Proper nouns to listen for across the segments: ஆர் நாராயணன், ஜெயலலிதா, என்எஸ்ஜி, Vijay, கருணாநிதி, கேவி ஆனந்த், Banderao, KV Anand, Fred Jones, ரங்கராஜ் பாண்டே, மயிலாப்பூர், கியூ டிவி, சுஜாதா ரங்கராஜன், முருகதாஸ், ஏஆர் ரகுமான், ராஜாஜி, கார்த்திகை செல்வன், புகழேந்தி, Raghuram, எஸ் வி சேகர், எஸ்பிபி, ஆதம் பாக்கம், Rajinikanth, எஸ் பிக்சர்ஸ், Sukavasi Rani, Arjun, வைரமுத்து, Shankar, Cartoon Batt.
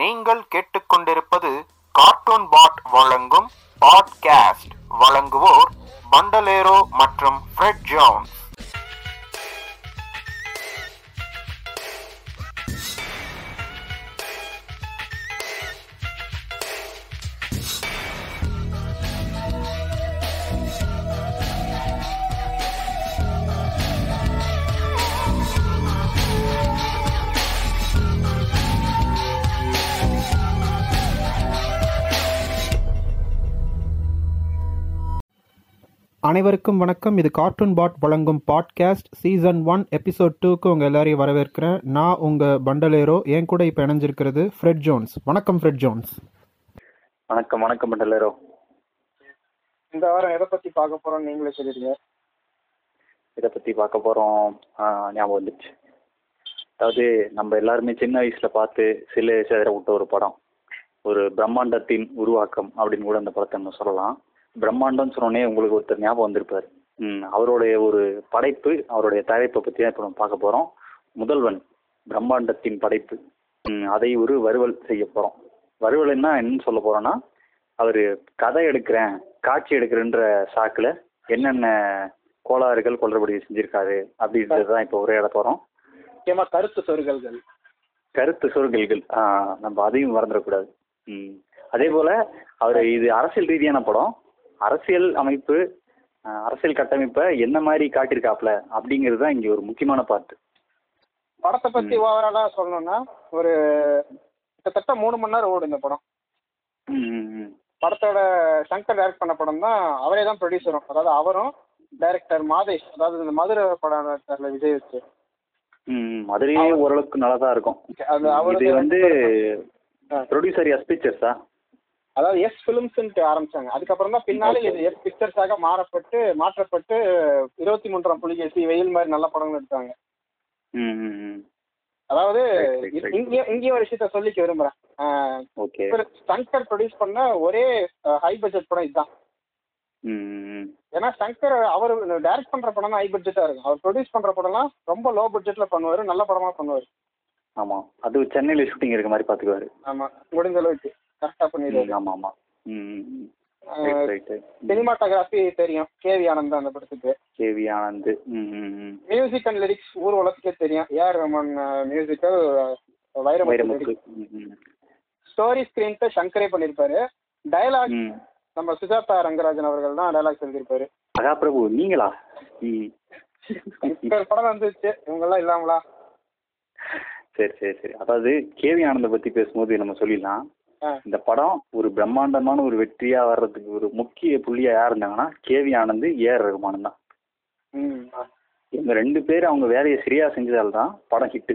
நீங்கள் கேட்டுக்கொண்டிருப்பது கார்ட்டூன் பாட் வழங்கும் பாட்காஸ்ட். வழங்குவோர் பண்டலேரோ மற்றும் ஃப்ரெட் ஜோன்ஸ். அனைவருக்கும் வணக்கம். இது கார்ட்டூன் பாட் வழங்கும் பாட்காஸ்ட் சீசன் 1 எபிசோட் 2க்கு உங்கள் எல்லாரையும் வரவேற்கிறேன். நான் உங்கள் பண்டலேரோ. என் கூட இப்போ இணைஞ்சிருக்கிறது ஃப்ரெட் ஜோன்ஸ். வணக்கம் ஃப்ரெட் ஜோன்ஸ். வணக்கம். வணக்கம் பண்டலேரோ. இந்த வாரம் எதை பற்றி பார்க்க போகிறோம் நீங்களே சொல்லிடுங்க. இதை பற்றி பார்க்க போகிறோம். ஞாபகம் வந்துச்சு. அதாவது நம்ம எல்லாருமே சின்ன வயசில் பார்த்து சில சேதரை விட்ட ஒரு படம், ஒரு பிரம்மாண்டத்தின் உருவாக்கம் அப்படின்னு கூட அந்த படத்தை நம்ம சொல்லலாம். பிரம்மாண்டம்னு சொன்னோடனே உங்களுக்கு ஒருத்தர் ஞாபகம் வந்திருப்பார். அவருடைய ஒரு படைப்பு, அவருடைய தயாரிப்பை பற்றி தான் இப்போ நம்ம பார்க்க போகிறோம். முதல்வன், பிரம்மாண்டத்தின் படைப்பு. அதை ஒரு வறுவல் செய்ய போகிறோம். வறுவல்னா என்னன்னு சொல்ல போகிறோன்னா, அவர் கதை எடுக்கிறேன், காட்சி எடுக்கிறேன்ற சாக்கில் என்னென்ன கோளாறுகள் குளறுபடி செஞ்சுருக்காரு அப்படின்றது தான் இப்போ உரையாட போகிறோம். முக்கியமாக கருத்து சொருகல்கள் நம்ம அதையும் மறந்துடக்கூடாது. அதே போல் அவர் இது அரசியல் ரீதியான படம், அரசியல் அமைப்பு, அரசியல் கட்டமைப்பை என்ன மாதிரி காட்டியிருக்காப்ல அப்படிங்கிறது தான் இங்கே ஒரு முக்கியமான பார்ட். படத்தை பற்றி ஓவராலாக சொல்லணும்னா ஒரு கிட்டத்தட்ட 3 மணி நேரம் ஓடும் இந்த படம். படத்தோட சங்கர் டைரக்ட் பண்ண படம் தான். அவரே தான் ப்ரொடியூசரும். அதாவது அவரும் டைரக்டர் மாதேஷ், அதாவது இந்த மதுரை படம் டைரக்டரில் விஜய் வச்சு மதுரையே ஓரளவுக்கு நல்லா தான் இருக்கும். அது அவரு வந்து ப்ரொடியூசர் எஸ் பிக்சர்ஸா, அதாவது எஸ் பிலிம்ஸ்ன்ட்டு ஆரம்பிச்சாங்க. அதுக்கப்புறம் தான் பின்னாலே இது எஸ் பிக்சர்ஸாக மாற்றப்பட்டு 23ஆம் புலிகை சி வெயில் மாதிரி நல்ல படங்கள் எடுத்தாங்க. அதாவது இங்கேயும் ஒரு விஷயத்த சொல்லிக்க விரும்புறேன். சங்கர் ப்ரொடியூஸ் பண்ண ஒரே ஹை பட்ஜெட் படம் இதுதான். ஏன்னா சங்கர் அவர் டைரக்ட் பண்ற படம் ஹை பட்ஜெட்டா இருக்கும். அவர் ப்ரொடியூஸ் பண்ற படம்லாம் ரொம்ப லோ பட்ஜெட்ல பண்ணுவாரு, நல்ல படமா பண்ணுவாரு. ஆமா, அது சென்னையில ஷூட்டிங் இருக்க மாதிரி பாத்துக்குவாரு. ஆமா, முடிஞ்ச அளவுக்கு கரெக்டா பண்ணிடுவாரு. ஆமா ஆமா. சினிமாட்டோகிராஃபி தெரியும், கேவி ஆனந்த் அந்த படத்துக்கு. கேவி ஆனந்த் music and lyrics ஊர் உலகத்துக்கே தெரியும். AR Rahman musical, வைரமுத்து. Story screenplay சங்கரே பண்ணிருப்பாரு. டயலாக் நம்ம சுஜாதா ரங்கராஜன் அவர்கள் தான் டயலாக் எழுதியிருப்பாரு. பிரபு நீங்களா? இப்ப படம் வந்துச்சு, இவங்க எல்லாம் இல்லாமலா? சரி சரி சரி. அதாவது கேவி ஆனந்த பத்தி பேசும்போது நம்ம சொல்லிடலாம், இந்த படம் ஒரு பிரம்மாண்டமான ஒரு வெற்றியா வர்றதுக்கு ஒரு முக்கிய புள்ளியா யார் இருந்தாங்கன்னா கேவி ஆனந்த், ஏஆர் ரகுமான் தான். இவங்க 2 பேர் அவங்க வேலையை சரியா செஞ்சதால் தான் படம் ஹிட்டு,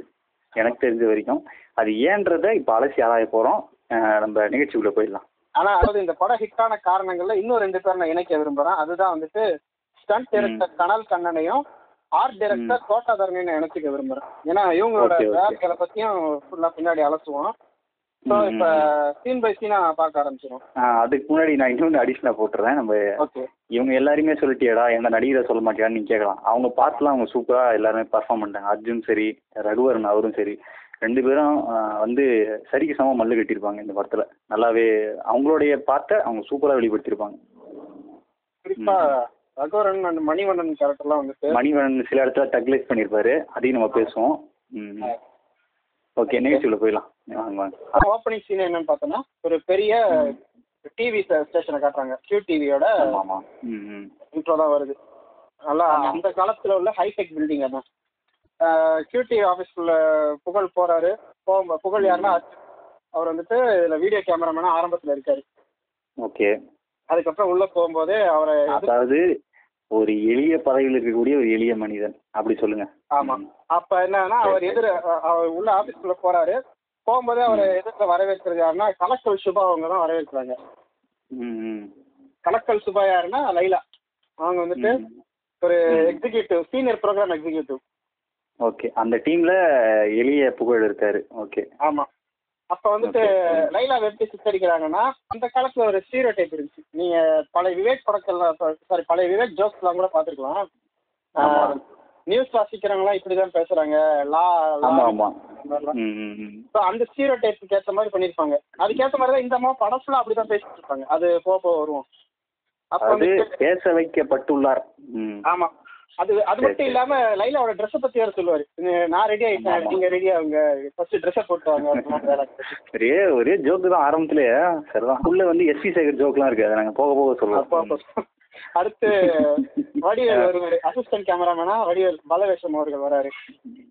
எனக்கு தெரிஞ்ச வரைக்கும். அது ஏன்றதை இப்ப அலசி ஆராய போறோம். நம்ம நிகழ்ச்சிக்குள்ள போயிடலாம். ஆனா அதாவது இந்த படம் ஹிட்டான காரணங்கள்ல இன்னும் 2 பேர் நான் இணைக்க விரும்புறேன். அதுதான் வந்துட்டு ஸ்டன்ட் டைரக்டர் கனல் கண்ணனையும் ஆர்ட் டைரக்டர் கோட்டாதரனையும் நான் இணைச்சிக்க விரும்புறேன். ஏன்னா இவங்களோட வேலைகளை பத்தியும் ஃபுல்லா பின்னாடி அலசுவோம். அதுக்கு முன்னாடி நான் இன்னொன்று அடிஷனா போட்டுறேன். நம்ம இவங்க எல்லாருமே சொல்லிட்டியடா, எந்த நடிகரை சொல்ல மாட்டியான்னு நீங்க கேட்கலாம். அவங்க பார்த்துலாம் அவங்க சூப்பரா எல்லாருமே பர்ஃபார்ம் பண்ணிட்டாங்க. அர்ஜுன் சரி, ரகுவரன் அவரும் சரி, 2 பேரும் வந்து சரிக்கு சமமா மல்லு கட்டியிருப்பாங்க இந்த படத்துல. நல்லாவே அவங்களுடைய பார்த்த அவங்க சூப்பரா வெளிப்படுத்திருப்பாங்க. குறிப்பா ரகுவரன் மணிவண்ணன் கேரக்டர்லாம் வந்து, மணிவண்ணன் சில இடத்துல டக்லைஸ் பண்ணிருப்பாரு, அதையும் நம்ம பேசுவோம். ஓகே, நிகழ்ச்சிக்குள்ள போயிடலாம். ஓப்பனிங் சீன் என்னன்னு பார்த்தோம்னா ஒரு பெரிய டிவி ஸ்டேஷனை காட்டுறாங்க. கியூ டிவியோட இன்ட்ரோ தான் வருது. நல்லா அந்த காலத்துல உள்ள ஹைடெக் பில்டிங். அதான் கியூ டிவி ஆஃபீஸ்க்குள்ள புகழ் போறாரு. புகழ் யாருன்னா அவர் வந்துட்டு இதுல வீடியோ கேமராமேனா ஆரம்பத்துல இருக்காரு. ஓகே. அதுக்கப்புறம் உள்ள போகும்போது அவரை, அதாவது ஒரு எளிய பதவியில் இருக்கக்கூடிய ஒரு எளிய மனிதன் அப்படி சொல்லுங்க. ஆமா. அப்ப என்னன்னா அவர் எதிர அவர் உள்ள ஆபீஸ்க்குள்ள போறாரு. போகும்போதே அவர் எதிர்த்து வரவேற்கிறது யாருன்னா கலக்கல் சுபா. அவங்க தான் வரவேற்கிறாங்க. கலக்கல் சுபா யாருன்னா லைலா. அவங்க வந்துட்டு ஒரு executive, senior program executive. Okay. அந்த டீம்ல எளிய புகழ் இருக்காரு. ஓகே. ஆமா. அப்ப வந்துட்டு லைலா எப்படி சித்தரிக்கிறாங்கன்னா, அந்த காலத்துல ஒரு ஸ்டீரியோ டைப் இருந்துச்சு. நீங்க பழைய விவேக் படத்துல, சாரி பழைய விவேக் ஜோக்ஸ் எல்லாம் கூட பாத்துருக்கலாம். நியூஸ் வாசிக்கிறவங்களாம் இப்படிதான் பேசுறாங்க லா அந்த ஸ்டீரியோ டைப்புக்கு ஏற்ற மாதிரி பண்ணிருப்பாங்க. அதுக்கேற்ற மாதிரிதான் இந்த மாதிரி படம் ஃபுல்லா அப்படிதான் பேசிட்டு இருப்பாங்க. அது போக போக வரும். அப்படி பேச வைக்கப்பட்டுள்ளார். ஆமா, அது அது மட்டும் இல்லாம லைலாவோட ட்ரெஸ் பத்தி வேற சொல்லுவாரு, நான் ரெடி ஆயிட்டேன் நீங்க ரெடி ஆகுங்க ஃபர்ஸ்ட் ட்ரெஸ் போட்டு வாங்க. ஒரே ஒரே ஜோக்கு தான் ஆரம்பத்திலேயே. சரிதான், உள்ள வந்து எஸ்பி சேகர் ஜோக் எல்லாம் இருக்கு, அதை நாங்க போக போக சொல்லுவோம். அடுத்து வடிவேல் வருவாரு, அசிஸ்டன்ட் கேமராமேனா வடிவேல் பலவேஷம் அவர்கள் வராரு.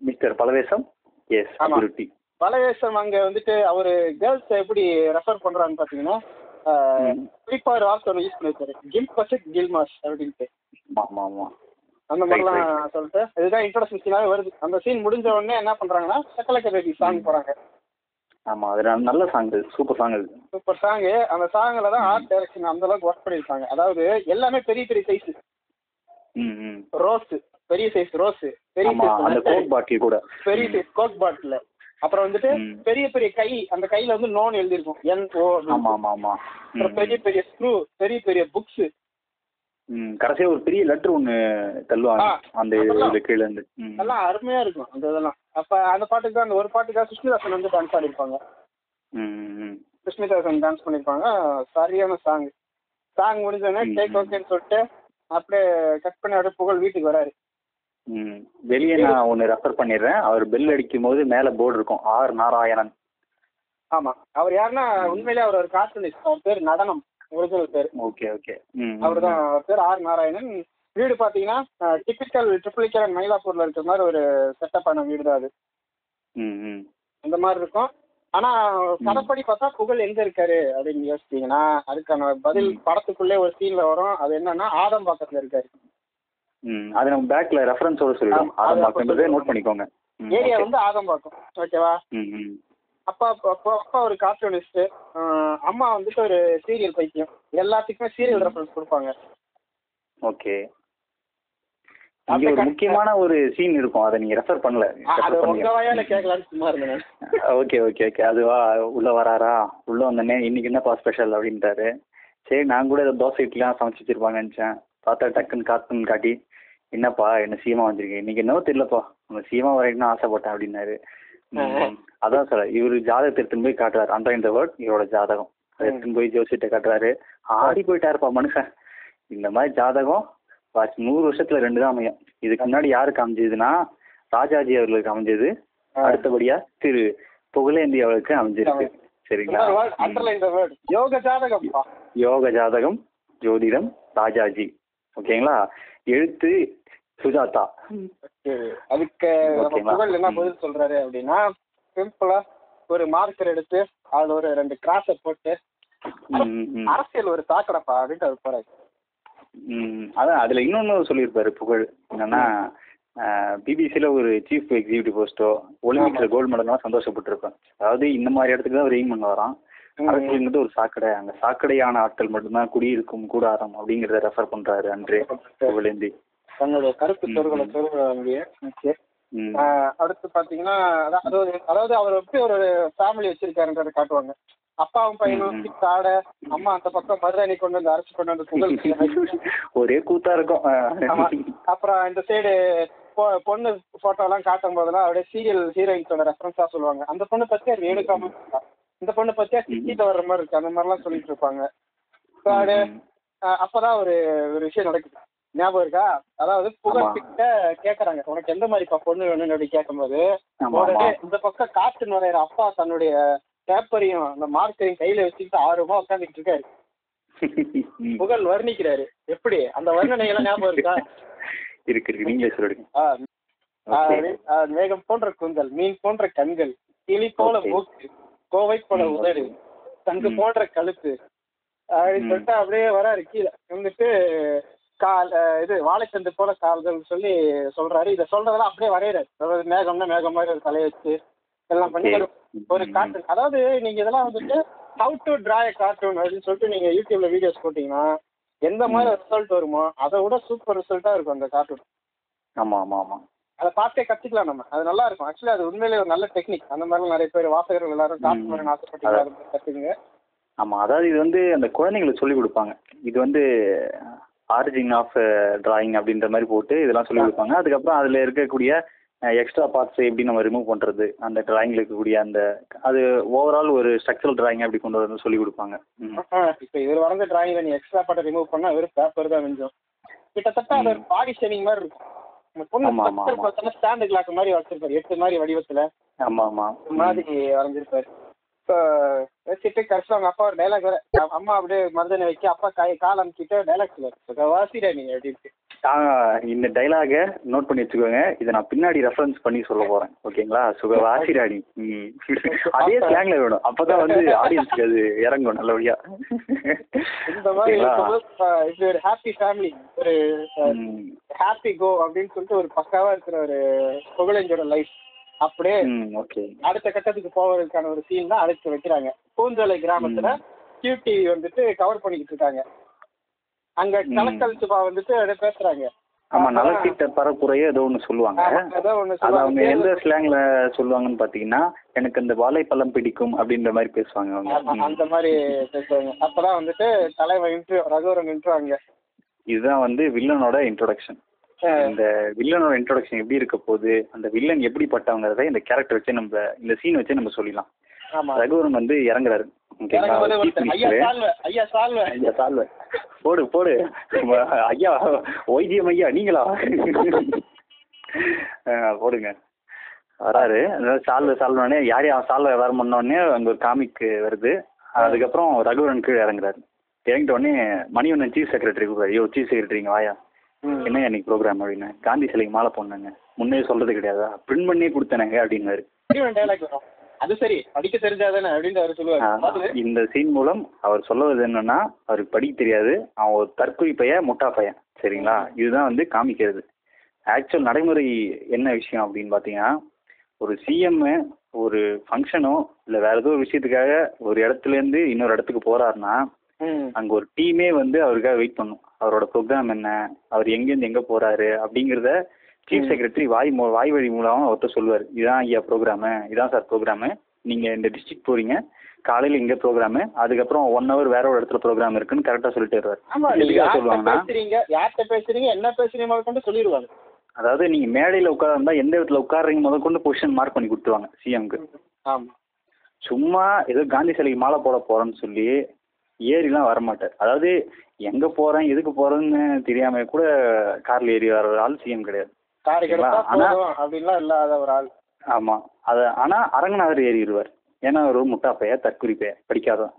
Mister பலவேஷம், S Palavesam. அங்க வந்துட்டு அவரு கேர்ள்ஸ் எப்படி ரெஃபர் பண்றான்னு பாத்தீங்கன்னா யூஸ் பண்ணிருக்காரு கில் பர்செக்ட் கில் மாஸ் அப்படின்ட்டு. அந்த மாதிரிலாம் சொல்லிட்டு இதுதான் இன்ட்ரோடக்ஷன் சீனாவே வருது. அந்த சீன் முடிஞ்ச உடனே என்ன பண்றாங்கன்னா சக்கலக்கரேடி சாங் போறாங்க. ஆமா, அது நல்ல சாங், சூப்பர் சாங், அது சூப்பர் சாங். அந்த சாங்ல தான் ஆர்ட் டைரக்ஷன் அந்த அளவுக்கு ஒர்க் பண்ணிருக்காங்க. அதாவது எல்லாமே பெரிய பெரிய சைஸ் ரோஸ், பெரிய சைஸ் ரோஸ், பெரிய அந்த கோக் பாட்டில் கூட பெரிய சைஸ் கோக் பாட்டில். அப்புறம் வந்துட்டு பெரிய பெரிய கை, அந்த கையில வந்து நோன் எழுதி இருக்கும் NO. ஆமா ஆமா ஆமா. அப்புறம் பெரிய பெரிய ஸ்க்ரூ, பெரிய பெரிய புக்ஸ், கடைசியா ஒரு பெரிய லெட்டர் ஒண்ணு தள்ளுவாங்க அந்த இதுல கீழ இருந்து. நல்லா அருமையா இருக்கும் அந்த இதெல்லாம். அப்ப அந்த பாட்டுக்கு அந்த ஒரு பாட்டுக்காக கிருஷ்ணதாசன் வந்து டான்ஸ் ஆடிருப்பாங்க. கிருஷ்ணதாசன் டான்ஸ் பண்ணிருப்பாங்க. சரியான சாங். சாங் முடிஞ்சோடனே டேக் ஓகேன்னு சொல்லிட்டு அப்படியே கட் பண்ணி அப்படியே புகழ் வீட்டுக்கு வராரு. வெளியே நான் ஒன்னு ரெஃபர் பண்ணிடுறேன், அவர் பெல் அடிக்கும் போது மேல போர்டு இருக்கும் ஆர் நாராயணன். ஆமா, அவர் யாருன்னா உண்மையிலே அவர் ஒரு கார்ட்டூனிஸ்ட். அவர் பேர் நடனம், ஒரிஜினல் பேர். ஓகே ஓகே, அவர்தான், அவர் பேர் ஆர் நாராயணன். வீடு பாத்தீங்கன்னா டிபிக்கல் ட்ரிபிளிகேரன் மயிலாப்பூர்ல இருக்கிற மாதிரி ஒரு செட்டப் ஆன வீடு தான் அது. அந்த மாதிரி இருக்கும். ஆனா படப்படி பார்த்தா புகழ் எங்க இருக்காரு அப்படின்னு யோசிச்சீங்கன்னா அதுக்கான பதில் படத்துக்குள்ளே ஒரு சீன்ல வரும். அது என்னன்னா ஆதம் பாக்கத்துல இருக்காரு. அது நம்ம பேக்ல ரெஃபரன்ஸோட சொல்லிடுவோம். ஆதம் பாக்கம்ன்றதை நோட் பண்ணிக்கோங்க. ஏரியா வந்து ஆதம் பாக்கம், ஓகேவா? அப்பா அப்பா ஒரு கார்ட்டூனிஸ்ட், அம்மா வந்துட்டு ஒரு சீரியல் பைத்தியம். எல்லாத்துக்குமே சீரியல் ரெஃபரன்ஸ் கொடுப்பாங்க. ஓகே, ஒரு முக்கியமான ஒரு சீன் இருக்கும், அதை நீங்க ரெஃபர் பண்ணல. அது உங்க வாயால கேட்கலான்னு சும்மா இருந்தேன். ஓகே ஓகே ஓகே, அதுவா உள்ள வராரா, உள்ள வந்தோடனே இன்னைக்கு என்னப்பா ஸ்பெஷல் அப்படின்ட்டாரு. சரி, நான் கூட தோசை இட்லாம் சமைச்சு வச்சிருப்பாங்க நினைச்சேன். பார்த்தா டக்குன்னு கார்ட்டூன் காட்டி என்னப்பா என்ன சீமா வந்திருக்கேன் இன்னைக்கு, என்னவோ தெரியலப்பா உங்க சீமா வரைக்கும் ஆசைப்பட்டேன் அப்படின்னாரு. அதான் சார், இவரு ஜாதகத்தை எடுத்துன்னு போய் காட்டுறாரு. அண்டர் இந்த வேர்ட் இவரோட ஜாதகம் எடுத்துன்னு போய் ஜோசிட்ட காட்டுறாரு. ஆடி போயிட்டாருப்பா மனுஷன். இந்த மாதிரி ஜாதகம் 100 வருஷத்துல 2 தான் அமையும். இதுக்கு முன்னாடி யாருக்கு அமைஞ்சதுன்னா ராஜாஜி அவர்களுக்கு அமைஞ்சது, அடுத்தபடியா திரு புகழேந்தி அவர்களுக்கு அமைஞ்சிருக்கு. சரிங்களா? யோக ஜாதகம் ஜோதிடம் ராஜாஜி. ஓகேங்களா? எழுத்து சுஜாதா. அதுக்கு புகழ் என்ன பதில் சொல்றாரு அப்படின்னா சிம்பிளா ஒரு மார்க்கர் எடுத்து அதுல ஒரு 2 கிராஸை போட்டு அரசியல் ஒரு தாக்கடப்பா அப்படின்ட்டு அவர் போறாரு. அதான் அதுல இன்னொன்னு சொல்லியிருப்பாரு புகழ் என்னன்னா, பிபிசியில ஒரு சீஃப் எக்ஸிகியூட்டிவ் போஸ்டோ ஒலிம்பிக்ஸ்ல கோல்டு மெடல்லாம் சந்தோஷப்பட்டிருப்பேன். அதாவது இந்த மாதிரி இடத்துக்கு தான் ஒரு எய்ம் பண்ண வரான். அரசியல்ங்கிறது ஒரு சாக்கடை, அந்த சாக்கடையான ஆட்கள் மட்டும்தான் குடியிருக்கும் கூடாரம் அப்படிங்கறத ரெஃபர் பண்றாரு அன்றே புகழேந்தி தன்னுடைய கருப்பு தொர்களை தொருடைய. அடுத்து பாத்தீங்கன்னா அதாவது அவர் எப்படி ஒரு ஃபேமிலி வச்சிருக்காருன்றத காட்டுவாங்க. அப்பாவும் பையனும் காடை, அம்மா அந்த பக்கம் மருதாணி கொண்டு வந்து அரைச்சு கொண்டு வந்து புகழ் ஒரே கூத்தா இருக்கும். அப்புறம் இந்த சைடு பொண்ணு போட்டோ எல்லாம் காட்டும் போதெல்லாம் அப்படியே சீரியல் ஹீரோயின்ஸோட ரெஃபரன்ஸா சொல்லுவாங்க. அந்த பொண்ணு பத்தியா வேணுக்காம இருக்கா, இந்த பொண்ணு பத்தியா கிட்ட வர்ற மாதிரி இருக்கு, அந்த மாதிரிலாம் சொல்லிட்டு இருப்பாங்க. அப்பதான் ஒரு விஷயம் நடக்குது, ஞாபகம் இருக்கா? அதாவது புகழ் கிட்ட கேக்குறாங்க உனக்கு எந்த மாதிரி பொண்ணு வேணும்னு அப்படி கேட்கும்போது உடனே இந்த பக்கம் கார்ட்டூன் வரையற அப்பா தன்னுடைய பேப்பரையும் அந்த மார்க்கரையும் கையில வச்சுக்கிட்டு ஆர்வமா உட்காந்துட்டு இருக்காரு. புகழ் வர்ணிக்கிறாரு. எப்படி அந்த வர்ணனை எல்லாம் ஞாபகம் இருக்கா? இருக்கு. நீங்களே சொல்லுங்க. மேகம் போன்ற கூந்தல், மீன் போன்ற கண்கள், கிளி போல மூக்கு, கோவை போல உதடு, தங்கு போன்ற கழுத்து அப்படின்னு சொல்லிட்டு அப்படியே வராரு. கீழே வந்துட்டு கால் இது வாழைச்சந்து போல கால்கள் சொல்லி சொல்றாரு. இதை சொல்றதெல்லாம் அப்படியே வரையறாரு. அதாவது மேகம்னா மேகம் மாதிரி ஒரு தலையை வச்சு எல்லாம் பண்ணி ஒரு கார்ட்டூன். அதாவது நீங்க இதெல்லாம் வந்துட்டு how to draw a cartoon அப்படின்னு சொல்லிட்டு நீங்க யூடியூப்ல வீடியோஸ் போட்டீங்கன்னா எந்த மாதிரி ரிசல்ட் வருமோ அதை விட சூப்பர் ரிசல்ட்டா இருக்கும் அந்த கார்ட்டூன். ஆமா ஆமா ஆமா, அதை பார்த்தே கத்துக்கலாம் நம்ம. அது நல்லா இருக்கும். ஆக்சுவலி அது உண்மையிலேயே ஒரு நல்ல டெக்னிக். அந்த மாதிரிலாம் நிறைய பேர் வாசகர்கள் எல்லாரும் கார்ட்டூன் ஆசைப்பட்டு கத்துக்குங்க. ஆமா, அதாவது இது வந்து அந்த குழந்தைங்களுக்கு சொல்லிக் கொடுப்பாங்க. இது வந்து ஆரிஜின் ஆஃப் டிராயிங் அப்படின்ற மாதிரி போட்டு இதெல்லாம் சொல்லி கொடுப்பாங்க. அதுக்கப்புறம் அதில் இருக்கக்கூடிய எக்ஸ்ட்ரா பார்ட்ஸ் எப்படி நம்ம ரிமூவ் பண்ணுறது, அந்த டிராயிங்கில் இருக்கக்கூடிய அந்த அது ஓவரால் ஒரு ஸ்ட்ரக்சரல் டிராயிங் அப்படி கொண்டு வரணும்னு சொல்லி கொடுப்பாங்க. இப்போ இவர் வரைஞ்ச டிராயிங்கில் நீ எக்ஸ்ட்ரா பார்ட்டை ரிமூவ் பண்ணால் வெறும் பேப்பர் தான் கொஞ்சம் கிட்டத்தட்ட அது ஒரு பாடி ஷேவிங் மாதிரி இருக்கும். ஸ்டாண்டு கிளாக் மாதிரி வரைஞ்சிருப்பாரு, எட்டு மாதிரி வடிவத்தில். ஆமாம் ஆமாம், மாதிரி வரைஞ்சிருப்பாரு. இப்போ வச்சுட்டு கரெக்டாக அவங்க அப்பா ஒரு டைலாக் வேறு, அம்மா அப்படியே மருதனை வைக்க அப்பா கால் அனுப்பிட்டு டைலாக் சொல்லுவார், சுகவாசி ராணி அப்படின்ட்டு. இந்த டைலாகை நோட் பண்ணி வச்சுக்கோங்க, இதை நான் பின்னாடி ரெஃபரன்ஸ் பண்ணி சொல்ல போகிறேன், ஓகேங்களா? சுகவாசி ராணி, அதே ஸ்லாங்கில் வேணும், அப்போ தான் வந்து ஆடியன்ஸ்க்கு அது இறங்கும் நல்லபடியாக. இந்த மாதிரி இப்படி ஒரு ஹாப்பி ஃபேமிலி, ஒரு ஹாப்பி கோ அப்படின்னு சொல்லிட்டு ஒரு பக்காவாக இருக்கிற ஒரு புகழஞ்சோட லைஃப் அப்படியே அடுத்த கட்டத்துக்கு போவதற்கான ஒரு சீன் தான் அழைத்து வைக்கிறாங்க. பூஞ்சோலை கிராமத்துல கியூடி வந்துட்டு கவர் பண்ணிக்கிட்டு இருக்காங்க. அங்க கலக்கல் சுபா வந்துட்டு அப்படியே பேசுறாங்க. ஆமா, நலத்திட்ட பரப்புரையே ஏதோ ஒன்று சொல்லுவாங்க. அது அவங்க எந்த ஸ்லாங்ல சொல்லுவாங்கன்னு பாத்தீங்கன்னா, எனக்கு இந்த வாழைப்பழம் பிடிக்கும் அப்படின்ற மாதிரி பேசுவாங்க அவங்க, அந்த மாதிரி பேசுவாங்க. அப்பதான் வந்துட்டு தலைவர் இன்ட்ரோ, ரகுவரன் இன்ட்ரோ. அங்க இதுதான் வந்து வில்லனோட இன்ட்ரோடக்ஷன். இந்த வில்லனோட இன்ட்ரோடக்ஷன் எப்படி இருக்க போகுது, அந்த வில்லன் எப்படிப்பட்டவங்கிறத இந்த கேரக்டர் வச்சு நம்ம இந்த சீன் வச்சு நம்ம சொல்லிடலாம். ரகுவரன் வந்து இறங்குறாரு, போடு போடு ஐயா வைத்தியம் ஐயா நீங்களா போடுங்க வராரு. சால்வை சால்வனே யாரையும் அவன் சால்வை வர முன்னோடனே அங்கே ஒரு காமிக்கு வருது. அதுக்கப்புறம் ரகுவரன் கீழே இறங்குறாரு. இறங்கிட்ட உடனே மணிவண்ணன் சீஃப் செக்ரட்டரி கூப்பிடுறாரு, ஐயோ சீஃப் செக்ரட்டரிங்க வாயா, என்ன இன்னைக்கு ப்ரோக்ராம் அப்படின்னு. காந்தி சிலைக்கு மாலை போடணுங்க, முன்னே சொல்றது கிடையாதா, பிரிண்ட் பண்ணி கொடுத்தனங்க அப்படின்னாரு. அது சரி, படிக்க தெரிஞ்சாதானே அப்படின்னு அவர் சொல்லுவாரு. இந்த சீன் மூலம் அவர் சொல்லுவது என்னன்னா, அவருக்கு படிக்க தெரியாது, அவன் ஒரு தற்கொலை பையன், முட்டா பையன், சரிங்களா? இதுதான் வந்து காமிக்கிறது. ஆக்சுவல் நடைமுறை என்ன விஷயம் அப்படின்னு பார்த்தீங்கன்னா, ஒரு சிஎம் ஒரு ஃபங்க்ஷனோ இல்லை வேற ஏதோ ஒரு விஷயத்துக்காக ஒரு இடத்துல இருந்து இன்னொரு இடத்துக்கு போறாருன்னா, அங்க ஒரு டீமே வந்து அவருக்காக வெயிட் பண்ணும். அவரோட ப்ரோக்ராம் என்ன, அவர் எங்கேருந்து எங்கே போகிறாரு அப்படிங்கிறத சீஃப் செக்ரட்டரி வாய் வழி மூலமாக ஒருத்தர் சொல்லுவார். இதான் ஐயா ப்ரோக்ராமு, இதான் சார் ப்ரோக்ராமு, நீங்கள் இந்த டிஸ்ட்ரிக்ட் போகிறீங்க, காலையில் இங்கே ப்ரோக்ராமு, அதுக்கப்புறம் ஒன் ஹவர் வேற ஒரு இடத்துல ப்ரோக்ராம் இருக்குன்னு கரெக்டாக சொல்லிட்டு வருவார். அதாவது நீங்கள் மேடையில் உட்கார்ந்தா எந்த இடத்துல உட்காரீங்க முதற்கொண்டு பொசிஷன் மார்க் பண்ணி கொடுத்துருவாங்க சிஎம்க்கு. சும்மா ஏதோ காந்தி சிலைக்கு மாலை போட போகிறோன்னு சொல்லி ஏறிலாம் வரமாட்டார். அதாவது எங்கே போகிறேன் எதுக்கு போகிறேன்னு தெரியாம கூட காரில் ஏறி வர ஒரு ஆள் சிஎம் கிடையாது. ஆமாம், அது ஆனால் அரங்கநாதர் ஏறிடுவார், ஏன்னா ஒரு முட்டா பெயர், தற்குறி பெயர், படிக்காதான்.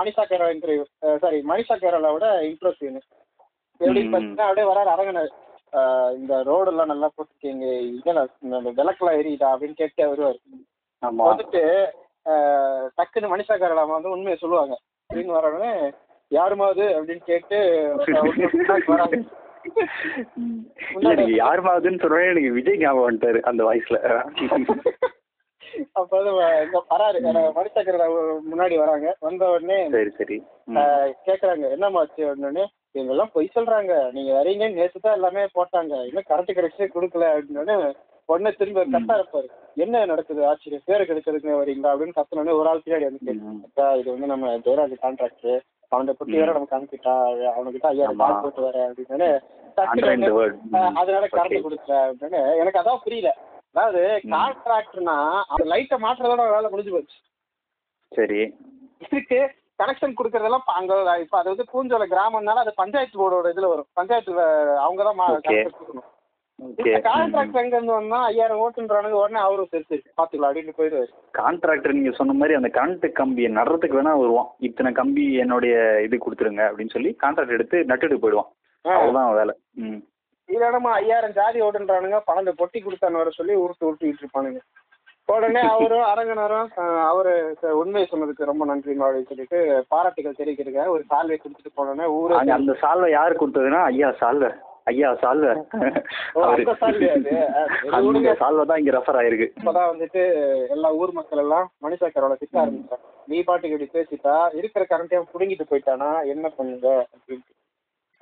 மனிஷா கேரளா இன்டர்வியூ, சாரி மனிஷா கேரளாவோட இன்ட்ரோ சீனு எப்படின்னு பார்த்தீங்கன்னா, அப்படியே வராரு அரங்கநாதர், இந்த ரோடெல்லாம் நல்லா போட்டுருக்கீங்க, இதெல்லாம் விளக்கெல்லாம் ஏறிட்டா அப்படின்னு கேட்டு வருவார். ஆமாம், வந்துட்டு டக்குன்னு மனிஷா கேரளா வந்து உண்மையை சொல்லுவாங்க. அப்படின்னு வரவனே யாருமாவது அப்படின்னு கேட்டு வராங்க. யாருமாவதுன்னு சொல்றேன், எனக்கு விஜய் ஞாபகம் வந்துட்டாரு அந்த வாய்ஸ்ல. அப்போது வராரு மனிஷா கேரளா முன்னாடி வராங்க. வந்த உடனே சரி சரி கேக்குறாங்க, என்னமாச்சு உடனே, இவங்கெல்லாம் பொய் சொல்றாங்க, நீங்க வரீங்கன்னு நேற்று தான் எல்லாமே போட்டாங்க, இன்னும் கரெக்ட் கரெக்டே கொடுக்கல அப்படின்னு உடனே திரும்ப கரெக்டா இருப்பாரு. என்ன நடக்குது ஆச்சரியம், பேருக்கு எடுக்கிறதுக்கு வரீங்களா அப்படின்னு கத்துனோடனே ஒரு ஆள் பின்னாடி வந்து கேட்டா, இது வந்து நம்ம ஜெயராஜ் கான்ட்ராக்ட், அவனை குட்டி வேற நம்ம காமிக்கிட்டா, அவனுக்கிட்ட ஐயா கால் போட்டு வர அப்படின்னு அதனால கரண்ட் கொடுக்குற அப்படின்னு. எனக்கு அதான் புரியல, அதாவது கான்ட்ராக்ட்னா அந்த லைட்டை மாற்றதோட வேலை முடிஞ்சு போச்சு. சரி, இதுக்கு கனெக்ஷன் கொடுக்கறதெல்லாம் அங்க இப்ப அது வந்து பூஞ்சோல கிராமம்னால அது பஞ்சாயத்து போர்டோட இதுல வரும், பஞ்சாயத்து அவங்கதான் கொடுக்கணும். கான்ட்ராக்டர் எங்க இருந்து வந்தா 5000 ஓட்டுன்றானுங்க, உடனே அவரும் சரி பாத்துக்கலாம் அப்படின்னு போயிடுவாரு. கான்ட்ராக்டர் நீங்க சொன்ன மாதிரி அந்த கரண்ட் கம்பியை நடுறதுக்கு வேணா வருவான், இத்தனை கம்பி என்னுடைய இது கொடுத்துருங்க அப்படின்னு சொல்லி கான்ட்ராக்ட் எடுத்து நட்டுட்டு போயிடுவான், அவ்வளவுதான் வேலை. இதுல நம்ம 5000 ஜாதி ஓட்டுன்றானுங்க, 12 பொட்டி கொடுத்தான்னு வர சொல்லி உருட்டிட்டு இருப்பானுங்க. உடனே அவரும் அரங்கனரும் அவரு உண்மையை சொன்னதுக்கு ரொம்ப நன்றி அப்படின்னு சொல்லிட்டு பாராட்டுகள் தெரிவிக்கிறதுக்க ஒரு சால்வை கொடுத்துட்டு போனோன்னே ஊரு. அந்த சால்வை யாரு கொடுத்ததுன்னா, ஐயா சால்வை, ஐயா சால்வை, சால்வை தான் இங்க ரெஃபர் ஆயிருக்கு. இப்பதான் வந்துட்டு எல்லா ஊர் மக்கள் எல்லாம் மனிஷா கேரளா திட்ட ஆரம்பிச்சாங்க, நீ பாட்டுக்கு இப்படி பேசிட்டா இருக்கிற கரண்டையா புடுங்கிட்டு போயிட்டானா என்ன பண்ணுங்க அப்படின்ட்டு.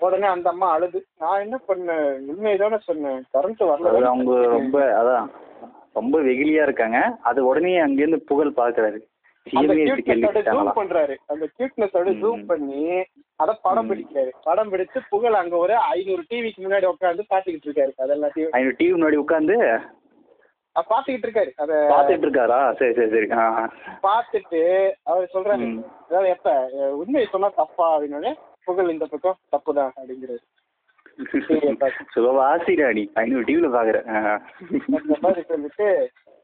உடனே அந்த அம்மா அழுது, நான் என்ன பண்ணேன், உண்மையதான சொன்னேன், கரண்ட் வரல. அவங்க ரொம்ப அதான் ரொம்ப வெகுலியா இருக்காங்க. அது உடனே அங்கிருந்து புகழ் பாக்குறாரு, அந்த கியூட்னஸோட ஜூம் பண்ணி அத படம் பிடிக்கிறாரு. படம் பிடித்து புகழ் அங்க ஒரு 500 டிவிக்கு முன்னாடி உட்காந்து பாத்துக்கிட்டு இருக்காரு. அதெல்லாம் 500 டிவி முன்னாடி உட்காந்து பாத்துக்கிட்டு இருக்காரு. அத பாத்துட்டு இருக்காரா? சரி சரி சரி. பாத்துட்டு அவர் சொல்றாரு, அதாவது எப்ப உண்மையை சொன்னா தப்பா அப்படின்னு. புகழ் இந்த பக்கம் தப்புதான் அப்படிங்கிறது. சுகவாசி ராணி 500 டிவில பாக்குறேன் சொல்லிட்டு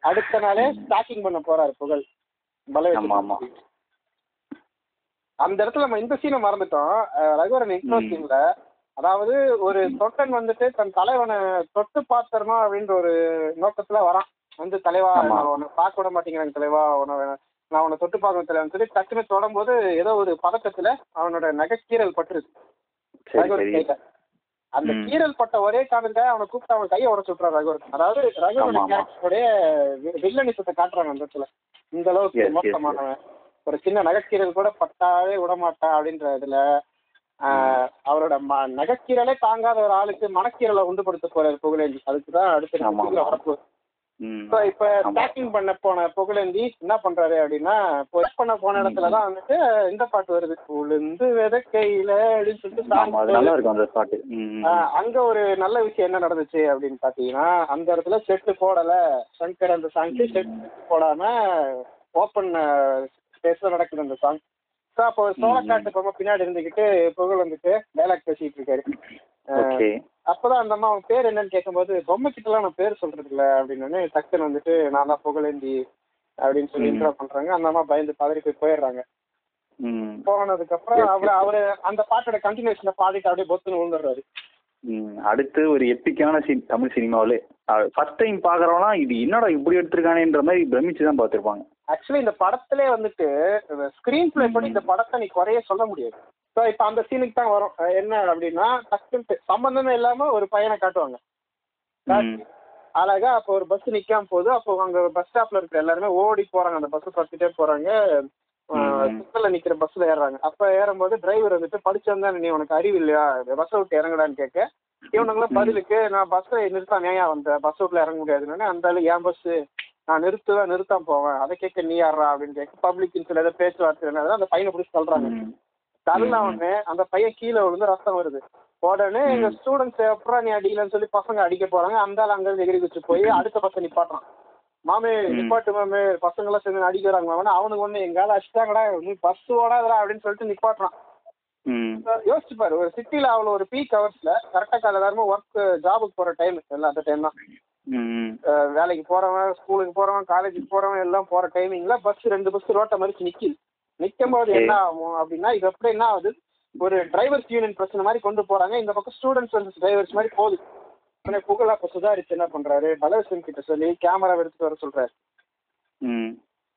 அடுத்த நாளே ஸ்டாக்கிங் பண்ண போறாரு புகழ். அந்த இடத்துல நம்ம இந்த சீனை மறந்துட்டோம். ரகுவரன் இன்ட்ரோ சீன்ல, அதாவது ஒரு தொட்டன் வந்துட்டு தன் தலைவனை தொட்டு பாத்திரமா அப்படின்ற ஒரு நோக்கத்துல வரான். வந்து தலைவா உன்னை பார்க்க விட மாட்டேங்கிறாங்க தலைவா, நான் உன்னை தொட்டு பார்க்க தலைவான்னு சொல்லி டக்குன்னு தொடும் போது ஏதோ ஒரு பதக்கத்துல அவனோட நகைக்கீரல் பட்டுருது. அந்த கீரல் பட்ட ஒரே காரணத்துக்காக அவனை கூப்பிட்டு அவன் கையை உடச்சு விட்டுறான் ரகுவரன். அதாவது ரகுவரன் கேரக்டருடைய வில்லனிசத்தை காட்டுறாங்க அந்த இடத்துல. இந்த அளவுக்கு மோசமானவன், ஒரு சின்ன நகைக்கீரல் கூட பட்டாவே விடமாட்டான் அப்படின்ற இதுல அவரோட நகைக்கீரலே தாங்காத ஒரு ஆளுக்கு மனக்கீரலை உண்டு படுத்த போறாரு புகழேந்தி. அதுக்குதான் அடுத்த வரப்பு. இப்ப பேக்கிங் பண்ண போன புகழேந்தி என்ன பண்றாரு அப்படின்னா, பண்ண போன இடத்துலதான் வந்துட்டு இந்த பாட்டு வருது, உளுந்து விதக்கையில அப்படின்னு சொல்லிட்டு. அங்க ஒரு நல்ல விஷயம் என்ன நடந்துச்சு அப்படின்னு பாத்தீங்கன்னா, அந்த இடத்துல செட்டு போடல சங்கர். அந்த சாங்கு செட்டு போடாம ஓப்பன் ஸ்பேஸ்ல நடக்குது அந்த சாங். அப்போ சோழக்காட்டு பொம்மை பின்னாடி இருந்துகிட்டு புகழ் வந்துட்டு டைலாக் பேசிட்டு இருக்காரு. அப்பதான் அந்த அம்மா அவன் பேர் என்னன்னு கேட்கும்போது, பொம்மை கிட்ட எல்லாம் நான் பேர் சொல்றது இல்ல அப்படின்னு டக்குன்னு வந்துட்டு நான் தான் புகழேந்தி அப்படின்னு சொல்லி இன்ட்ரோ பண்றாங்க. அந்த அம்மா பயந்து பதறி போய் போயிடுறாங்க. போனதுக்கு அப்புறம் அவரு அந்த பாட்டோட கண்டினியூஷன் பாதிட்டு அப்படியே பொத்துன்னு விழுந்துடுறாரு. அடுத்து ஒரு எப்பிக்கான சீன் தமிழ் சினிமாவிலே. ஃபர்ஸ்ட் டைம் பாக்குறவனா இது என்னடா இப்படி எடுத்திருக்கானேன்ற மாதிரி பிரமிச்சுதான் பாத்துருப்பாங்க. ஆக்சுவலி இந்த படத்திலே வந்துட்டு ஸ்கிரீன் பிளே பண்ணி இந்த படத்தை நீ குறைய சொல்ல முடியாது. ஸோ இப்போ அந்த சீனுக்கு தான் வரும். என்ன அப்படின்னா, சம்பந்தமே இல்லாம ஒரு பையனை காட்டுவாங்க அழகா. அப்போ ஒரு பஸ் நிக்காம போது, அப்போ அங்க பஸ் ஸ்டாப்ல இருக்கிற எல்லாருமே ஓடி போறாங்க, அந்த பஸ் பத்துட்டே போறாங்க. சுத்தல நிக்கிற பஸ்ல ஏறாங்க. அப்ப ஏறும்போது டிரைவர் வந்துட்டு படிச்சவன்தான் நீ, உனக்கு அறிவு இல்லையா, பஸ் விட்டு இறங்கடான்னு கேட்க இவனுங்களாம் பதிலுக்கு நான் பஸ்ஸை நிறுத்தான் ஏயா வந்த, பஸ் விட்டுல இறங்க முடியாதுன்னு. அந்த ஏன் பஸ் நான் நிறுத்துவேன், நிறுத்தாம போவேன், அதை கேட்க நீ யாரா அப்படின்னு கேட்க பப்ளிக்னு சொல்லி ஏதாவது பேச்சுவார்த்தை அந்த பையனை பிடிச்சி சொல்றாங்க. தள்ள உடனே அந்த பையன் கீழே விழுந்து ரத்தம் வருது. உடனே எங்க ஸ்டூடெண்ட்ஸ் அப்புறம் நீ அடிக்கலன்னு சொல்லி பசங்க அடிக்க போறாங்க. அந்த ஆள் அங்கிருந்து எகிரி குச்சி போய் அடுத்த பசங்க நிப்பாட்டுறான். மாமே நிப்பாட்டு மாமே, பசங்க எல்லாம் சேர்ந்து அடிக்கிறாங்க மாமனு. அவனுக்கு ஒண்ணு எங்காவது அடிச்சிட்டாங்கடா, நீ பஸ் ஓடாதா அப்படின்னு சொல்லிட்டு நிப்பாட்டுறான். யோசிச்சுப்பாரு, ஒரு சிட்டில அவ்வளவு ஒரு பீக் ஹவர்ஸ்ல கரெக்டா கால எல்லாருமே ஒர்க் ஜாபுக்கு போற டைம் எல்லாம், அந்த டைம் தான் வேலைக்கு போறவன், ஸ்கூலுக்கு போறவன், காலேஜுக்கு போறவன் எல்லாம் போற டைமிங்ல பஸ் 2 பஸ் ரோட்டை மறிச்சு நிக்கிது. நிக்கும் போது என்ன ஆகும் அப்படின்னா, இது எப்படி என்ன ஆகுது, ஒரு டிரைவர்ஸ் யூனியன் பிரச்சனை மாதிரி கொண்டு போறாங்க. இந்த பக்கம் ஸ்டூடெண்ட்ஸ் வர்சஸ் டிரைவர்ஸ் மாதிரி போகுது. புகழ் அப்ப சுதாரிச்சு என்ன பண்றாரு, பலவசன் கிட்ட சொல்லி கேமரா எடுத்துட்டு வர சொல்றாரு.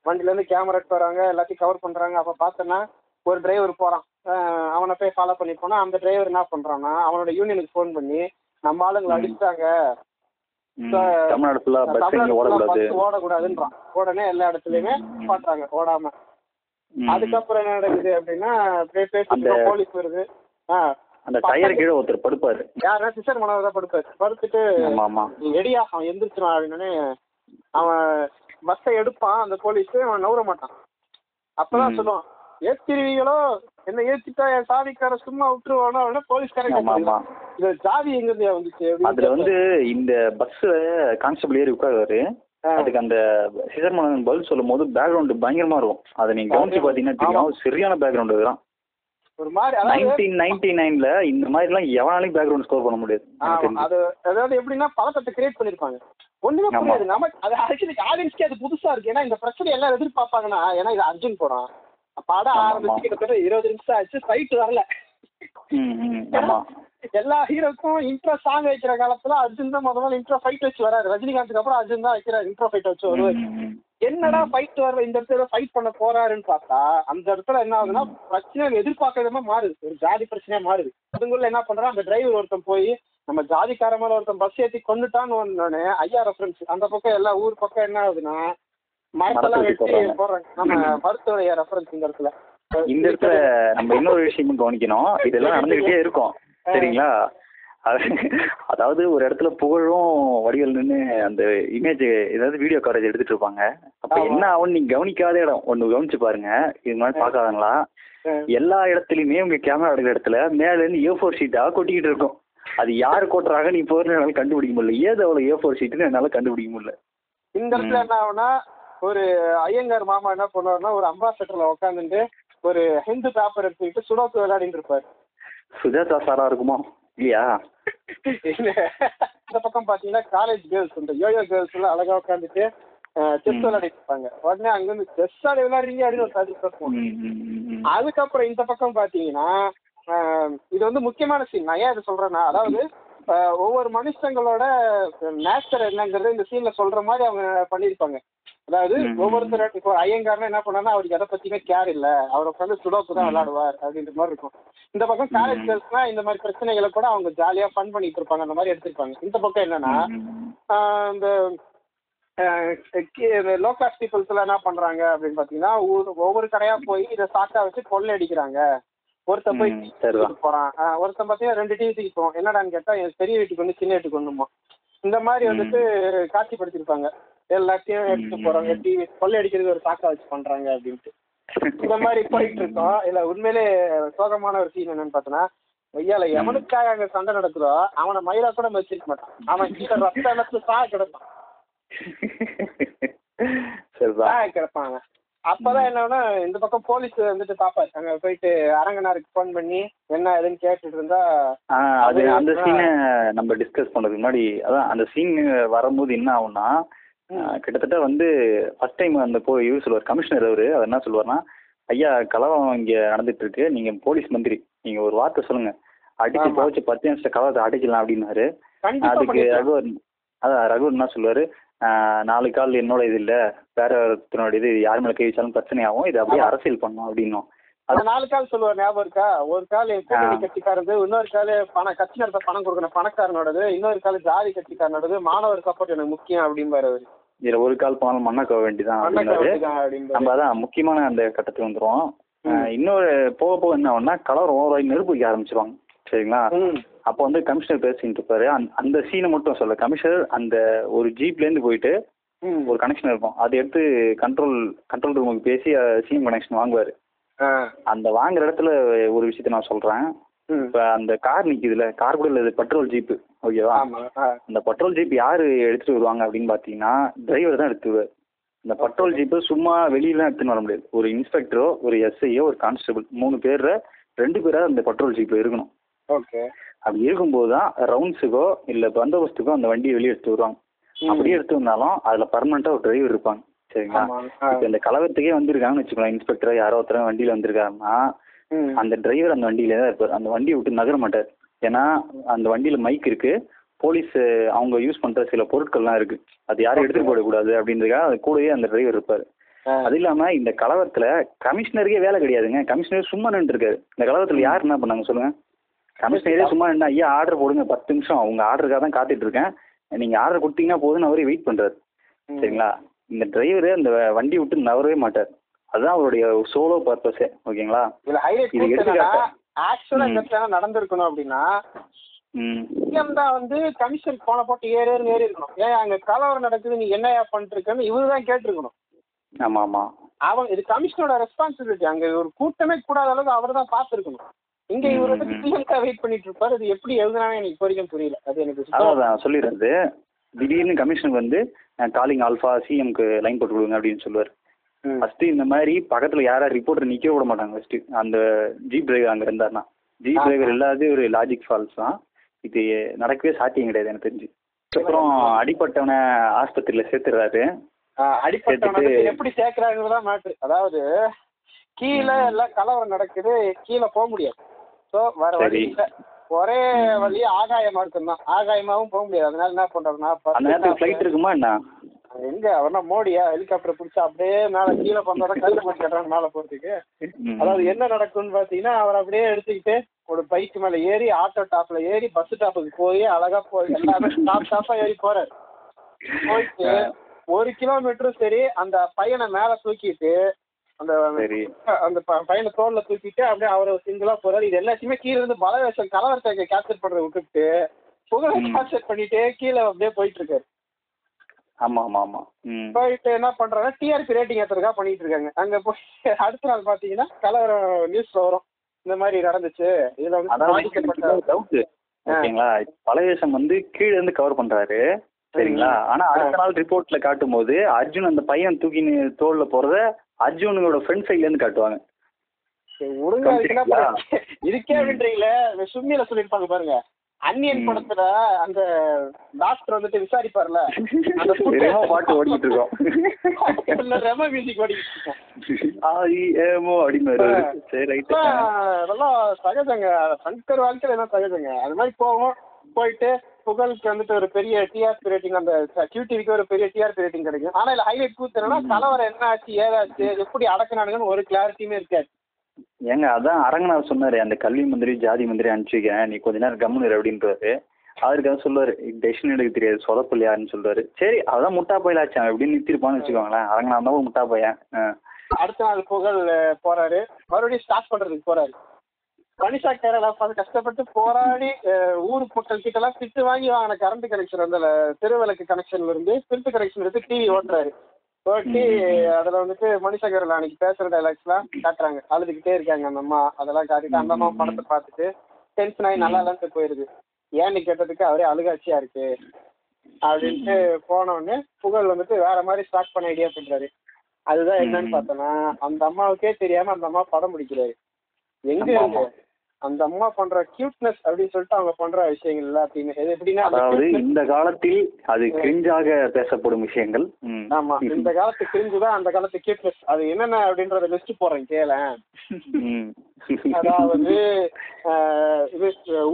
வண்டில இருந்து கேமரா எடுத்து வராங்க, எல்லாத்தையும் கவர் பண்றாங்க. அப்ப பார்த்தோன்னா ஒரு டிரைவர் போறான், அவனை போய் ஃபாலோ பண்ணி போனா அந்த டிரைவர் என்ன பண்றான்னா, அவனோட யூனியனுக்கு போன் பண்ணி நம்ம ஆளுங்களை அடிச்சுட்டாங்க, ஓடக்கூடாதுன்றான். உடனே எல்லா இடத்துலயுமே பாக்குறாங்க ஓடாம. அதுக்கப்புறம் என்ன நடக்குது அப்படின்னா, போலீஸ் வருது. அந்த டயர் கீழே ஒருத்தர் படுப்பாரு, யாரா சிஸ்டர் மனோவர் தான் படுப்பாரு. படுத்துட்டு எடியா அவன் எந்திரிச்சிடான் அப்படின்னு அவன் பஸ்ஸை எடுப்பான். அந்த போலீஸ் அவன் நவுற மாட்டான். அப்பதான் சொல்லுவான், ஏத்திருவீங்களோ என்ன, ஏத்திட்டா என் சாதிக்கார சும்மா விட்டுருவானோ அப்படின்னா போலீஸ் கரெக்டா இது ஜாதி எங்க வந்துச்சு. அதுல வந்து இந்த பஸ்ல கான்ஸ்டபிள் ஏறி உட்காருவாரு. அதுக்கு அந்த சிதர்மனன் பதில் சொல்லும் போது பேக்ரவுண்ட் பயங்கரமா இருக்கும். அதை நீங்க கவனிச்சு பாத்தீங்கன்னா சரியான பேக்ரவுண்ட் இதுதான். ஒரு மாதிரி 1999ல இந்த மாதிரி எல்லாம் எவனாலையும் பேக்ரவுண்ட் ஸ்கோர் பண்ண முடியாது. அது அதாவது எப்படின்னா பலத்தை கிரியேட் பண்ணிருப்பாங்க. ஒண்ணுமே புரியாது நமக்கு. அது ஆக்சுவலி ஆடியன்ஸ்க்கு அது புதுசா இருக்கு. ஏன்னா இந்த பிரச்சனை எல்லாம் எதிர்பார்ப்பாங்கன்னா, ஏன்னா இது அர்ஜுன் படம், படம் ஆரம்பிச்சு கிட்டத்தட்ட 20 நிமிஷம் ஆச்சு, ஃபைட் வரல. எல்லா ஹீரோக்கும் இன்ட்ரோ சாங் வைக்கிற காலத்துல அர்ஜுன் தான் முதல்ல இன்ட்ரோ ஃபைட் வச்சு வராரு. ரஜினிகாந்துக்கு அப்புறம் அர்ஜுன் தான் வைக்கிற இன்ட்ரோ ஃபைட் வச்சு வருவாரு. என்னடா ஃபைட் வர இந்த இடத்துல ஃபைட் பண்ண போறாருன்னு பார்த்தா, அந்த இடத்துல என்ன ஆகுதுன்னா பிரச்சனை எதிர்பார்க்கறதுமா மாறுது, ஒரு ஜாதி பிரச்சனையா மாறுது. அதுக்குள்ள என்ன பண்றான், அந்த டிரைவர் ஒருத்தன் போய் நம்ம ஜாதிக்கார மேல ஒருத்தன் பஸ் ஏற்றி கொண்டுட்டான்னு ஒன்னு ஐயா ரெஃபரன்ஸ். அந்த பக்கம் எல்லா ஊர் பக்கம் என்ன ஆகுதுன்னா மரத்தெல்லாம் வெட்டி போடுறாங்க. நம்ம மருத்துவரைய ரெஃபரன்ஸ் இந்த இடத்துல. இந்த இடத்துல நம்ம இன்னொரு விஷயம் கவனிக்கணும், இதெல்லாம் நடந்துகிட்டே இருக்கும் சரிங்களா. அதாவது ஒரு இடத்துல புகழும் வடிவல் நின்று அந்த இமேஜ் ஏதாவது வீடியோ கவரேஜ் எடுத்துட்டு இருப்பாங்க. அப்ப என்ன ஆகும், நீ கவனிக்காத இடம் ஒண்ணு கவனிச்சு பாருங்க. இது மாதிரி பாக்காதங்களா, எல்லா இடத்துலயுமே உங்க கேமரா எடுக்கிற இடத்துல மேல இருந்து A4 ஷீட்டா கொட்டிக்கிட்டு இருக்கும். அது யாரு கொட்டுறாங்க நீ போறேன்னு என்னால கண்டுபிடிக்க முடியல. ஏது அவ்வளவு A4 ஷீட்டுன்னு என்னால கண்டுபிடிக்க முடியல. இந்த இடத்துல என்ன ஆகுனா, ஒரு ஐயங்கார் மாமா என்ன பண்ணுவாருன்னா, ஒரு அம்பாசடர்ல உட்காந்துட்டு ஒரு ஹிந்து பேப்பர் எடுத்துக்கிட்டு சுடாத்து விளையாடிட்டு இருப்பாரு. சுஜாதா சாரா இருக்குமா இல்லையா? இந்த பக்கம் பாத்தீங்கன்னா காலேஜ் கேர்ள்ஸ் இந்த யோயோ கேர்ள்ஸ் எல்லாம் அழகா உட்காந்துட்டு செஸ் விளையாடிட்டு இருப்பாங்க. உடனே அங்க இருந்து செஸ் விளையாடுறீங்க அப்படின்னு ஒரு சாதிப்போம். அதுக்கப்புறம் இந்த பக்கம் பாத்தீங்கன்னா, இது வந்து முக்கியமான சீன். நான் ஏன் இதை சொல்றேன்னா, அதாவது ஒவ்வொரு மனுஷங்களோட நேச்சர் என்னங்கிறது இந்த சீன்ல சொல்ற மாதிரி அவங்க பண்ணிருப்பாங்க. அதாவது ஒவ்வொருத்தர ஐயங்காரனா என்ன பண்ணா, அவருக்கு எதை பத்தியுமே கேர் இல்ல, அவர் உட்காந்து சுடோக்கு தான் விளையாடுவார் அப்படின்ற மாதிரி இருக்கும். இந்த பக்கம் காலேஜ் கேர்ள்ஸ்னா இந்த மாதிரி பிரச்சனைகளை கூட அவங்க ஜாலியா ஃபன் பண்ணிட்டு இருப்பாங்க, அந்த மாதிரி எடுத்திருப்பாங்க. இந்த பக்கம் என்னன்னா, இந்த லோ கிளாஸ் பீப்புள்ஸ் எல்லாம் என்ன பண்றாங்க அப்படின்னு பாத்தீங்கன்னா, ஒவ்வொரு கடையா போய் இதை சாக்கா வச்சு கொள்ளை அடிக்கிறாங்க. ஒருத்தன் போய் போறான், ஒருத்தன் பாத்தீங்கன்னா 2 டீ தூக்கிட்டு போவான். என்னடான்னு கேட்டா, பெரிய வீட்டுக்கு வந்து சின்ன வீட்டுக்கு ஒண்ணுமா, இந்த மாதிரி வந்துட்டு காட்சிப்படுத்திருப்பாங்க. எல்லாத்தையும் எடுத்துட்டு போறாங்க, டிவி கொள்ளை அடிக்கிறது ஒரு சாக்கா வச்சு பண்றாங்க அப்படின்ட்டு இந்த மாதிரி போயிட்டு இருக்கோம். இல்ல உண்மையிலே சோகமான ஒரு சீன் என்னன்னு பாத்தீங்கன்னா, ஐயால எவனுக்காக அங்க சண்டை நடக்குதோ அவனை மயிலா கூட மதிச்சிருக்க மாட்டான். அவன் கிட்ட ரத்த இழப்பு சாக கிடப்பான், சாக கிடப்பான். அப்பதான் என்னன்னா, இந்த பக்கம் போலீஸ் வந்துட்டு பாப்பாரு, அங்க போயிட்டு அரங்கனாருக்கு ஃபோன் பண்ணி என்ன ஏதுன்னு கேட்டுட்டு இருந்தா, அந்த சீனை நம்ம டிஸ்கஸ் பண்றதுக்கு முன்னாடி அதான் அந்த சீன் வரும்போது என்ன ஆகும்னா, கிட்டத்தட்ட வந்து ஃபர்ஸ்ட் டைம் அந்த இவர் சொல்லுவார், கமிஷனர் அவரு, அவர் என்ன சொல்லுவார்னா, ஐயா கலவரம் இங்க நடந்துட்டு இருக்கு, நீங்க போலீஸ் மந்திரி, நீங்க ஒரு வார்த்தை சொல்லுங்க, அடிச்சு போச்சு 10 நிமிஷம் கலவரத்தை அடிக்கலாம் அப்படின்னாரு. அதுக்கு ரகுவர் என்ன சொல்லுவாரு, 4 கால் என்னோட இது இல்ல, வேறத்தனோட இது, யார் மேல கை வச்சாலும் பிரச்சனையாகும், இது அப்படியே அரசியல் பண்ணும் அப்படின்னும். அது 4 கால் சொல்லுவார், ஞாபகம் இருக்கா? ஒரு கால் கட்சிக்காரது, இன்னொரு கால் கட்சி நடத்த பணம் கொடுக்குற பணக்காரனோடது, இன்னொரு கால் ஜாதி கட்சிக்காரனோடது, மாணவர் சப்போர்ட் எனக்கு முக்கியம் அப்படிம்பாரு அவரு. இதுல ஒரு கால் போனாலும் மண்ணக்க வேண்டிதான். நம்ம அதான் முக்கியமான அந்த கட்டத்துக்கு வந்துருவோம். இன்னொரு போக போக என்ன ஆகும்னா, கலர் ஓவராய் நெருப்பிக்க ஆரம்பிச்சிருவாங்க. சரிங்களா? அப்போ வந்து கமிஷனர் பேசிட்டு இருப்பாரு. அந்த சீனை மட்டும் சொல்ல, கமிஷனர் அந்த ஒரு ஜீப்ல இருந்து போயிட்டு ஒரு கனெக்ஷன் இருக்கும், அதை எடுத்து கண்ட்ரோல் ரூமுக்கு பேசி சிஎம் கனெக்ஷன் வாங்குவாரு. அந்த வாங்குற இடத்துல ஒரு விஷயத்த நான் சொல்றேன். இப்ப அந்த கார் நிக்குதுல, கார் கூட இல்ல, பெட்ரோல் ஜீப்பு. ஓகேவா? அந்த பெட்ரோல் ஜீப் யாரு எடுத்துட்டு வருவாங்க அப்படின்னு பாத்தீங்கன்னா, டிரைவர் தான் எடுத்துருவாரு. இந்த பெட்ரோல் ஜீப்பு சும்மா வெளியிலாம் எடுத்துன்னு வர முடியாது. ஒரு இன்ஸ்பெக்டரோ, ஒரு எஸ்ஐயோ, ஒரு கான்ஸ்டபிள், 3 பேர்ல 2 பேரா அந்த பெட்ரோல் ஜீப்ல இருக்கணும். ஓகே. அப்படி இருக்கும்போதுதான் ரவுண்ட்ஸுக்கோ இல்ல பந்தோபஸ்துக்கோ அந்த வண்டியை வெளியே எடுத்து வருவாங்க. அப்படியே எடுத்து வந்தாலும் அதுல பர்மனண்டா ஒரு டிரைவர் இருப்பாங்க. சரிங்களா? இப்ப இந்த கலவரத்துக்கே வந்திருக்காங்கன்னு வச்சுக்கலாம், இன்ஸ்பெக்டரா யாரோ ஒருத்தர் வண்டியில வந்திருக்காருன்னா, அந்த டிரைவர் அந்த வண்டியில தான் இருப்பார். அந்த வண்டியை விட்டு நகர மாட்டார். ஏன்னா அந்த வண்டியில மைக் இருக்கு, போலீஸ் அவங்க யூஸ் பண்ற சில பொருட்கள்லாம் இருக்கு, அது யாரும் எடுத்துட்டு போயிடக்கூடாது அப்படின்றதுக்காக அது கூடவே அந்த டிரைவர் இருப்பாரு. அது இல்லாம இந்த கலவரத்துல கமிஷனருக்கே வேலை கிடையாதுங்க. கமிஷனர் சும்மா நின்று இருக்காரு. இந்த கலவரத்துல யார் என்ன பண்ணாங்க சொல்லுங்க? கமிஷனரே சும்மா நின்று, ஐயா ஆர்டர் போடுங்க, 10 நிமிஷம் உங்க ஆர்டருக்காக தான் காத்துட்டு இருக்கேன், நீங்க ஆர்டர் கொடுத்தீங்கன்னா போதுன்னு அவரே வெயிட் பண்றாரு. சரிங்களா? இந்த டிரைவரு அந்த வண்டி விட்டு நகரவே மாட்டார். அதுதான் அவருடைய சோலோ பர்பஸே. ஓகேங்களா? நடந்திருக்கணும் அப்படின்னா, வந்து கமிஷன் போன போட்டு ஏறி இருக்கணும். ஏன் அங்க கலவரம் நடக்குது, நீ என்னையா பண்ணிட்டு இருக்கன்னு இவருதான் கேட்டிருக்கணும். ஆமா ஆமா, அவன் இது கமிஷனோட ரெஸ்பான்சிபிலிட்டி. அங்க ஒரு கூட்டமே கூடாத அளவுக்கு அவர் தான் பாத்துருக்கணும். இங்க இவர் வந்து டிஎன்கா வெயிட் பண்ணிட்டு இருப்பாரு. அது எப்படி எழுதுனாவே எனக்கு இப்போ வரைக்கும் புரியல. அது எனக்கு சொல்லிடுறது, திடீர்னு கமிஷன் வந்து காலிங் ஆல்ஃபா சிஎம்க்கு லைன் போட்டு விடுங்க அப்படின்னு சொல்லுவார். ஃபர்ஸ்ட் இந்த மாதிரி பக்கத்துல யாரா ரிப்போர்ட்டர் நிக்க விட மாட்டாங்க. ஃபர்ஸ்ட் அந்த ஜீப் டிரைவர் அங்க இருந்தாருன்னா, ஜீப் டிரைவர் இல்லாத ஒரு லாஜிக் ஃபால்ஸ் தான். இது நடக்கவே சாத்தியம் கிடையாது எனக்கு தெரிஞ்சு. அப்புறம் அடிப்பட்டவனை ஆஸ்பத்திரியில சேர்த்துறாரு. அடிப்பட்டவனை எப்படி சேர்க்கிறாங்கதான் மேட்ரு. அதாவது கீழே எல்லாம் கலவரம் நடக்குது, கீழே போக முடியாது. ஸோ வர வழி இல்லை, ஒரே வழி ஆகாய மார்க்கம் தான். ஆகாயமாவும் போக முடியாது. அதனால என்ன பண்றதுன்னா, எங்க அவர்னா மோடியா ஹெலிகாப்டர் பிடிச்சா அப்படியே மேலே கீழே பண்றோம், கல் போட்டுறாங்க மேலே போறதுக்கு. அதாவது என்ன நடக்கும்னு பாத்தீங்கன்னா, அவர் அப்படியே எடுத்துக்கிட்டு ஒரு பைக் மேல ஏறி, ஆட்டோ டாப்ல ஏறி, பஸ் ஸ்டாப்புக்கு போய் அழகா போய் எல்லாமே ஸ்டாப் ஸ்டாப்பா ஏறி போறாரு. போயிட்டு 1 கிலோமீட்டரும் சரி, அந்த பையனை மேல தூக்கிட்டு, அந்த பையனை தோல்ல தூக்கிட்டு அப்படியே அவரை சிங்கிளா போறாரு. இது எல்லாத்தையுமே கீழே இருந்து பலவேஷம் கலவரத்தை கேப்சர் பண்றத விட்டுட்டு புகழை கேப்சர் பண்ணிட்டே கீழே அப்படியே போயிட்டு இருக்காரு. ஆமா ஆமா ஆமா போயிட்டு என்ன பண்றாங்க, டிஆர்பி ரேட்டிங் ஏத்துறதுக்கா பண்ணிட்டு இருக்காங்க. அங்க போய் அடுத்த நாள் பாத்தீங்கன்னா கலவரம் நியூஸ் வரும், இந்த மாதிரி நடந்துச்சு. இதுல வந்து டவுட் ஓகேங்களா, பழைய விஷயம் வந்து கீழே இருந்து கவர் பண்றாரு சரிங்களா. ஆனா அடுத்த நாள் ரிப்போர்ட்ல காட்டும் போது அர்ஜுன் அந்த பையன் தூக்கின்னு தோல்ல போறத அர்ஜுனோட ஃப்ரெண்ட் சைட்ல இருந்து காட்டுவாங்க. இதுக்கே அப்படின்றீங்களே சும்மியில சொல்லிருப்பாங்க பாருங்க, அன்னியன் படத்துல அந்த டாக்டர் வந்துட்டு விசாரிப்பாருல, அந்த பாட்டு ஓடிட்டு இருக்கோம் அதெல்லாம் சகஜங்க. சங்கர் வாழ்க்கையில எல்லாம் சகஜங்க. அது மாதிரி போவோம், போயிட்டு புகழுக்கு வந்துட்டு ஒரு பெரிய டிஆர்பி ரேட்டிங், அந்த கியூடிவிக்கு ஒரு பெரிய டிஆர்பி ரேட்டிங் கிடைக்கும். ஆனா இதுல ஹைலைட் கூத்துனா கலவரம் என்ன ஆச்சு ஏதாச்சு எப்படி அடக்கினானுங்கன்னு ஒரு கிளாரிட்டியுமே இருக்காது ஏங்க. அதான் அரங்கநாதர் சொன்னாரு, அந்த கல்வி மந்திரி ஜாதி மந்திரி அனுப்பிச்சுக்க, நீ கொஞ்ச நேரம் கம்முனு அப்படின்றாரு. அவருக்காக சொல்லுவாரு டெசிஷன் எடுக்க தெரியாது சொதப்பல் யாருன்னு சொல்லுவாரு. சரி அதான் முட்டா போயிலாச்சான் அப்படின்னு நிறுத்திருப்பான்னு வச்சுக்கோங்களேன். அரங்கநாதன் தான் ஒரு முட்டா பையன். அடுத்த நாள் புகழ் போறாரு, மறுபடியும் ஸ்டார்ட் பண்றதுக்கு போறாரு. மனிஷா கேரளா பார்த்து கஷ்டப்பட்டு போராடி ஊர் மக்கள் கிட்ட எல்லாம் திட்டு வாங்கி வாங்கின கரண்ட் கனெக்ஷன், அந்த தெருவிளக்கு கனெக்ஷன்ல இருந்து திருட்டு கனெக்ஷன் எடுத்து டிவி ஓட்டுறாரு. போட்டி அதுல வந்துட்டு மனுஷங்கர்ல அன்னைக்கு பேசுற டைலாக்ஸ் எல்லாம் காட்டுறாங்க. அழுதுகிட்டே இருக்காங்க அந்த அம்மா, அதெல்லாம் காட்டிட்டு அந்த அம்மா படத்தை பார்த்துட்டு டென்ஷன் ஆகி நல்லா இல்லாம போயிருது. ஏன்னு கேட்டதுக்கு அவரே அழுகாட்சியா இருக்கு அப்படின்ட்டு போனோடனே புகழ் வந்துட்டு வேற மாதிரி ஸ்டார்ட் பண்ண ஐடியா பண்றாரு. அதுதான் என்னன்னு பார்த்தோன்னா அந்த அம்மாவுக்கே தெரியாம அந்த அம்மா படம் பிடிக்கிறாரு. எங்க இருக்கு அந்த அம்மா பண்ற கியூட்னஸ் அப்படின்னு சொல்லிட்டு அவங்க பண்ற விஷயங்கள் எல்லாம், அதாவது இந்த காலத்தில் அது கிரிஞ்சாக பேசப்படும் விஷயங்கள். ஆமா, இந்த காலத்து கிரிஞ்சுதான் அந்த காலத்து கியூட்னஸ். அது என்னென்ன அப்படின்றத லிஸ்ட் போறேன் கேள. அதாவது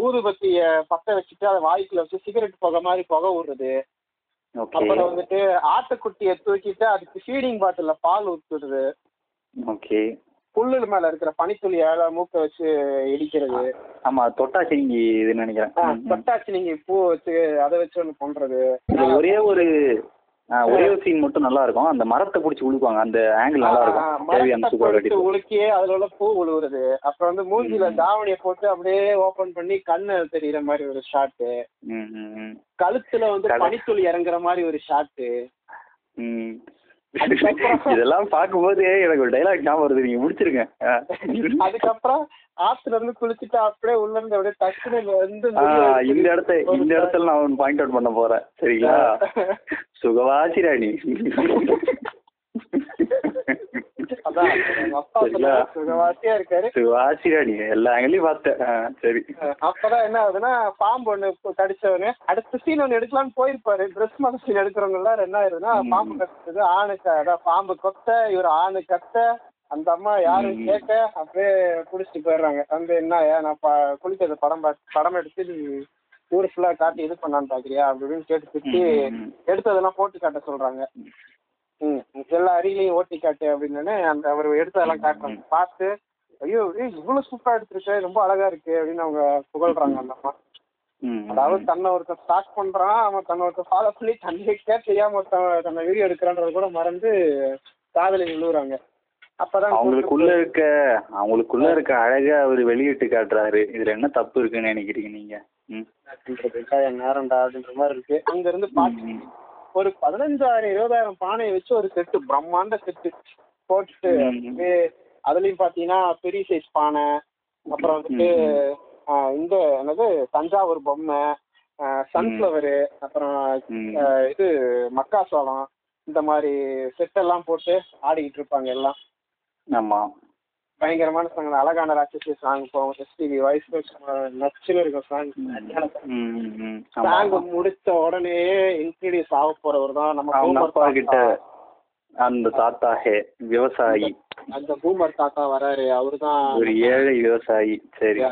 ஊதுபத்திய பத்த வச்சுட்டு அதை வாய்க்குள்ள வச்சு சிகரெட் போக மாதிரி புகை ஊடுறது. அப்புறம் வந்துட்டு ஆட்டுக்குட்டியை தூக்கிட்டு அதுக்கு ஃபீடிங் பாட்டில பால் ஊத்துறது. ஓகே, புல்லு மேல இருக்கிற பனித்துளி ஏழை மூக்க வச்சு இடிக்கிறது. ஆமா, தொட்டாச்சிங்கி இதுன்னு நினைக்கிறேன். தொட்டாச்சிங்கி பூ வச்சு அதை வச்சு ஒண்ணு பண்றது. ஒரே ஒரு சீன் மட்டும் நல்லா இருக்கும், அந்த மரத்தை பிடிச்சி உழுக்குவாங்க, அந்த ஆங்கிள் நல்லா இருக்கும். மரத்தை உழுக்கியே அதுல உள்ள பூ உழுவுறது. அப்புறம் வந்து மூஞ்சில தாவணியை போட்டு அப்படியே ஓபன் பண்ணி கண்ணு தெரியுற மாதிரி ஒரு ஷாட்டு. கழுத்துல வந்து பனித்துளி இறங்குற மாதிரி ஒரு ஷாட்டு. இதெல்லாம் பாக்கும்போது எனக்கு ஒரு டைலாக் ஞாபகம் வருது, நீங்க முடிச்சிருங்க. அதுக்கப்புறம் ஆத்துல இருந்து குளிச்சுட்டு அப்படியே உள்ள இருந்து அப்படியே டக்குனு வந்து இந்த இடத்துல நான் ஒன்னு பாயிண்ட் அவுட் பண்ண போறேன் சரிங்களா. சுகவாசி ராணி, அதான் சுகவாசியா இருக்காரு. சுகவாசி ராணி எல்லா ஆங்கிலையும் பார்த்தேன். சரி, அப்பதான் என்ன ஆகுதுன்னா பாம்பு ஒண்ணு கடிச்சவனு அடுத்த சீன் ஒண்ணு எடுக்கலாம்னு போயிருப்பாரு. ட்ரெஸ் மாத்த சீன் எடுக்கிறவங்க எல்லாம் என்ன ஆயிருதுன்னா பாம்பு கட்டது ஆணுக்கு, அதான் பாம்பு கொத்த இவர் ஆணு கத்த, அந்த அம்மா யாரும் கேட்க அப்படியே குடிச்சிட்டு போயிடுறாங்க. வந்து என்ன நான் குளிச்சது படம் எடுத்து ஊர் ஃபுல்லா காட்டி இது பண்ணான்னு பாக்குறியா அப்படின்னு கேட்டு திட்டி எடுத்ததெல்லாம் போட்டு காட்ட சொல்றாங்க. எல்லா அருகிலையும் ஓட்டி காட்டு அப்படின்னு அந்த அவர் எடுத்ததெல்லாம் காட்டுறாங்க. பார்த்து ஐயோ இவ்வளவு சூப்பரா எடுத்துருச்சு, ரொம்ப அழகா இருக்கு அப்படின்னு அவங்க புகழ்றாங்க அந்த அம்மா. அதாவது தன்னை ஒருத்தன் ஸ்டார்ட் பண்றான், அவன் தன்னை ஒருத்தன் ஃபாலோ பண்ணி தன்னைக்கே தெரியாம ஒருத்தன் தன்னை வீடியோ எடுக்கிறான்றது கூட மறந்து காதலை விழுவுறாங்க. அப்பதான் அவங்களுக்குள்ள இருக்க அழகா அவரு வெளியிட்டு காட்டுறாரு. இதுல என்ன தப்பு இருக்குன்னு நினைக்கிறீங்க நீங்க? என் நேரம்டா அப்படின்ற மாதிரி இருக்கு. அங்க இருந்து பாட்டு ஒரு 15,000-20,000 பானையை வச்சு ஒரு செட்டு, பிரம்மாண்ட செட்டு போட்டு. அதுலயும் பாத்தீங்கன்னா பெரிய சைஸ் பானை, அப்புறம் வந்துட்டு இந்த என்னது தஞ்சாவூர் பொம்மை, சன்ஃபிளவரு, அப்புறம் இது மக்காசோளம், இந்த மாதிரி செட்டெல்லாம் போட்டு ஆடிக்கிட்டு இருப்பாங்க எல்லாம். ஆமா, பயங்கரமான சாங், அழகான ராட்சசி சாங் போகும். எஸ்பிபி வாய்ஸ் நச்சுன்னு இருக்கும் சாங். சாங் முடிச்ச உடனே இன்ட்ரடியூஸ் ஆக போறவர் தான் நம்ம அந்த தாத்தாஹே விவசாயி. அந்த பூமர் தாத்தா வராரு, அவரு தான் ஒரு ஏழை விவசாயி. சரி,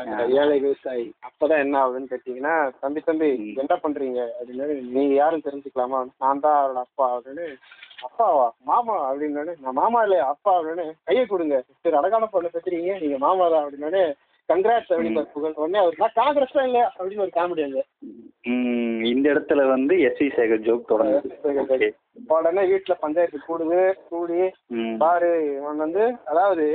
ஏழை விவசாயி. அப்பதான் என்ன ஆகுதுன்னு கேட்டீங்கன்னா, தம்பி என்ன பண்றீங்க அப்படின்னு, நீங்க யாரும் தெரிஞ்சுக்கலாமா? நான் தான் அவரோட அப்பா அப்படின்னு. அப்பாவா? மாமா அப்படின்னு. நான் மாமா இல்லையா, அப்பா அப்படின்னு. கையை கொடுங்க, சரி அழகான பொண்ணை பத்திரீங்க, நீங்க மாமா தான் அப்படின்னு. கங்க்ராட்ஸ் அப்படின்னு புகழ் உடனே அவர் நான் காங்கிரஸ் இல்லையா அப்படின்னு ஒரு காமெடி. அங்க இந்த இடத்துல வந்து எஸ் வி சேகர் ஜோக் தொடங்க உடனே வீட்டுல பஞ்சாயத்து கூடி பாரு இவன் வந்து, அதாவது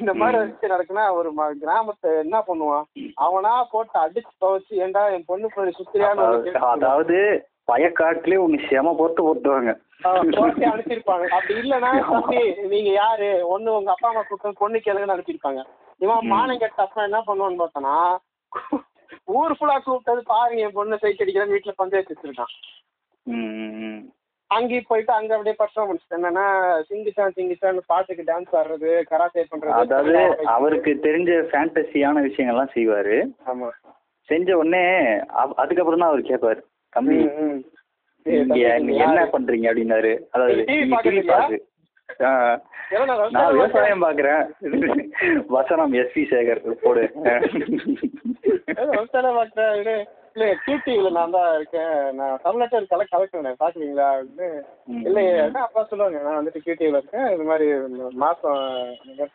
இந்த மாதிரி விஷயம் நடக்குன்னா ஒரு கிராமத்தை என்ன பண்ணுவான், அவனா போட்டு அடிச்சு துவச்சு ஏண்டா என் பொண்ணு போய் சுத்திரியான்னு. அதாவது பயக்காட்டுல உன்னை செம போட்டு போட்டுவாங்க. அனுப்பியிருப்பாங்க. அப்படி இல்லன்னா நீங்க யாரு ஒண்ணு உங்க அப்பா அம்மா கூட்டம் பொண்ணு கேளுங்கன்னு அனுப்பியிருப்பாங்க. இவன் மானம் கேட்ட அப்பா என்ன பண்ணுவான்னு பார்த்தோன்னா ஊர் ஃபுல்லா கூப்பிட்டது பாருங்க என் பொண்ணு சைட் அடிக்கிறேன் வீட்டுல பஞ்சாயத்து வச்சிருக்கான். அங்கேயும் போயிட்டு அங்க அப்படியே பர்ஃபார்மன்ஸ் என்னன்னா சிங்கிச்சான் சிங்கிச்சான்னு பாட்டுக்கு டான்ஸ் ஆடுறது கராத்தே பண்றது, அதாவது அவருக்கு தெரிஞ்ச ஃபேண்டசியான விஷயங்கள்லாம் செய்வாரு. ஆமா, செஞ்ச உடனே அதுக்கப்புறம் தான் அவர் கேட்பாரு கம்மி என்ன பண்றீங்க அப்படின்னாரு. அதாவது நான் விவசாயம் பாக்குறேன் வசனம் எஸ் வி சேகர் போடு விவசாயம் பாக்குறேன் இல்ல டிவில நான் தான் இருக்கேன் நான் தமிழ்நாட்டில் கலெக்ட் கலெக்டர் பாக்குறீங்களா அப்படின்னு இல்லையே அப்பா சொல்லுவாங்க நான் வந்துட்டு டிவில இருக்கேன் இது மாதிரி மாசம்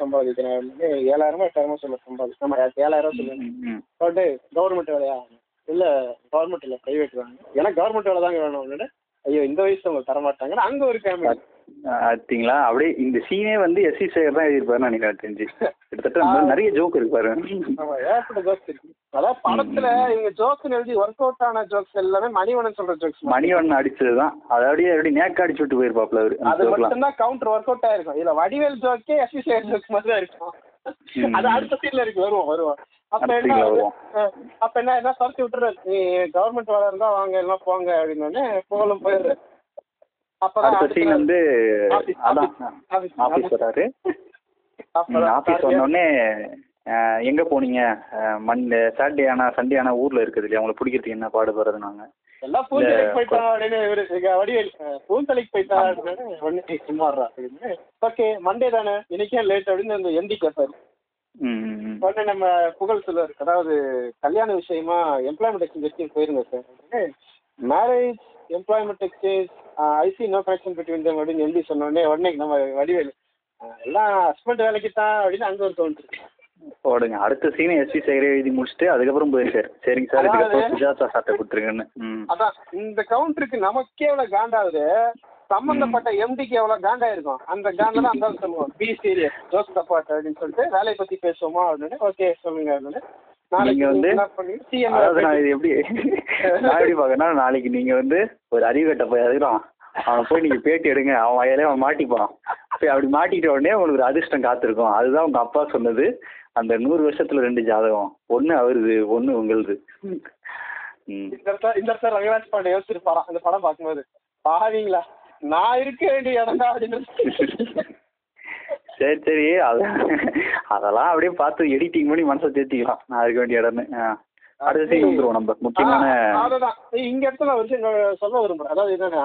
சம்பாதிக்கிறேன் அப்படின்னு 7,000-8,000 சொல்ல சம்பாதிச்சேன். நம்ம 7,000 சொல்லுவேன் போட்டு கவர்மெண்ட் வேலையா இல்ல கவர்மெண்ட் இல்ல பிரைவேட் தாங்க ஏன்னா கவர்மெண்ட் வேலை தாங்க வேணும் அப்படின்னு. ஐயோ இந்த வயசு அவங்க தரமாட்டாங்கன்னு அங்க ஒரு ஃபேமிலி பார்த்தீங்களா அப்படியே இந்த சீனே வந்து எஸ் சி சேகர் தான் எழுதியிருப்பாருன்னு நினைக்கிறேன் தெரிஞ்சு. கிட்டத்தட்ட நிறைய ஜோக் இருப்பாரு. அதாவது படத்துல இவங்க ஜோக்ஸ் எழுதி ஒர்க் அவுட் ஆன ஜோக்ஸ் எல்லாமே மணிவண்ணன் சொல்ற ஜோக்ஸ். மணிவண்ணன் அடிச்சதுதான் அதாவது எப்படி நேக்க அடிச்சு விட்டு போயிருப்பாப்ல அவரு. அது மட்டும் தான் கவுண்டர் ஒர்க் அவுட் ஆயிருக்கும். இதுல வடிவேல் ஜோக்கே எஸ் சி சேகர் ஜோக்ஸ் மாதிரி தான் இருக்கும். அது அடுத்த சீன்ல இருக்கு. வருவோம். அப்ப என்ன என்ன துரத்தி விட்டுறாரு நீ கவர்மெண்ட் வேலை இருந்தா வாங்க எல்லாம் போங்க அப்படின்னு போகலும் போயிடுற. எங்க போனீங்க மண்டே சாட்டர்டே ஆனா சண்டே ஆனா ஊர்ல இருக்குது இல்லையா உங்களை பிடிக்கிறதுக்கு என்ன பாடுபடுறது நாங்க எல்லாம் பூந்தலைக்கு போயிட்டாங்க மண்டே தானே இன்னைக்கே லேட் அப்படின்னு அந்த எம்பி கேப்பாரு. உடனே நம்ம புகழ் சொல்லுவாரு அதாவது கல்யாண விஷயமா எம்ப்ளாய்மெண்ட் எக்ஸ்சேஞ்ச் போயிருங்க sir marriage employment exchange I see no connection between them அப்படின்னு எம்பி சொன்னோடனே உடனே நம்ம வடிவேலு எல்லாம் ஹஸ்பண்ட் வேலைக்கு தான் அப்படின்னு அங்கே ஒரு தோன்றுச்சு. ஓடுங்க அடுத்த சீனை எஸ்பி சேகரே எழுதி முடிச்சுட்டு அதுக்கப்புறம் போயிருக்காரு. சரிங்க சார் இதுக்கப்புறம் சுஜாதா சாட்டை கொடுத்துருங்கன்னு. அதான் இந்த கவுண்டருக்கு நமக்கே எவ்வளோ காண்டாவது சம்பந்தப்பட்ட எம்டிக்கு எவ்வளோ காண்டாயிருக்கும். அந்த காண்டெல்லாம் அந்த சொல்லுவோம் பி சீரியஸ் ஜோஸ் தப்பாட் அப்படின்னு சொல்லிட்டு வேலையை பற்றி பேசுவோமா அப்படின்னு. ஓகே சொல்லுங்க அப்படின்னு நீங்க வந்து எப்படி நான் எப்படி பாக்கனா நாளைக்கு நீங்க வந்து ஒரு அறிவுகட்ட போய் அதுக்குறான் அவனை போய் நீங்க பேட்டி எடுங்க அவன் வயலே அவன் மாட்டிப்பான். அப்படி மாட்டிக்கிட்ட உடனே உங்களுக்கு ஒரு அதிர்ஷ்டம் காத்திருக்கும். அதுதான் உங்க அப்பா சொன்னது அந்த 100 வருஷத்துல 2 ஜாதகம் ஒண்ணு அவருது ஒண்ணு உங்களுது. இந்த சார் ரவிராஜ் பாண்டே யோசிச்சிருப்பாரா அந்த படம் பார்க்கும்போது பாவீங்களா நான் இருக்க வேண்டிய இடம்தான் அப்படின்னு. சரி சரி அதெல்லாம் அப்படியே பார்த்து எடிட்டிங் பண்ணி மனசை தேர்த்திக்கலாம் நான் இருக்க வேண்டிய இடம்னு. அடுத்த சீன் வந்துருவோம் நம்ம முக்கியமான அதான் இங்க இடத்துல நான் ஒரு விஷயம் சொல்ல விரும்புறேன். அதாவது என்னன்னா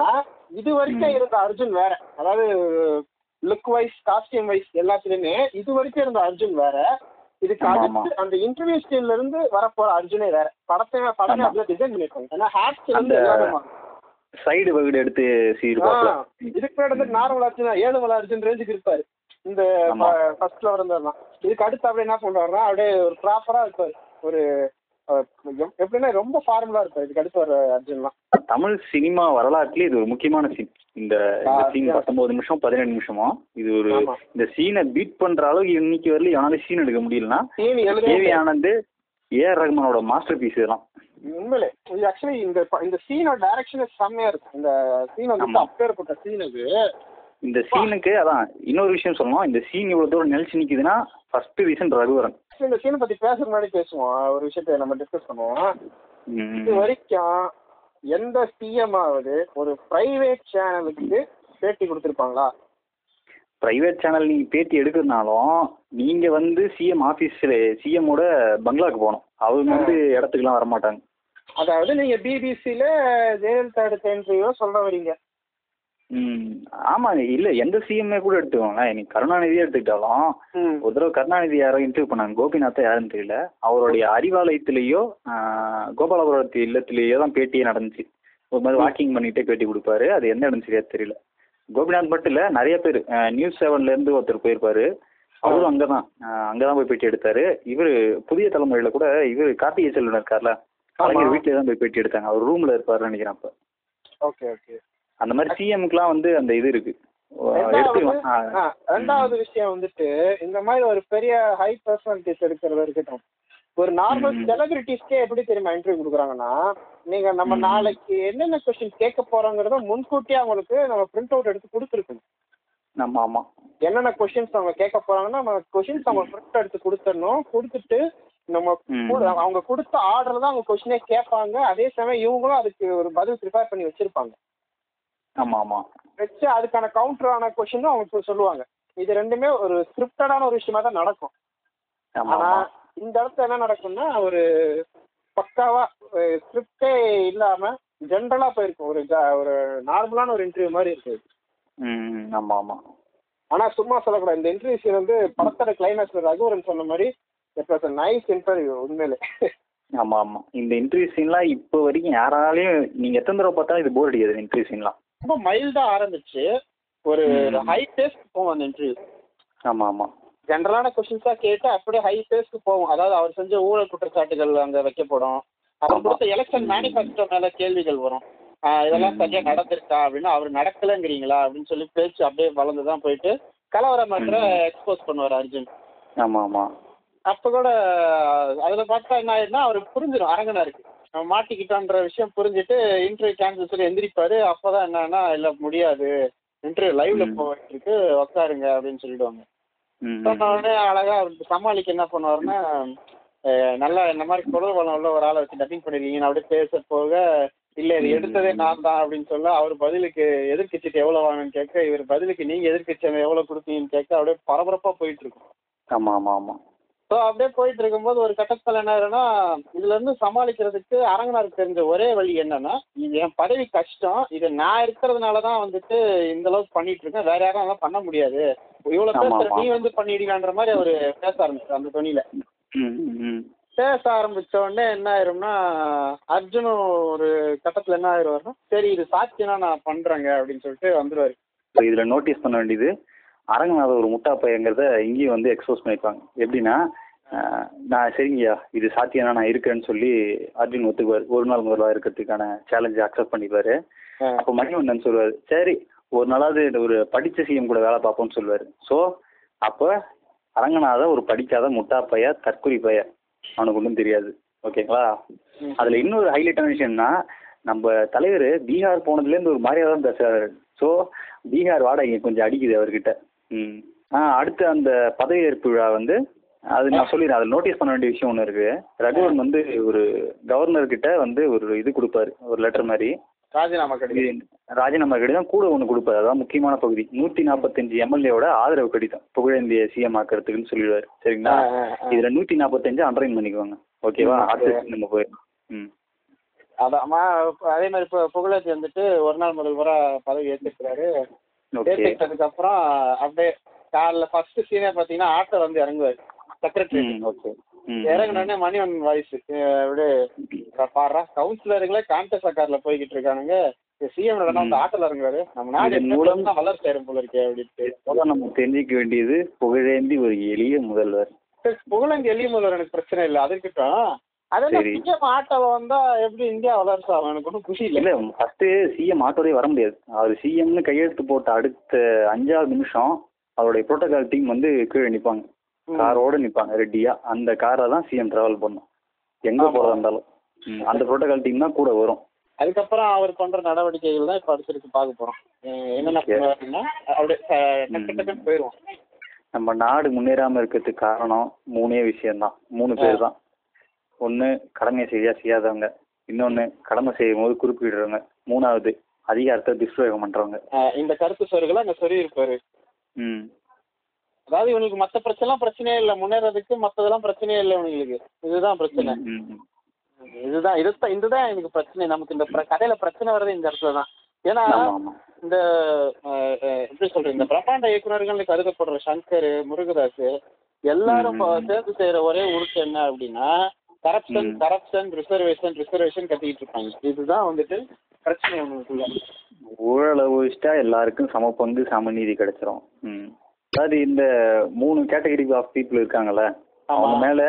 இது வரைக்கும் இருந்த அர்ஜுன் வேற அதாவது லுக் வைஸ் காஸ்டியூம் வைஸ் எல்லாத்துலயுமே இது வரைக்கும் இருந்த அர்ஜுன் வேற இதுக்கு அடுத்து அந்த இன்டர்வியூ ஸ்டைல இருந்து வரப்போற அர்ஜுனே வேற. படமே அப்படியே டிசைன் பண்ணிருக்காங்க. ஏன்னா ஹேட்ஸ் வந்து எல்லாமே சைடு வகுடு எடுத்து சீருவாங்க. இதுக்கு முன்னாடி நார்மல் அர்ஜுனா ஏழுமலை அர்ஜுன் ரேஞ்சுக்கு இருப்பாரு. இந்த ஃபர்ஸ்ட்ல வரந்தான் இதுக்கு அடுத்து அப்படியே என்ன பண்றாருன்னா அப்படியே ஒரு ப்ராப்பரா இருப்பாரு ஒரு எப்படின்னா ரொம்ப ஃபார்முலா இருப்பாரு. இதுக்கு அடுத்து வர அர்ஜுன்லாம் தமிழ் சினிமா வரலாற்றுல இது ஒரு முக்கியமான சீன். இந்த சீன் 19 நிமிஷம் 17 நிமிஷமா இது ஒரு இந்த சீனை பீட் பண்ற அளவுக்கு இன்னைக்கு வரல யாராலும் சீன் எடுக்க முடியலன்னா கேவி ஆனந்த் ஏஆர் ரஹ்மானோட மாஸ்டர் பீஸ் இதெல்லாம் உண்மையிலே. இது ஆக்சுவலி இந்த சீனோட டைரக்ஷன் செம்மையா இருக்கும். இந்த சீன் வந்து அப்பேற்பட்ட சீன் இது. இந்த சீனுக்கு அதான் இன்னொரு விஷயம் சொல்லணும். இந்த சீன் இவ்வளவு தூரம் நெல்ச்சி நிக்குதுன்னா ஃபர்ஸ்ட் ரீசன் ரகுவரன். இந்த சீனை பத்தி பேசுற முன்னாடி பேசுவோம் ஒரு விஷயத்தை நம்ம டிஸ்கஸ் பண்ணுவோம். இது வரைக்கும் எந்த சிஎம் ஆவது ஒரு பிரைவேட் சேனலுக்கு பேட்டி கொடுத்துருப்பாங்களா? பிரைவேட் சேனல் நீங்க பேட்டி எடுக்கிறதுனாலும் நீங்க வந்து சிஎம் ஆபீஸ்ல சிஎம்மோட பங்களாவுக்கு போகணும். அவங்க வந்து இடத்துக்குலாம் வரமாட்டாங்க. அதாவது நீங்க பிபிசியில ஜெயலலிதா எடுத்த இன்டர்வியூ சொல்ல வரீங்க. ஆமாங்க இல்ல எந்த சிஎம்ஏ கூட எடுத்துக்கோங்களேன். இன்னைக்கு கருணாநிதியே எடுத்துக்கிட்டாலும் ஒரு தடவை கருணாநிதி யாரோ இன்டர்வியூ பண்ணாங்க கோபிநாத்தை யாருன்னு தெரியல. அவருடைய அறிவாலயத்திலேயோ கோபாலபுரத்து இல்லத்திலேயோ தான் பேட்டியே நடந்துச்சு. ஒரு மாதிரி வாக்கிங் பண்ணிட்டே பேட்டி கொடுப்பாரு. அது எந்த இடம் சரியா தெரியல. கோபிநாத் மட்டும் இல்ல நிறைய பேர் News 7 இருந்து ஒருத்தர் போயிருப்பாரு. அவரும் அங்கதான் போய் பேட்டி எடுத்தாரு. இவரு புதிய தலைமுறையில கூட இவரு கார்த்திகை செல்வன் இருக்காருல கலைஞர் வீட்டிலே தான் போய் பேட்டி எடுத்தாங்க. அவர் ரூம்ல இருப்பாருன்னு நினைக்கிறேன். அப்ப ஓகே ஓகே அந்த மாதிரி சிஎம்க்குலாம் வந்து அந்த இது இருக்கு. ரெண்டாவது விஷயம் வந்துட்டு இந்த மாதிரி ஒரு பெரிய ஹை பர்சனாலிட்டிஸ் இருக்கிறத இருக்கட்டும் ஒரு நார்மல் செலிபிரிட்டிஸ்க்கே எப்படி தெரியுமா இன்டர்வியூ கொடுக்குறாங்கன்னா, நீங்க நம்ம நாளைக்கு என்னென்ன கொஸ்டின் கேட்க போறோங்கிறத முன்கூட்டியே அவங்களுக்கு நம்ம பிரிண்ட் அவுட் எடுத்து கொடுத்துருக்கணும். நம்ம ஆமா என்னென்ன கொஸ்டின்ஸ் அவங்க கேட்க போறாங்கன்னா நம்ம கொஸ்டின்ஸ் அவங்க பிரிண்ட் எடுத்து கொடுத்துடணும். கொடுத்துட்டு நம்ம அவங்க கொடுத்த ஆர்டர் தான் அவங்க கொஸ்டினே கேட்பாங்க. அதே சமயம் இவங்களும் அதுக்கு ஒரு பதில் ப்ரிப்பேர் பண்ணி வச்சிருப்பாங்க. ஆமா ஆமா வச்சு அதுக்கான கவுண்டரான கொஸ்டின் அவங்க சொல்லுவாங்க. இது ரெண்டுமே ஒரு ஸ்கிரிப்டடான ஒரு விஷயமா தான் நடக்கும். ஆனா இந்த இடத்துல என்ன நடக்கும்னா ஒரு பக்காவா ஸ்கிரிப்டே இல்லாம ஜென்ரலா போயிருக்கும். ஒரு நார்மலான ஒரு இன்டர்வியூ மாதிரி இருக்குது. ஆமா ஆமா ஆனா சும்மா சொல்லக்கூடாது. இந்த இன்டர்வியூ வந்து படத்தோட கிளைமேக்ஸ்ல ரகுவரன் சொன்ன மாதிரி it was a nice interview உண்மையிலே. ஆமா ஆமா இந்த இன்டர்வியூ சீன்லாம் இப்போ வரைக்கும் யாராலையும் நீங்க எத்தனை தடவை பார்த்தாலும் இது போர் அடிக்காது. இன்டர்வியூ சீன்லாம் ரொம்ப மைல்டா ஆரம்பிச்சு ஒரு ஹை டெஸ்ட் போகும் அந்த இன்டர்வியூ. ஆமா ஆமா ஜென்ரலான கொஸ்டின்ஸா கேட்டு அப்படியே ஹை பேஸ்க்கு போவோம். அதாவது அவர் செஞ்ச ஊழல் குற்றச்சாட்டுகள் அங்க வைக்கப்படும். அவர் கொடுத்த எலெக்ஷன் மேனிஃபெஸ்டோ மேல கேள்விகள் வரும். இதெல்லாம் சரியா நடந்திருக்கா அப்படின்னு, அவர் நடக்கலங்கிறீங்களா அப்படின்னு சொல்லி பேச்சு அப்படியே வளர்ந்துதான் போயிட்டு கலவரமற்ற எக்ஸ்போஸ் பண்ணுவார் அர்ஜுன். ஆமா ஆமா அப்ப கூட அதுல பார்த்தா என்ன ஆயிடுனா அவர் புரிஞ்சிடும் அரங்கனா இருக்கு அவன் மாட்டிக்கிட்டான்ற விஷயம் புரிஞ்சுட்டு இன்டர்வியூ கேன்சல் சொல்லி எந்திரிப்பாரு. அப்பதான் என்னன்னா இல்ல முடியாது இன்டர்வியூ லைவ்ல போயிட்டு இருக்கு உட்காருங்க அப்படின்னு சொல்லிடுவாங்க. உடனே அழகா சமாளிக்க என்ன பண்ணுவாருன்னா நல்லா இந்த மாதிரி குரல் வளம் உள்ள ஒரு ஆளை வச்சு டப்பிங் பண்ணிருக்கீங்கன்னு அப்படியே பேச போக இல்ல இது எடுத்ததே நான் தான் அப்படின்னு சொல்ல அவர் பதிலுக்கு எதிர்கட்சிட்டு எவ்வளவு வாங்கன்னு கேட்க இவர் பதிலுக்கு நீங்க எதிர்கட்சி எவ்வளவு கொடுத்தீங்கன்னு கேட்க அப்படியே பரபரப்பா போயிட்டு இருக்கும். ஆமா ஆமா ஆமா ஸோ அப்படியே போயிட்டு இருக்கும்போது ஒரு கட்டத்தில் என்ன ஆகுதுன்னா இதுல இருந்து சமாளிக்கிறதுக்கு அரங்கனாருக்கு தெரிஞ்ச ஒரே வழி என்னன்னா இது என் பதவி கஷ்டம், இது நான் இருக்கிறதுனாலதான் வந்துட்டு இந்த அளவுக்கு பண்ணிட்டு இருக்கேன், வேற யாரும் அதெல்லாம் பண்ண முடியாது, இவ்வளவு பேர் நீ வந்து பண்ணிடுங்கன்ற மாதிரி அவரு பேச ஆரம்பிச்சார் அந்த தொனியில. பேச ஆரம்பிச்ச உடனே என்ன ஆயிரும்னா அர்ஜுனும் ஒரு கட்டத்துல என்ன ஆயிடுவாருன்னா சரி இது சாட்சினா நான் பண்றேங்க அப்படின்னு சொல்லிட்டு வந்துருவாரு. இதுல நோட்டீஸ் பண்ண வேண்டியது அரங்கநாத ஒரு முட்டா பையங்கிறத இங்கேயும் வந்து எக்ஸ்போஸ் பண்ணியிருப்பாங்க. எப்படின்னா நான் சரிங்கய்யா இது சாத்தியம்னா நான் இருக்கிறேன்னு சொல்லி அர்ஜுன் ஒத்துக்குவார். ஒரு நாள் முதல்வா இருக்கிறதுக்கான சேலஞ்சை அக்செப்ட் பண்ணிப்பாரு. அப்போ மணிவண்ணன் சொல்லுவார் சரி ஒரு நாளாவது ஒரு படித்த சிஎம் கூட வேலை பார்ப்போம்னு சொல்லுவார். ஸோ அப்போ அரங்கநாத ஒரு படிக்காத முட்டா பையா தற்குறி பைய அவனுக்கு ஒன்றும் தெரியாது. ஓகேங்களா அதில் இன்னொரு ஹைலைட்டான விஷயம்னா நம்ம தலைவர் பீகார் போனதுலேருந்து ஒரு மாதிரியாக தான் பேசுறாரு. ஸோ பீகார் வாடகை கொஞ்சம் அடிக்குது அவர்கிட்ட. அடுத்து அந்த பதவியேற்பு விழா வந்து அது நான் சொல்லிடுறேன். அதில் நோட்டீஸ் பண்ண வேண்டிய விஷயம் ஒன்று இருக்கு. ரகுவரன் வந்து ஒரு கவர்னர்கிட்ட வந்து ஒரு இது கொடுப்பாரு, ஒரு லெட்டர் மாதிரி ராஜினாமா கடிதம். ராஜினாமா கடிதம் கூட ஒன்று கொடுப்பாரு. அதான் முக்கியமான பகுதி 145 எம்எல்ஏவோட ஆதரவு கடிதம் புகழேந்திய சிஎம் ஆக்கிறதுக்குன்னு சொல்லிடுவாரு. சரிங்களா இதுல 145 அண்டர்லைன் பண்ணிக்குவாங்க. ஓகேவா அடுத்து நம்ம போயிடும். அதாம்மா அதே மாதிரி இப்போ புகழேந்தி வந்துட்டு ஒரு நாள் முதல்வரா பதவி ஏற்றிருக்கிறாரு. ஏற்றிக்கிட்டதுக்கு அப்புறம் அப்படியே காலில் ஃபர்ஸ்ட் சீனே பார்த்தீங்கன்னா ஆட்டோ வந்து இறங்குவாரு செக்ரட்டரி. ஓகே இறங்கினோடனே மணிவன் வாய்ஸ் அப்படியே பாடுறா கவுன்சிலருங்களே காங்கிரஸ் கார்ல போய்கிட்டு இருக்கானுங்க சிஎம் அந்த ஆட்டோல இறங்குறாரு. நம்ம நாடு மூலம் தான் வளர்ச்சி ஆயிரும் போல இருக்கே அப்படின்னு நம்ம தெரிஞ்சிக்க வேண்டியது. புகழேந்தி ஒரு எளிய முதல்வர். புகழேந்தி எளிய முதல்வர் எனக்கு பிரச்சனை இல்லை. அதற்கிட்டும் சிஎம் ஆட்டோல வந்தா எப்படி இந்தியா வளர்ச்சி ஆகும் எனக்கு ஒன்றும் குஷி இல்லை. ஃபர்ஸ்ட் சிஎம் ஆட்டோலேயே வர முடியாது. அவர் சிஎம்னு கையெழுத்து போட்ட அடுத்த 5வது நிமிஷம் அவருடைய புரோட்டோகால் டீம் வந்து கீழே நிற்பாங்க, காரோட நிற்பாங்க ரெட்டியா. அந்த காரை தான் சிஎம் டிராவல் பண்ணும் எங்க போறதா இருந்தாலும். அந்த புரோட்டோகால் டீம் தான் கூட வரும். அதுக்கப்புறம் அவர் பண்ற நடவடிக்கைகள் தான் இப்ப அடுத்திருக்கு பார்க்க போறோம். என்னென்ன பண்ணுவாருன்னா அப்படியே போயிடுவோம். நம்ம நாடு முன்னேறாம இருக்கிறதுக்கு காரணம் 3 விஷயம்தான். 3 பேர் தான். ஒன்று கடமையை சரியா செய்யாதவங்க, இன்னொன்று கடமை செய்யும் போது குறிப்பிடுறவங்க, 3வது அதிகாரத்தை துஷ்பிரயோகம் பண்றவங்க. இந்த கருத்து சோறுகளை அங்கே சொல்லி இருப்பாரு. அதாவது இவனுக்கு மற்ற பிரச்சனைலாம் பிரச்சனையே இல்லை, முன்னேறதுக்கு மற்றதெல்லாம் பிரச்சனையே இல்லை இவனுங்களுக்கு. இதுதான் பிரச்சனை. இதுதான் எனக்கு பிரச்சனை. நமக்கு இந்த கதையில பிரச்சனை வர்றது இந்த இடத்துல தான். ஏன்னா இந்த எப்படி சொல்றேன் இந்த பிரம்மாண்ட இயக்குநர்கள் கருதப்படுற சங்கர், முருகதாஸ் எல்லாரும் சேர்ந்து செய்யற ஒரே உருக்கு என்ன அப்படின்னா கரப்ஷன் கரப்ஷன் ரிசர்வேஷன் ரிசர்வேஷன் கட்டிக்கிட்டு இருப்பாங்க. இதுதான் வந்துட்டு பிரச்சனை. ஊழலை ஒழிச்சிட்டா எல்லாருக்கும் சம பங்கு சம நீதி கிடைச்சிரும். அதாவது இந்த 3 கேட்டகரி ஆஃப் பீப்புள் இருக்காங்கல்ல அவங்க மேல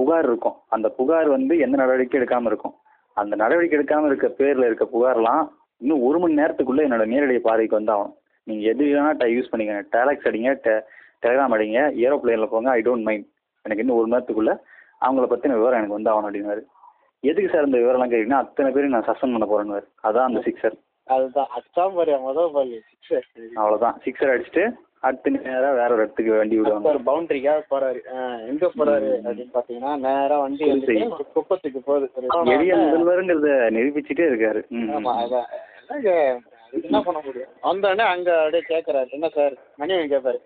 புகார் இருக்கும். அந்த புகார் வந்து எந்த நடவடிக்கை எடுக்காம இருக்கும். அந்த நடவடிக்கை எடுக்காம இருக்க பேர்ல இருக்க புகார்லாம் இன்னும் 1 மணி நேரத்துக்குள்ள என்னோட நேரடி பார்வைக்கு வந்தாகும். நீங்க எது வேணா யூஸ் பண்ணிக்கங்க, டாலக்ஸ் அடிங்க, டெலிகிராம் அடிங்க, ஏரோப்ளைன்ல போங்க, ஐ டோன்ட் மைண்ட். எனக்கு இன்னும் 1 மணி நேரத்துக்குள்ள அவங்கள பற்றின விவரம் எனக்கு வந்தாகணும் அப்படின்னாரு. எதுக்கு சார் இந்த விவரம்லாம் கேட்டீங்கன்னா அத்தனை பேரும் நான் சஸ்பெண்ட் பண்ண போறேன்னு. அதான் அந்த சிக்ஸர், அதுதான் அதான் பாரு சிக்ஸர், அவ்வளோதான். சிக்ஸர் அடிச்சுட்டு அடுத்த நேரம் வேற ஒரு இடத்துக்கு வண்டி விடுவாங்க. ஒரு பவுண்டரிக்காக போறாரு. எங்க போறாரு அப்படின்னு பாத்தீங்கன்னா நேரம் வண்டி குப்பத்துக்கு போகுது. எளிய முதல்வருங்கிறத நிரூபிச்சுட்டே இருக்காரு. ஆமா அதான் என்ன பண்ண முடியும். வந்தோடனே அங்க அப்படியே கேட்கறாரு என்ன சார் மணிவன் கேட்பாரு,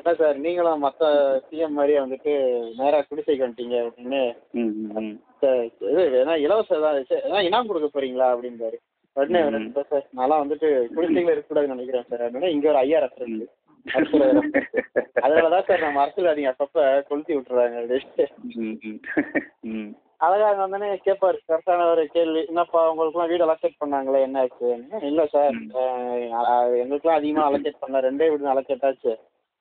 என்ன சார் நீங்களும் மற்ற சிஎம் மாதிரியே வந்துட்டு நேரா குடிசைக்கு வந்துட்டீங்க அப்படின்னு. இது ஏன்னா இலவச ஏதாவது இனாம் கொடுக்க போறீங்களா அப்படின்பாரு. உடனே சார் நான்லாம் வந்துட்டு குடிசைகளை இருக்கக்கூடாதுன்னு நினைக்கிறேன் சார் அப்படின்னா இங்க ஒரு ஐயா ரெஃபரன்ஸ் அதனாலதான் சார் நம்ம அரசியல்வாதிங்க அப்பப்ப கொளுத்தி விட்டுறாங்க அப்படின்னு அழகா வந்தோடனே கேட்பாரு கரெக்டான ஒரு கேள்வி. என்னப்பா உங்களுக்குலாம் வீடு அலோகேட் பண்ணாங்களே என்ன ஆச்சு? இல்லை சார் எங்களுக்குலாம் அதிகமாக அலோகேட் பண்ணல, 2 வீடு அலோகேட் ஆச்சு.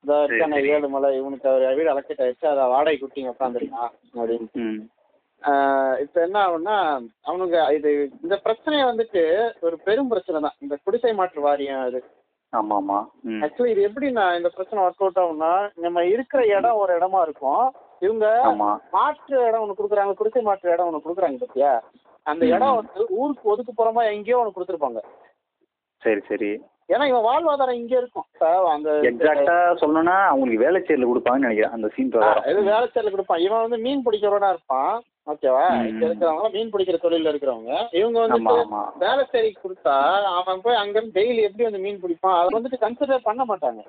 இந்த வருஷம் நான் 7 மலை இவனுக்கு ஒரு வீடு அலோகேட் ஆயிடுச்சு, அதை வாடகை குட்டிங்க உட்காந்துருக்கான் அப்படின்னு. இப்போ என்ன ஆகுன்னா அவனுங்க இது இந்த பிரச்சனையை வந்துட்டு ஒரு பெரும் பிரச்சனை தான் இந்த குடிசை மாற்று வாரியம். அது ஆக்சுவலி இது எப்படின்னா இந்த பிரச்சனை ஒர்க் அவுட் ஆகும்னா நம்ம இருக்கிற இடம் ஒரு இடமா இருக்கும், இவங்க மாற்று இடம் ஒண்ணு கொடுக்குறாங்க, குடிசை மாற்று இடம் ஒண்ணு கொடுக்குறாங்க பத்தியா. அந்த இடம் வந்து ஊருக்கு ஒதுக்குப்புறமா எங்கேயோ ஒண்ணு கொடுத்துருப்பாங்க. சரி சரி, ஏன்னா இவன் வாழ்வாதாரம் இங்கே இருக்கும். அவங்களுக்கு வேலைச்சேரில கொடுப்பாங்கன்னு நினைக்கிறேன் அந்த சீன். இது வேலைச்சேரில கொடுப்பான். இவன் வந்து மீன் பிடிக்கிறவனா இருப்பான், ஓகேவா? இங்க இருக்கிறவங்க மீன் பிடிக்கிற தொழில இருக்கிறவங்க இவங்க வந்துட்டு வேலைச்சேரிக்கு கொடுத்தா அவன் போய் அங்க இருந்து டெய்லி எப்படி வந்து மீன் பிடிப்பான், அதை வந்துட்டு கன்சிடர் பண்ண மாட்டாங்க.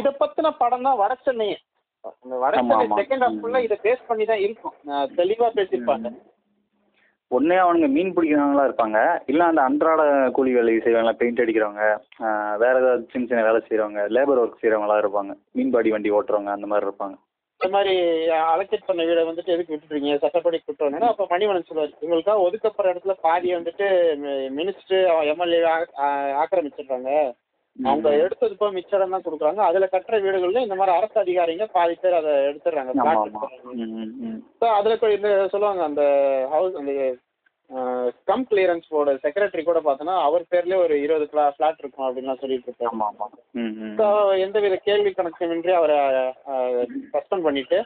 இதை பத்தின படம் தான் வட சென்னை. வட சென்னை செகண்ட் ஹாஃப் ஃபுல்லா இதை பேஸ் பண்ணி தான் இருக்கும். தெளிவா பேசியிருப்பாங்க. ஒன்னே அவனுங்க மீன் பிடிக்கிறவங்களா இருப்பாங்க, இல்ல அந்த அன்றாட கூலி வேலை செய்வாங்களா, பெயிண்ட் அடிக்கிறவங்க, வேற ஏதாவது சின்ன சின்ன வேலை செய்யறவங்க, லேபர் ஒர்க் செய்யறவங்களா இருப்பாங்க, மீன்பாடி வண்டி ஓட்டுறவங்க, அந்த மாதிரி இருப்பாங்க. இந்த மாதிரி அலோகேட் பண்ண வீடை வந்துட்டு எதுக்கு விட்டுருக்கீங்க சட்டப்படி கூட்டணும்னா அப்ப மணிவண்ணன் சொல்லுவாரு இவங்களுக்கா ஒதுக்கப்படுற இடத்துல பாதியை வந்துட்டு மினிஸ்டர் எம்எல்ஏ ஆக்கிரமிச்சிடுறாங்க, அவங்க எடுத்தது போய் மிச்சம் தான் கொடுக்குறாங்க. அதுல கட்டுற வீடுகள்ல இந்த மாதிரி அரசு அதிகாரிங்க பாதி பேர் அதை எடுத்துடுறாங்க. அதுல போய் சொல்லுவாங்க அந்த ஹவுஸ் அந்த கம் கிளியரன்ஸ் போர்டு செக்ரட்டரி கூட பார்த்தோன்னா அவர் பேர்லயே ஒரு 20 பிளாட் இருக்கும் அப்படின்லாம் சொல்லிட்டு இருக்காரு. எந்தவித கேள்வி கணக்கின்றி அவரை சஸ்பெண்ட் பண்ணிட்டு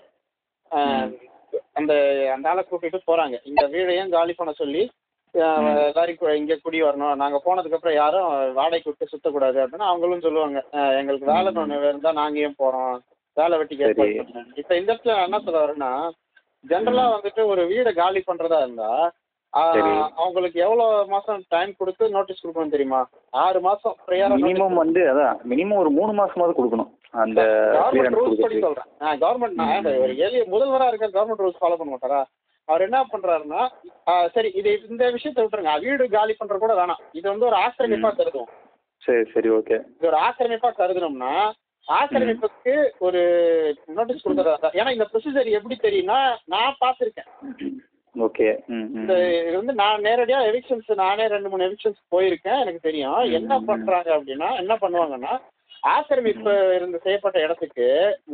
அந்த அந்த ஆளை கூட்டிட்டு போறாங்க. இந்த வீடையும் காலி பண்ண சொல்லி எல்லாரும் இங்க குடி வரணும், நாங்க போனதுக்கு அப்புறம் யாரும் வாடகைக்கு விட்டு சுத்தக்கூடாது அப்படின்னா அவங்களும் சொல்லுவாங்க எங்களுக்கு வேலை ஒண்ணு இருந்தா நாங்க ஏன் போறோம், வேலை வெட்டிக்கு ஏற்பாடு பண்ணணும். இப்ப இந்த இடத்துல என்ன சொல்ல வரேன்னா ஜென்ரலா வந்துட்டு ஒரு வீடை காலி பண்றதா இருந்தா அவங்களுக்கு எவ்வளவு மாசம் டைம் கொடுத்து நோட்டீஸ் கொடுக்கணும் தெரியுமா? 6 மாசம் மினிமம் வந்து அதான் மினிமம் ஒரு 3 மாசமாவது கொடுக்கணும். அந்த கவர்மெண்ட் ரூல்ஸ் படி சொல்றேன். கவர்மெண்ட் ஒரு எளிய முதல்வரா இருக்க கவர்மெண்ட் ரூல்ஸ் ஃபாலோ பண்ண மாட்டாரா? அவர் என்ன பண்றாருன்னா சரி இது இந்த விஷயத்த விட்டுருங்க, வீடு காலி பண்ற கூட வேணாம், இது வந்து ஒரு ஆக்கிரமிப்பா கருதுவோம். சரி சரி ஓகே. இது ஒரு ஆக்கிரமிப்பா கருதுனோம்னா ஆக்கிரமிப்புக்கு ஒரு நோட்டீஸ் கொடுக்கறதா. ஏன்னா இந்த ப்ரொசீஜர் எப்படி தெரியும்னா நான் பார்த்துருக்கேன். ஓகே, இந்த இது வந்து நான் நேரடியா எவிக்ஷன்ஸ் நானே 2-3 எவிக்ஷன்ஸ் போயிருக்கேன், எனக்கு தெரியும். என்ன பண்றாங்க அப்படின்னா என்ன பண்ணுவாங்கன்னா ஆக்கிரமிப்பு இருந்து செய்யப்பட்ட இடத்துக்கு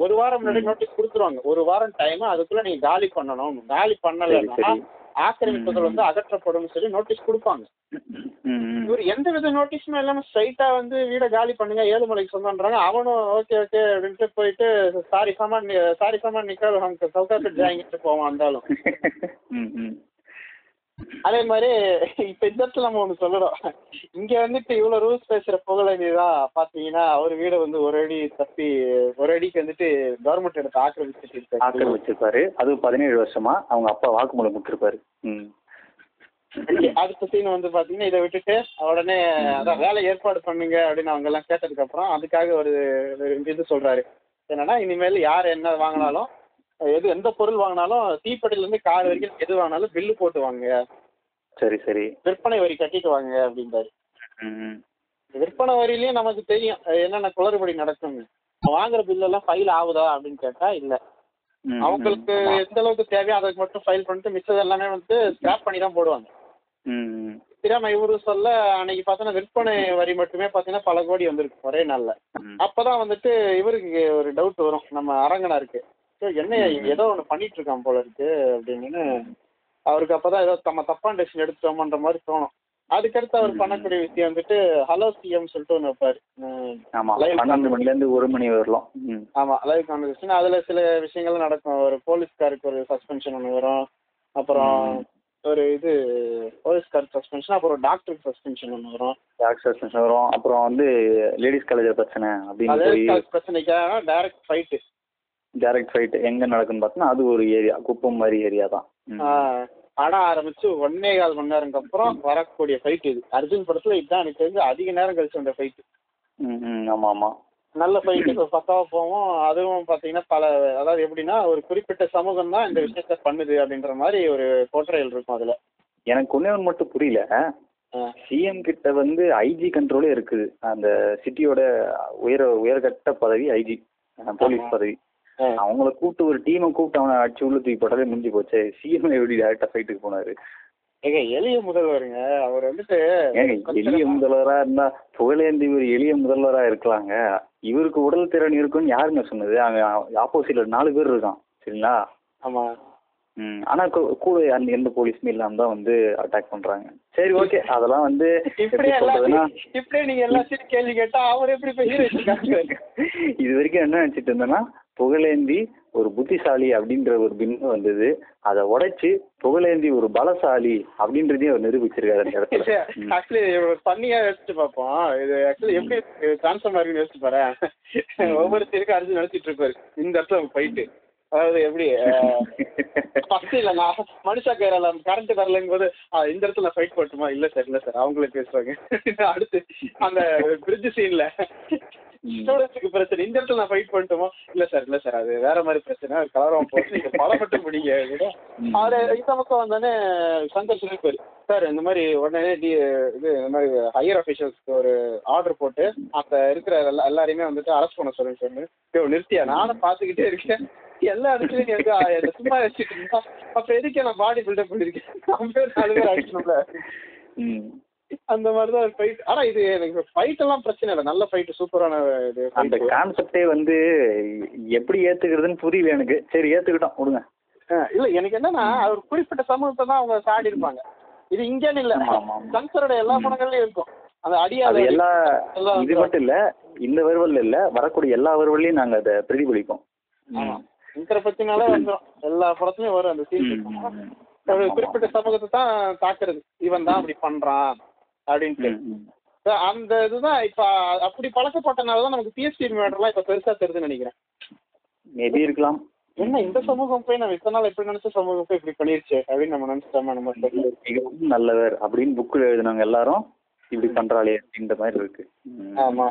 1 வாரம் முன்னாடி நோட்டீஸ் கொடுத்துருவாங்க. 1 வாரம் டைம், அதுக்குள்ள நீங்க காலி பண்ணணும், காலி பண்ணலன்னா ஆக்கிரமிப்புகள் வந்து அகற்றப்படும் சொல்லி நோட்டீஸ் கொடுப்பாங்க. இவர் எந்த வித நோட்டீஸுமே இல்லாம ஸ்ட்ரைட்டா வந்து வீட காலி பண்ணுங்க 7 மலைக்கு சொன்னான்றாங்க. அவனும் ஓகே ஓகே அப்படின்ட்டு போயிட்டு சாரி சாமான் சாரி சாமான் நிக்க நமக்கு சவுக்காட்டு ஜாங்கிட்டு போவோம் வந்தாலும். அதே மாதிரி இப்ப இந்த இடத்துல நம்ம ஒண்ணு சொல்லுறோம், இங்க வந்துட்டு இவ்வளவு ரூல்ஸ் பேசுற புகழேந்திதான் பாத்தீங்கன்னா அவரு வீட வந்து ஒரு அடிக்கு வந்துட்டு கவர்மெண்ட் எடுத்து ஆக்கிரமிச்சிருப்பாரு. அது 17 வருஷமா அவங்க அப்பா வாக்குமூலம் விட்டுருப்பாரு. அடுத்த சீன் வந்து பாத்தீங்கன்னா இதை விட்டுட்டு உடனே அதான் வேலை ஏற்பாடு பண்ணுங்க அப்படின்னு அவங்க எல்லாம் கேட்டதுக்கு அப்புறம் அதுக்காக ஒரு இது சொல்றாரு என்னன்னா இனிமேல் யார் என்ன வாங்கினாலும் எது எந்த பொருள் வாங்கினாலும் தீப்பெட்டில இருந்து கார் வரைக்கும் எது வாங்கினாலும் பில்லு போட்டு வாங்க. சரி சரி, விற்பனை வரி கட்டிட்டு வாங்க அப்படின்றாரு. விற்பனை வரியிலயும் நமக்கு தெரியும் என்னென்ன குளறுபடி நடக்கும். வாங்குற பில்லு எல்லாம் ஃபைல் ஆகுதா அப்படின்னு கேட்டா இல்ல, அவங்களுக்கு எந்த அளவுக்கு தேவையோ அதை மட்டும் ஃபைல் பண்ணிட்டு மிச்சது எல்லாமே வந்து ஸ்கிராப் பண்ணி தான் போடுவாங்க. திராம இவரு சொல்ல அன்னைக்கு பாத்தீங்கன்னா விற்பனை வரி மட்டுமே பாத்தீங்கன்னா பல கோடி வந்திருக்கு ஒரே நாள்ல. அப்பதான் வந்துட்டு இவருக்கு ஒரு டவுட் வரும், நம்ம அரங்கனா இருக்கு என்ன ஏதோ ஒண்ணு பண்ணிட்டு இருக்கான் போல இருக்கு அப்படின்னு. அவருக்கு அப்பதான் ஏதோ நம்ம தப்பான டெசிஷன் எடுத்துட்டோம்ன்ற மாதிரி தோணும். அதுக்கடுத்து அவர் பண்ணக்கூடிய விஷயம் வந்துட்டு ஹலோ சிஎம் சொல்லிட்டு ஒன்று வைப்பாரு. ஆமா, லைவ் கான்வர்சேஷன். அதுல சில விஷயங்கள் நடக்கும். ஒரு போலீஸ்காருக்கு ஒரு சஸ்பென்ஷன் ஒன்று வரும், அப்புறம் ஒரு இது போலீஸ்காருக்கு சஸ்பென்ஷன், அப்புறம் டாக்டருக்கு சஸ்பென்ஷன் ஒன்று வரும், டாக்டர் சஸ்பென்ஷன் வரும். அப்புறம் வந்து லேடிஸ் காலேஜ் பிரச்சனை அப்படின்னு பிரச்சனைக்காக டைரக்ட் ஃபைட்டு, டைரக்ட் ஃபைட் எங்க நடக்குன்னு பார்த்தோன்னா அது ஒரு ஏரியா, குப்பம் மாதிரி ஏரியா தான். ஆனா ஆரம்பிச்சு 1.25 மணி நேரம்க்கு அப்புறம் வரக்கூடிய ஃபைட் இது. அர்ஜுன் படத்துல இதுதான் எனக்கு தெரிஞ்சு அதிக நேரம் கழிச்சு அந்த ஃபைட். ஆமா ஆமா, நல்ல ஃபைட். இப்போ பக்காவா போவோம். அதுவும் பாத்தீங்கன்னா பல, அதாவது எப்படின்னா ஒரு குறிப்பிட்ட சமூகம் தான் இந்த விஷயத்த பண்ணுது அப்படின்ற மாதிரி ஒரு போர்ட்ரையல் இருக்கும் அதுல. எனக்கு ஒன்னே ஒன்று மட்டும் புரியல, சிஎம் கிட்ட வந்து ஐஜி கண்ட்ரோலே இருக்குது. அந்த சிட்டியோட உயர்கட்ட பதவி ஐஜி, போலீஸ் பதவி. அவங்கள கூப்பிட்டு ஒரு டீமை கூப்பிட்டு அவனை அடிச்சு உள்ள தூக்கி போட்டாலே முடிஞ்சு போச்சு. சிஎம் எப்படி டேரக்டா ஃபைட்டுக்கு போனாரு? ஏங்க எளிய முதல்வருங்க அவர் வந்துட்டு. எளிய முதல்வரா இருந்தா புகழேந்தி ஒரு எளிய முதல்வரா இருக்கலாங்க. இவருக்கு உடல் திறன் இருக்குன்னு யாருங்க சொன்னது? அவன் ஆப்போசிட்ல 4 பேர் இருக்கான் சரிங்களா. ஆமா. ஆனா கூட எந்த போலீஸுமே இல்லாம தான் வந்து அட்டாக் பண்றாங்க. சரி ஓகே, அதெல்லாம் வந்து இது வரைக்கும் என்ன நினைச்சிட்டு இருந்தேன்னா, புகழேந்தி ஒரு புத்திசாலி அப்படின்ற ஒரு பின்பு வந்தது, அதை உடைச்சு புகழேந்தி ஒரு பலசாலி அப்படின்றதையும் அவர் நிரூபிச்சிருக்காரு அந்த இடத்துல. ஆக்சுவலி பண்ணியா யோசிச்சு பார்ப்போம், இது ஆக்சுவலி எப்படி டிரான்ஸ்ஃபார்ம் ஆகுன்னு யோசிச்சு பாரு. ஒவ்வொருத்தருக்கும் அரிசி நடத்திட்டு இருப்பாரு இந்த இடத்துல போயிட்டு. அதாவது எப்படி ஃபர்ஸ்ட் இல்லைங்க, மனுஷா கேரளா கரண்ட் வரலங்கும் போது இந்த இடத்துல நான் ஃபைட் போட்டுமா, இல்லை சார் இல்லை சார் அவங்களுக்கு பேசுவாங்க. அடுத்து அந்த பிரிட்ஜ் சீன்ல ஸ்டூடெண்ட்ஸுக்கு பிரச்சனை, இந்த இடத்துல நான் ஃபைட் பண்ணிட்டோமோ, இல்லை சார் இல்லை சார் அது வேற மாதிரி பிரச்சனை, ஒரு கலவரம் போட்டு நீங்கள் பலப்பட்டு முடிங்க கூட. அது இந்த பக்கம் வந்தோடனே சங்கர் சொல்லியிருப்பாரு, சார் இந்த மாதிரி உடனே இந்த மாதிரி ஹையர் அஃபிஷியல்ஸ்க்கு ஒரு ஆர்டர் போட்டு அந்த இருக்கிற எல்லாரையுமே வந்துட்டு அரெஸ்ட் பண்ண சொல்லுங்க சார். நிறுத்தியா, நானும் பார்த்துக்கிட்டே இருக்கேன் எல்லா இடத்துலையும் சும்மா வச்சுட்டு இருந்தா அப்புறம் எதுக்கே நான் பாடி பில்டப் பண்ணிருக்கேன். அந்த மாதிரிதான் ஒரு ஃபைட். ஆனா இது எனக்கு ஃபைட் எல்லாம் பிரச்சனை இல்லை, நல்ல ஃபைட், சூப்பரான இது. அந்த கான்செப்டே வந்து எப்படி ஏத்துக்கிறதுன்னு புரியல எனக்கு. சரி ஏத்துக்கிட்டோம் விடுங்க. இல்ல எனக்கு என்னன்னா ஒரு குறிப்பிட்ட சமூகத்தை தான் அவங்க சாடி இருப்பாங்க. இது இங்கேன்னு இல்ல, சங்கரோட எல்லா படங்கள்லயும் இருக்கும். அந்த அடியாத எல்லா இது மட்டும் இல்ல, இந்த வருவல் இல்ல வரக்கூடிய எல்லா வருவல்லையும் நாங்க அதை பிரதிபலிப்போம். இத்தனை பத்தினாலே வந்துடும், எல்லா படத்துலயும் வரும் அந்த சீன். ஒரு குறிப்பிட்ட சமூகத்தை தான் தாக்குறது, இவன் தான் அப்படி பண்றான் அப்படின்ட்டு. அந்த இதுதான் இப்ப அப்படி பழக்கப்பட்டனாலதான் நமக்கு பிஎஸ்டி மேட்டர்லாம் இப்ப பெருசா தெரியுதுன்னு நினைக்கிறேன். மேபி இருக்கலாம். என்ன இந்த சமூகம் போய் நம்ம இத்தனை நாள் எப்படி நினைச்ச சமூகம் போய் இப்படி பண்ணிருச்சு அப்படின்னு நம்ம நினைச்சோமா? நம்ம மிகவும் நல்லவர் அப்படின்னு புக்கில் எழுதினவங்க எல்லாரும் இப்படி பண்றாளே அப்படின்ற மாதிரி இருக்கு. ஆமா,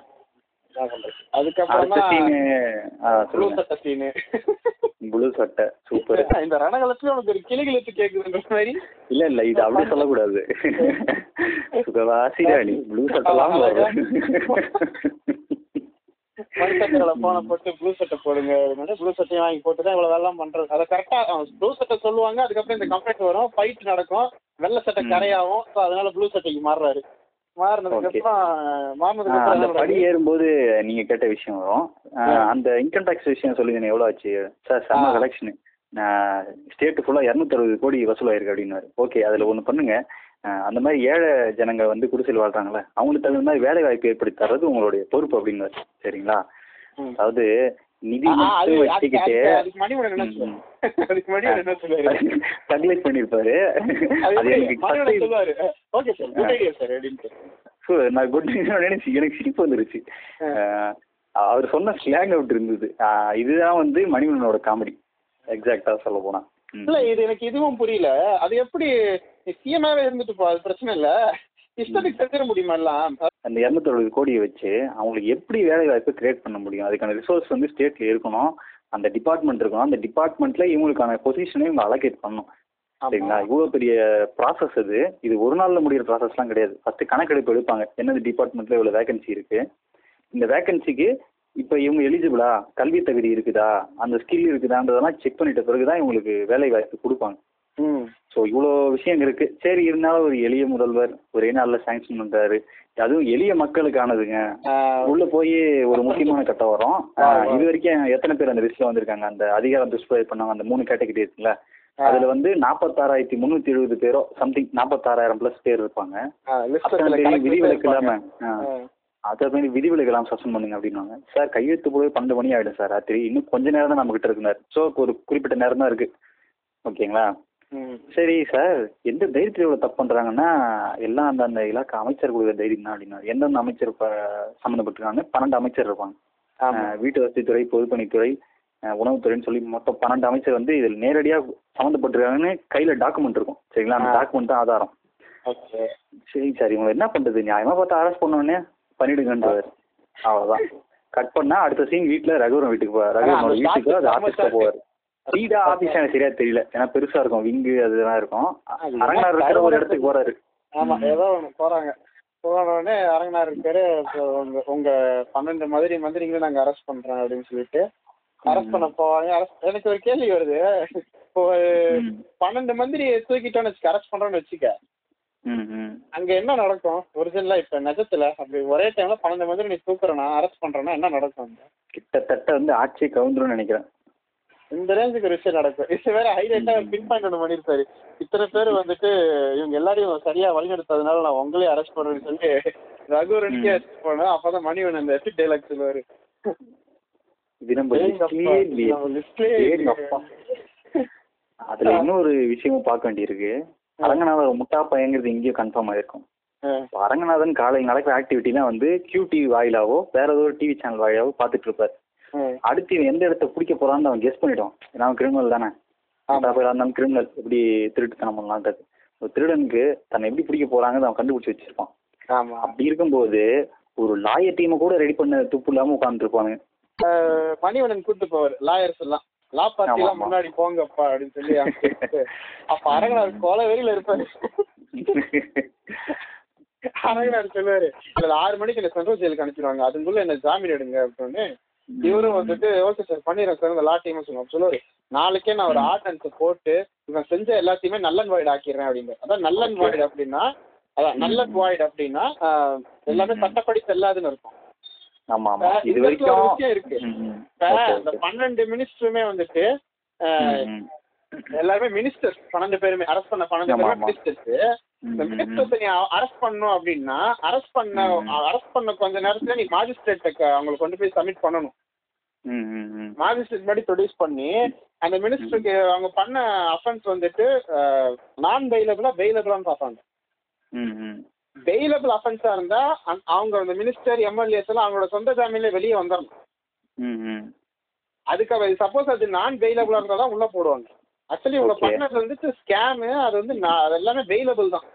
சுகவாசி ராணி ப்ளூ சட்டெல்லாம் போன போட்டு ப்ளூ சட்டை போடுங்க, ப்ளூ சட்டையும் வாங்கி போட்டுதான் இவ்வளவு வேலை பண்றது. அதை கரெக்டா ப்ளூ சட்டை சொல்லுவாங்க, அதுக்கப்புறம் இந்த கம்ப்ளைண்ட் வரும், ஃபைட் நடக்கும், வெள்ளை சட்டை கரையாகும், அதனால ப்ளூ சட்டைக்கு மாறுறாரு. படி ஏறும்போது நீங்க கேட்ட விஷயம் வரும், அந்த இன்கம் டாக்ஸ் விஷயம் சொல்லுங்க. எவ்வளவு ஆச்சு சார்? செம கலெக்ஷன், ஸ்டேட் ஃபுல்லா 260 கோடி வசூலாயிருக்கு அப்படின்னாரு. ஓகே, அதுல ஒண்ணு பண்ணுங்க, அந்த மாதிரி ஏழை ஜனங்க வந்து குடிசையில் வாழ்றாங்களே அவங்களுக்கு தகுந்த மாதிரி வேலை வாய்ப்பு ஏற்படுத்தி தர்றது உங்களுடைய பொறுப்பு அப்படின்னாரு. சரிங்களா? அதாவது நிதி வச்சுக்கிட்டே கன்வெர்ட் பண்ணிருப்பாரு. நான் குட் நினைச்சு எனக்கு சிரிப்பு வந்துருச்சு. அவர் சொன்ன ஸ்லாங் அவுட் இருந்தது. இதுதான் வந்து மணிவண்ணனோட காமெடி எக்ஸாக்டா சொல்ல போனா. இல்ல இது எனக்கு இதுவும் புரியல, அது எப்படி சீமாவே இருந்துட்டு போ, அது பிரச்சனை இல்ல, இஷ்டத்துக்கு செஞ்சிட முடியுமா? எல்லாம் அந்த 260 கோடியை வச்சு அவங்களுக்கு எப்படி வேலை வாய்ப்பு கிரியேட் பண்ண முடியும்? அதுக்கான ரிசோர்ஸ் வந்து ஸ்டேட்ல இருக்கணும், அந்த டிபார்ட்மெண்ட் இருக்கணும், அந்த டிபார்ட்மெண்ட்ல இவங்களுக்கான பொசிஷனை இவங்க அலோகேட் பண்ணணும். சரிங்களா? இவ்வளோ பெரிய ப்ராசஸ் அது. இது ஒரு நாளில் முடிகிற ப்ராசஸ்லாம் கிடையாது. ஃபர்ஸ்ட் கணக்கெடுப்பு எடுப்பாங்க, என்னது டிபார்ட்மெண்ட்ல இவ்வளோ வேகன்சி இருக்கு, இந்த வேகன்சிக்கு இப்போ இவங்க எலிஜிபிளா, கல்வி தகுதி இருக்குதா, அந்த ஸ்கில் இருக்குதான்றதெல்லாம் செக் பண்ணிட்ட பிறகுதான் இவங்களுக்கு வேலை வாய்ப்பு கொடுப்பாங்க. ஸோ இவ்வளோ விஷயம் இருக்கு. சரி, இருந்தாலும் ஒரு எளிய முதல்வர் ஒரே நாளில் சாங்ஷன் பண்றாரு, அதுவும் எளிய மக்களுக்கானதுங்க. உள்ள போய் ஒரு முக்கியமான கட்டம் வரும். இது வரைக்கும் எத்தனை பேர் அந்த லிஸ்ட்ல வந்திருக்காங்க? அந்த அதிகாரம் துஷ்பிரயோகம் பண்ணவங்க அந்த 3 கேட்டகரி இருக்குல்ல, அதுல வந்து 46,370 பேரோ சம்திங் 46,000 பிளஸ் பேர் இருப்பாங்க. விதிவிலக்கு இல்லாம அதை மாதிரி விதிவிலக்கெல்லாம் சஸ்பெண்ட் பண்ணுங்க அப்படின்னாங்க. சார் கையெழுத்து போய் 12 மணி ஆகிடும் சார் ராத்திரி, இன்னும் கொஞ்ச நேரம் தான் நம்மகிட்ட இருக்குனாரு. ஸோ ஒரு குறிப்பிட்ட நேரம் தான் இருக்கு ஓகேங்களா. சரி சார் எந்த தைரியத்தில் இவ்வளோ தப்பு பண்ணுறாங்கன்னா எல்லாம் அந்தந்த இலாக்கா அமைச்சர் கொடுக்குற தைரியம் தான் அப்படின்னா. எந்தெந்த அமைச்சர் சம்மந்தப்பட்டிருக்காங்க, 12 அமைச்சர் இருப்பாங்க. வீட்டு வசதித்துறை, பொதுப்பணித்துறை, உணவுத்துறைன்னு சொல்லி மொத்தம் 12 அமைச்சர் வந்து இதில் நேரடியாக சம்மந்தப்பட்டிருக்காங்கன்னு கையில் டாக்குமெண்ட் இருக்கும் சரிங்களா. அந்த டாக்குமெண்ட் தான் ஆதாரம். சரி சார் இவங்க என்ன பண்ணுறது, நியாயமாக பார்த்தா அரெஸ்ட் பண்ணோடனே பண்ணிடுங்கன்றாரு. அவ்வளோதான், கட் பண்ணா அடுத்த சீன் வீட்டில் ரகுவரம் வீட்டுக்கு போவார். ரகுவரனோட வீட்டுக்கு அது ஆஃபீஸ்ல போவார். வீடா ஆஃபீஸா எனக்கு சரியா தெரியல, ஏன்னா பெருசா இருக்கும் விங்கு அதுதான் இருக்கும். அரங்கனார் இருக்கிற ஒரு இடத்துக்கு போறாரு. ஆமா ஏதோ போறாங்க, போன உடனே அரங்கனாருக்கு பேரு உங்க 12 மந்திரிங்களும் நாங்க அரெஸ்ட் பண்றோம் அப்படின்னு சொல்லிட்டு அரெஸ்ட் பண்ண போவாங்க. எனக்கு ஒரு கேள்வி வருது, இப்போ 12 மந்திரி தூக்கிட்டோன்னு வச்சுக்க, அரெஸ்ட் பண்றோன்னு வச்சுக்க, அங்க என்ன நடக்கும் ஒரிஜினலா? இப்ப நிஜத்துல அப்படி ஒரே டைம்ல 12 மந்திரி நீ தூக்குறனா அரெஸ்ட் பண்றனா என்ன நடக்கும்? கிட்டத்தட்ட வந்து ஆட்சி கவுந்துரும் நினைக்கிறேன். இந்த ரேஞ்சுக்கு ஒரு விஷயம் நடக்கும். இது வேற ஹைலைட்டா பின் பாயிண்ட் ஒன்று பண்ணிருப்பாரு. இத்தனை பேர் வந்துட்டு இவங்க எல்லாரையும் சரியா வழிநடத்ததுனால நான் உங்களே அரெஸ்ட் பண்ணுறேன்னு சொல்லி ரகுவரனுக்கே அரெஸ்ட் பண்ணுவேன். அப்பதான் மணி ஒன்று அந்த எஃபிக் டைலாக் சொல்லுவாரு. அதுல இன்னொரு விஷயமும் பார்க்க வேண்டியிருக்கு. அரங்கநாதன் முட்டா பையங்கிறது இங்கேயும் கன்ஃபார்ம் ஆயிருக்கும். அரங்கநாதன் காலையில் நடக்கிற ஆக்டிவிட்டிலாம் வந்து கியூ டிவி வாயிலாவோ வேற ஏதோ ஒரு டிவி சேனல் வாயிலாவோ பார்த்துட்டு இருப்பாரு. அடுத்து எந்த இடத்த பிடிக்க போறான்னு அவன் கெஸ் பண்ணிட்டோம். நான் கிரிமினல் தானே, இருந்தாலும் கிரிமினல் எப்படி திருட்டுத்தனம் பண்ணலான்றது, ஒரு திருடனுக்கு தன்னை எப்படி பிடிக்க போறாங்கன்னு அவன் கண்டுபிடிச்சி வச்சிருப்பான். அப்படி இருக்கும்போது ஒரு லாயர் டீமை கூட ரெடி பண்ண துப்பு இல்லாம உட்கார்ந்து இருப்பாங்க. மணிவண்ணன் கூட்டு போவார் லாயர்ஸ் எல்லாம், லா பார்ட்டி எல்லாம் முன்னாடி போங்கப்பா அப்படின்னு சொல்லி. அப்ப அரங்கநாள் கோல வெளியில இருப்பாரு. அரங்கநாள் சொல்லுவாரு 6 மணிக்கு என்ன சென்ட்ரல் ஜெயிலுக்கு அனுப்பிடுவாங்க, அதுக்குள்ள என்ன ஜாமீன் எடுங்க அப்படின்னு. இவரும் வந்துட்டு ஓகே சார் பண்ணிடுறேன் சார் இந்த லா டீம் சொல்லுவாங்க. சொல்லுவாரு நாளைக்கே நான் ஒரு ஆர்டன்ஸ் போட்டு இவன் செஞ்ச எல்லாத்தையுமே நல்லன் வாய்டு ஆக்கிடுறேன் அப்படிங்கிற. அதான் நல்லன் வாய்டு அப்படின்னா, அதான் நல்லன் வாய்டு அப்படின்னா எல்லாமே சட்டப்படி செல்லாதுன்னு இருக்கும். இருக்கு 12 மினிஸ்டருமே வந்துட்டு எல்லாருமே மினிஸ்டர் 12 பேருமே அரெஸ்ட் பண்ண 12 பேருமே மினிஸ்டர்ஸ். இந்த மினிஸ்டர்ஸை நீ அரெஸ்ட் பண்ணணும் அப்படின்னா அரெஸ்ட் பண்ண கொஞ்ச நேரத்துல நீ மாஜிஸ்ட்ரேட் அவங்களை கொண்டு போய் சப்மிட் பண்ணணும். மாஜிஸ்ட்ரேட் மாதிரி ப்ரொடியூஸ் பண்ணி அந்த மினிஸ்டருக்கு அவங்க பண்ண அஃபென்ஸ் வந்துட்டு நான் பெயிலபிளா பெயிலபிளான்னு பார்ப்பாங்க. பெயிலபிள் அஃபென்ஸா இருந்தா அவங்க அந்த மினிஸ்டர் எம்எல்ஏஸ் எல்லாம் அவங்களோட சொந்த ஜாமீன்ல வெளியே வந்துடணும். அதுக்காக சப்போஸ் அது நான் பெயிலபிளா இருந்தா தான் உள்ள போடுவாங்க. ஆக்சுவலி இவங்க பண்ணது வந்துட்டு ஸ்கேமு, அது வந்து அது எல்லாமே பெயிலபிள் தான்.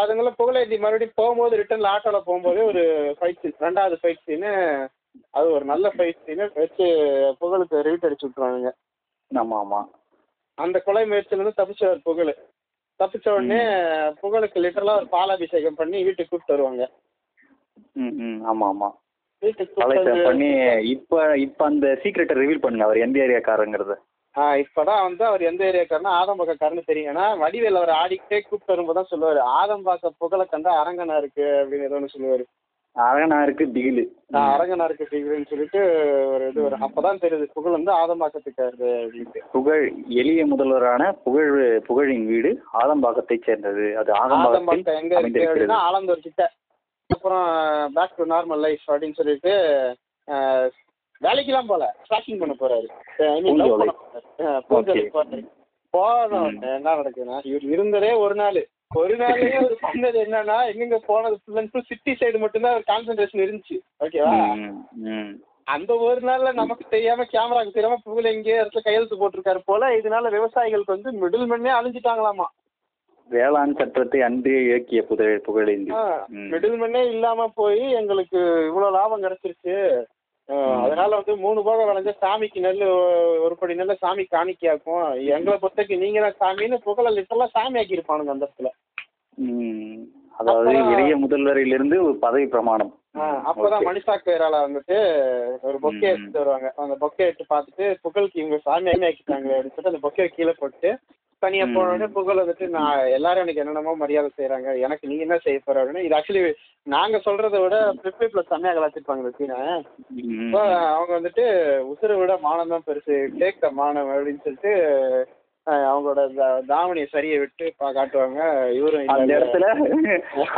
அதுங்கள புகழேந்தி மறுபடியும் போகும்போது ரிட்டர்ன்ல ஆட்டோல போகும்போது ஒரு ஃபைட் சீன், 2வது ஃபைட் சீனு, அது ஒரு நல்ல ஃபைட் சீனு வச்சு புகழுக்கு ரிவிட் அடிச்சு விட்டுருவானுங்க. ஆமா ஆமா அந்த கொலை முயற்சியில இருந்து தப்பிச்சவர் புகழ். தப்பிச்ச உடனே புகழுக்கு லிட்டரலா ஒரு பாலாபிஷேகம் பண்ணி வீட்டுக்கு கூப்பிட்டு வருவாங்க. ஆமா ஆமா வீட்டுக்கு பண்ணி இப்ப அந்த சீக்ரெட்டை ரிவீல் பண்ணுங்க அவர் எந்த ஏரியாக்காரங்கிறது. இப்பதான் வந்து அவர் எந்த ஏரியாக்காரனா ஆதம்பாக்காரன்னு தெரியும். ஏன்னா வடிவேல் அவர் ஆடிக்கிட்டே கூப்பிட்டு வரும்போதுதான் சொல்லுவாரு ஆதம்பாக்க புகழ கண்டா அரங்கனா இருக்கு அப்படின்னு ஏதோ ஒன்று சொல்லுவாரு. அரங்கனாருக்கு திகிலு, அரங்கனாருக்கு திகிலுன்னு சொல்லிட்டு ஒரு இது வரும். அப்பதான் தெரியுது புகழ் வந்து ஆதம்பாக்கத்துக்காரு அப்படின்ட்டு. புகழ் எளிய முதல்வரான புகழின் வீடு ஆதம்பாக்கத்தை சேர்ந்தது. அது ஆதம்பாக்கம் எங்க இருக்கு அப்படின்னா ஆலந்தூர் கிட்ட. அப்புறம் பேக் டு நார்மல் லைஃப் அப்படின்னு சொல்லிட்டு வேலைக்கெல்லாம் போல ஸ்டாக்கிங் பண்ண போறாரு. போன என்ன நடக்குதுன்னா இவர் இருந்ததே ஒரு நாளே ஒரு பண்ணது என்னன்னா எங்க போனது full and full city side மட்டும்தான் ஒரு கான்சென்ட்ரேஷன் இருந்துச்சு ஓகேவா. அந்த ஒரு நாள்ல நமக்கு தெரியாம கேமராக்கு தெரியாம புகழ் எங்கே இடத்துல கையெழுத்து போட்டிருக்காரு போல. இதனால விவசாயிகளுக்கு வந்து மிடில் மேனே அழிஞ்சிட்டாங்களாமா. வேளாண் சட்டத்தை அன்றே இயக்கிய புகழேந்தி மிடில் மேனே இல்லாம போய் எங்களுக்கு இவ்வளவு லாபம் கிடைச்சிருச்சு, அதனால வந்து 3 போக விளைஞ்ச சாமிக்கு நெல் 1 படி நெல்ல சாமி காணிக்கையாக்கும், எங்களை பொறுத்தக்கு நீங்க தான் சாமின்னு புகழ லிட்டரெல்லாம் சாமி ஆக்கி இருப்பானுங்க அந்த இடத்துல. அதாவது இளைய முதல்வரிலிருந்து ஒரு பதவி பிரமாணம். அப்பதான் மனிஷா பேரால வந்துட்டு ஒரு பொக்கே எடுத்துட்டு வருவாங்க. அந்த பொக்கே எடுத்து பார்த்துட்டு புகழ்க்கு இவங்க சாமி ஆக்கிட்டாங்க அப்படின்னு சொல்லிட்டு அந்த பொக்கையை கீழே போட்டு தனியா போனோடனே புகழ் வந்துட்டு நான் எல்லாரும் எனக்கு என்னென்னமோ மரியாதை செய்யறாங்க, எனக்கு நீங்க என்ன செய்ய போற அப்படின்னு. இது ஆக்சுவலி நாங்க சொல்றதை விட பிரிப்பேப்ல செம்மையா கலாச்சிருப்பாங்க இந்த சீனை. அவங்க வந்துட்டு உசுரை விட மானம் தான் பெருசு, டேக் த மானம் அப்படின்னு சொல்லிட்டு அவங்களோட தாவணியை சரியை விட்டு காட்டுவாங்க. இவரும்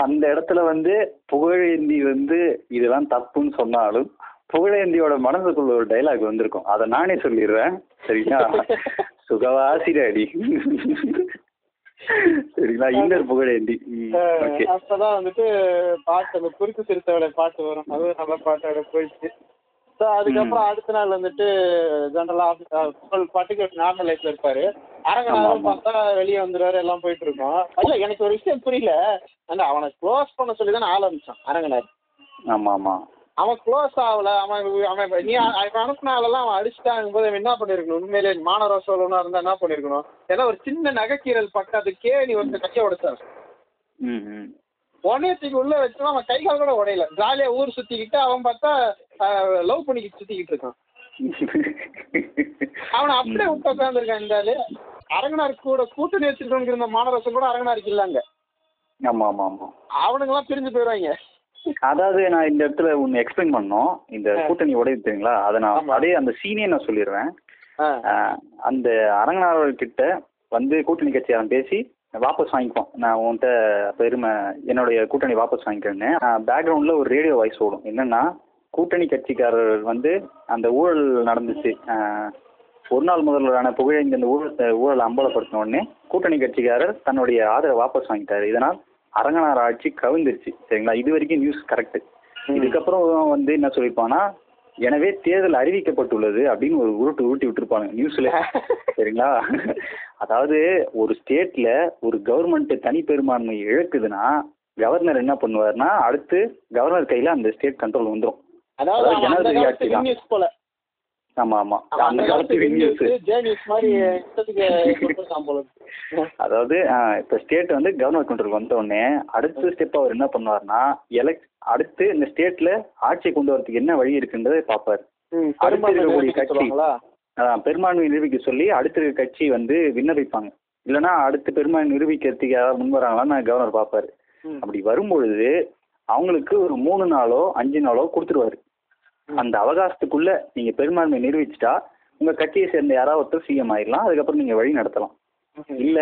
அந்த இடத்துல வந்து புகழேந்தி வந்து இதெல்லாம் தப்புன்னு சொன்னாலும் புகழேந்தியோட மனதுக்குள்ள ஒரு டைலாக் வந்திருக்கும், அதை நானே சொல்லிடுறேன் சரிங்களா. சுகவாசிரடி சரிங்களா, இன்னொரு புகழேந்தி. அப்பதான் வந்துட்டு பாட்டு, அந்த குறுக்கு சிறுத்தையோட பாட்டு வரும், அதுவும் நல்ல பாட்டோட போயிடுச்சு. ஸோ அதுக்கப்புறம் அடுத்த நாள் வந்துட்டு ஜென்ரலா ஆஃபீஸ் பர்டிகுலர் நார்மல் லைஃப்ல இருப்பாரு. அரங்கநாதன் பார்த்தா வெளியே வந்துடுவாரு, எல்லாம் போயிட்டு இருக்கோம். அதுல எனக்கு ஒரு விஷயம் புரியல, அந்த அவனை க்ளோஸ் பண்ண சொல்லிதான் ஆரம்பிச்சான் அரங்கநாதன். ஆமா ஆமா, அவன் க்ளோஸ் ஆகல. அவன் நீ அனுப்புனாலெல்லாம் அவன் அடிச்சுட்டாங்க போது என்ன பண்ணிருக்கணும், உண்மையிலே மானரா சோழனா இருந்தா என்ன பண்ணிருக்கணும். ஏன்னா ஒரு சின்ன நகைக்கீரல் பட்டதுக்கே நீ வந்து கைய உடைச்சாரு. உடனேத்துக்கு உள்ள வச்சு அவன் கை கால் கூட உடையல, ஜாலியா ஊர் சுத்திக்கிட்டு அவன் பார்த்தா லவ் பண்ணிக்கிட்டு சுத்திக்கிட்டு இருக்கான். அவனை அப்படியே விட்டு உட்காந்துருக்கான். இருந்தாலும் அரங்கனார் கூட கூட்டணி வச்சிருக்கவங்க இருந்த மானரசம் கூட அரங்கனாருக்கு இல்லாங்க. ஆமா ஆமா ஆமா, அவனுங்க எல்லாம் பிரிஞ்சு போயிடுவாங்க. அதாவது நான் இந்த இடத்துல ஒன்னு எக்ஸ்பிளைன் பண்ணோம், இந்த கூட்டணி உடையுதுங்களா, அதை நான் அதே அந்த சீனே நான் சொல்லிடுறேன். அந்த அரங்கநாதர்கிட்ட வந்து கூட்டணி கட்சி அவன் பேசி வாபஸ் வாங்கிக்குவான், நான் உன்கிட்ட பெருமை என்னுடைய கூட்டணி வாபஸ் வாங்கிக்கிறேன்னு. பேக்ரவுண்ட்ல ஒரு ரேடியோ வாய்ஸ் ஓடும், என்னன்னா கூட்டணி கட்சிக்காரர் வந்து அந்த ஊழல் நடந்துச்சு, ஒரு நாள் முதல்வரான புகழேந்தி அந்த ஊழலை அம்பலப்படுத்தின உடனே கூட்டணி கட்சிக்காரர் தன்னுடைய ஆதரவை வாபஸ் வாங்கிட்டாரு, இதனால் அரங்கநாத ஆட்சி கவிழ்ந்துருச்சு சரிங்களா. இது வரைக்கும் நியூஸ் கரெக்டு. இதுக்கப்புறம் வந்து என்ன சொல்லியிருப்பானா, எனவே தேர்தல் அறிவிக்கப்பட்டுள்ளது அப்படின்னு ஒரு உருட்டி விட்டுருப்பாங்க நியூஸ்ல சரிங்களா. அதாவது ஒரு ஸ்டேட்ல ஒரு கவர்மெண்ட் தனிப்பெரும்பான்மை இழக்குதுன்னா கவர்னர் என்ன பண்ணுவாருன்னா அடுத்து கவர்னர் கையில அந்த ஸ்டேட் கண்ட்ரோல் வந்துடும். அதாவது ஜனாதிபதி ஆட்சி தான். ஆமா ஆமா, அந்த காலத்து அதாவது இப்ப ஸ்டேட் வந்து கவர்னர் கண்ட்ரோல் வந்த உடனே அடுத்த ஸ்டெப் அவர் என்ன பண்ணுவார்னா அடுத்து இந்த ஸ்டேட்ல ஆட்சியை கொண்டு வரதுக்கு என்ன வழி இருக்குன்றதை பார்ப்பாரு. அடுத்து இருக்கக்கூடிய கட்சி பெரும்பான்மை நிரூபிக்க சொல்லி அடுத்த கட்சி வந்து விண்ணப்பிப்பாங்க, இல்லைன்னா அடுத்து பெரும்பான்மை நிரூபிக்கிறதுக்கு யாராவது முன்வராங்களான்னு கவர்னர் பார்ப்பாரு. அப்படி வரும்பொழுது அவங்களுக்கு ஒரு 3 நாளோ 5 நாளோ கொடுத்துருவாரு. அந்த அவகாசத்துக்குள்ள நீங்க பெரும்பான்மை நிரூபிச்சுட்டா உங்க கட்சியை சேர்ந்த யாராவது ஒருத்தர் சிஎம் ஆயிடலாம், அதுக்கப்புறம் நீங்க வழி நடத்தலாம். இல்ல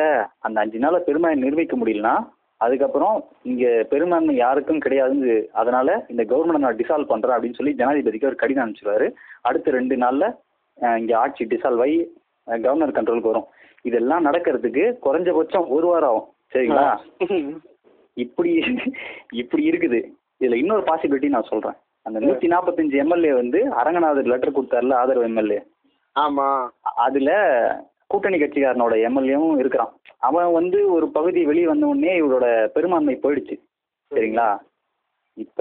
அந்த 5 நாள பெரும்பான்மை நிரூபிக்க முடியலன்னா அதுக்கப்புறம் இங்க பெரும்பான்மை யாருக்கும் கிடையாது, அதனால இந்த கவர்மெண்ட் நான் டிசால்வ் பண்றேன் அப்படின்னு சொல்லி ஜனாதிபதிக்கு ஒரு கடிதம் அனுப்பிச்சுருவாரு. அடுத்த 2 நாள்ல இங்க ஆட்சி டிசால்வ் ஆகி கவர்னர் கண்ட்ரோலுக்கு வரும். இதெல்லாம் நடக்கிறதுக்கு குறைஞ்சபட்சம் 1 வாரம் ஆகும் சரிங்களா. இப்படி இருக்குது. இதுல இன்னொரு பாசிபிலிட்டி நான் சொல்றேன், அந்த 145 எம்எல்ஏ வந்து அரங்கநாதர் லெட்டர் கொடுத்தாருல ஆதரவு எம்எல்ஏ, ஆமா அதுல கூட்டணி கட்சிக்காரனோட எம்எல்ஏவும் இருக்கிறான். அவன் வந்து ஒரு பகுதி வெளியே வந்த உடனே இவரோட பெரும்பான்மை போயிடுச்சு சரிங்களா. இப்ப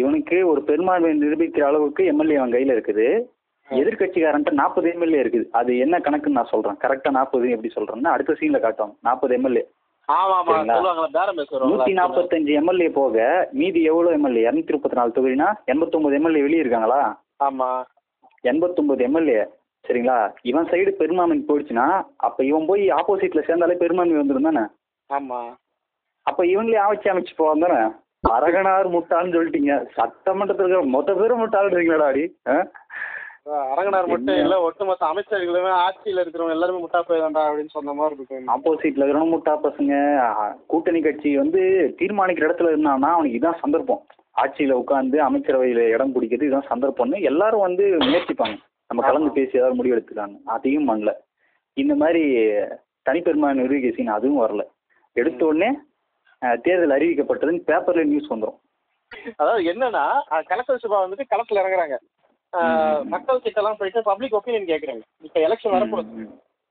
இவனுக்கு ஒரு பெரும்பான்மை நிரூபிக்கிற அளவுக்கு எம்எல்ஏ அவன் கையில இருக்குது, எதிர்கட்சிக்காரன்ட்டு 40 எம்எல்ஏ இருக்குது. அது என்ன கணக்குன்னு நான் சொல்றேன் கரெக்டா. 40 எப்படி சொல்றேன்னா அடுத்த சீன்ல காட்டுவாங்க 40 எம்எல்ஏ. 145 எம்எல்ஏ போக மீதி எவ்வளவு எம்எல்ஏ, 234 தொகுதினா 89 எம்எல்ஏ வெளியே இருக்காங்களா. ஆமா 89 எம்எல்ஏ சரிங்களா. இவன் சைடு பெரும்பான்மை போயிடுச்சுன்னா அப்ப இவன் போய் ஆப்போசிட்ல சேர்ந்தாலே பெரும்பான்மை வந்துடும் தானே. ஆமா அப்ப இவங்களே அமைச்சு போவாங்க தானே. அரங்கனார் முட்டாள்னு சொல்லிட்டீங்க, சட்டமன்றத்தில் இருக்கிற மொத்த பேரும் முட்டாள்ன்றீங்களா அடி. அரங்கனார் மட்டும் இல்ல, ஒட்டுமொத்த அமைச்சர்களுமே ஆட்சியில இருக்கிறவங்க எல்லாருமே முட்டா போயிடா அப்படின்னு சொன்ன மாதிரி இருக்கும். ஆப்போசிட்ல இருக்கிறவங்க முட்டா பசங்க. கூட்டணி கட்சி வந்து தீர்மானிக்கிற இடத்துல இருந்தான்னா அவனுக்கு இதான் சந்தர்ப்பம், ஆட்சியில உட்காந்து அமைச்சரவையில இடம் பிடிக்கிறது இதான் சந்தர்ப்பம்னு எல்லாரும் வந்து முயற்சிப்பாங்க. நம்ம கலந்து பேசி ஏதாவது முடிவு எடுத்துக்காங்க, அதையும் பண்ணல. இந்த மாதிரி தனிப்பெரும்பான்மை நிரூபிக்க அதுவும் வரல. எடுத்த உடனே தேர்தல் அறிவிக்கப்பட்டதுன்னு பேப்பர்ல நியூஸ் வந்துடும். அதாவது என்னன்னா கலெக்டர் சபா வந்துட்டு களத்துல இறங்குறாங்க, மக்கள் கிட்ட எல்லாம் போயிட்டு பப்ளிக் ஒப்பீனியன் கேட்குறாங்க. இப்ப எலெக்ஷன் வரப்போகுது,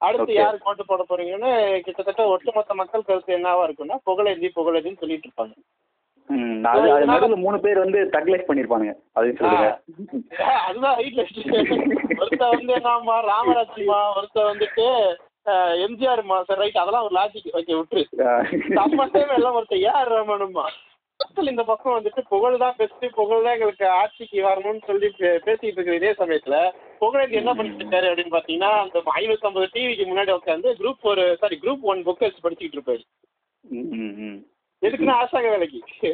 அடுத்து யாருக்கு ஓட்டு போட போறீங்கன்னு கிட்டத்தட்ட ஒட்டுமொத்த மக்கள் கருத்து என்னவா இருக்குன்னா புகழேந்தி புகழேந்தின்னு சொல்லிட்டு இருப்பாங்க. அதுதான் ஹைலைட். ஒருத்த வந்து என்னமா ராமராஜ்மா, ஒருத்த வந்துட்டு எம்ஜிஆர் மா சார் ரைட், அதெல்லாம் ஒரு லாஜிக் ஓகே விட்டுரு. சம்பந்தமே எல்லாம் ஒருத்த ஏஆர் ரமணுமா. இந்த பக்கம் வந்துட்டு புகழ் தான் பெஸ்ட், புகழ் தான் எங்களுக்கு ஆட்சிக்கு வரணும்னு சொல்லி பேசிட்டு இருக்கிற இதே சமயத்துல புகழேந்தி என்ன பண்ணிட்டு இருக்காரு அப்படின்னு பாத்தீங்கன்னா அந்த 550 டிவிக்கு முன்னாடி உட்காந்து குரூப் 1 புக் வச்சு படிச்சுட்டு இருப்பாரு. எதுக்குன்னா அரசாங்க வேலைக்கு,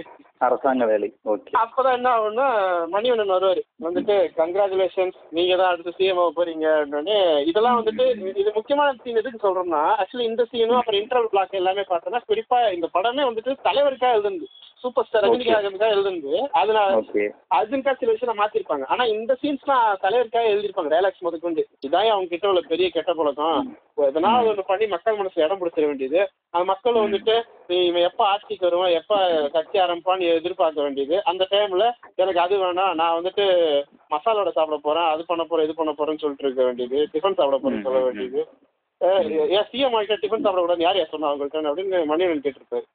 அரசாங்க வேலை. ஓகே, அப்பதான் என்ன ஆகும்னா மணிவண்ணன் வருவாரு, வந்துட்டு கங்க்ராச்சுலேஷன்ஸ் நீங்க தான் அடுத்து சிஎம் போறீங்க அப்படின்னு. இதெல்லாம் வந்துட்டு இது முக்கியமான சீன் எதுக்கு சொல்றோம்னா, ஆக்சுவலி இந்த சீனும் அப்புறம் இன்டர்வல் பிளாக் எல்லாமே பார்த்தோம்னா குறிப்பா இந்த படமே வந்துட்டு தலைவருக்காக எழுதுந்து, சூப்பர் ஸ்டார் ரஜினிகாந்த் எழுதுந்து, அதனால அர்ஜுன்கா சில விஷயம் மாத்திருப்பாங்க. ஆனா இந்த சீன்ஸ் நான் தலைவருக்காக எழுதிருப்பாங்க, டைலாக்ஸ் முதற்கொண்டு. இதான் அவங்க கிட்ட உள்ள பெரிய கெட்ட பழக்கம், எதனால ஒன்று பண்ணி மக்கள் மனசுல இடம் பிடிச்சிட வேண்டியது. அந்த மக்கள் வந்துட்டு இவன் எப்ப ஆட்சிக்கு வருவான், எப்ப கட்சி ஆரம்பிப்பான்னு எதிர்பார்க்க வேண்டியது. அந்த டைம்ல எனக்கு அது வேணாம், நான் வந்துட்டு மசாலோட சாப்பிட போறேன், அது பண்ண போறேன், இது பண்ண போறேன்னு சொல்லிட்டு இருக்க வேண்டியது, டிஃபன் சாப்பிட போறேன்னு சொல்ல வேண்டியது. ஏன் சிஎம் ஆகிட்ட டிஃபன் சாப்பிடக்கூடாது யார் யார் சொன்னா அவங்கள்ட்ட அப்படின்னு மணிவன் கேட்டிருப்பாரு.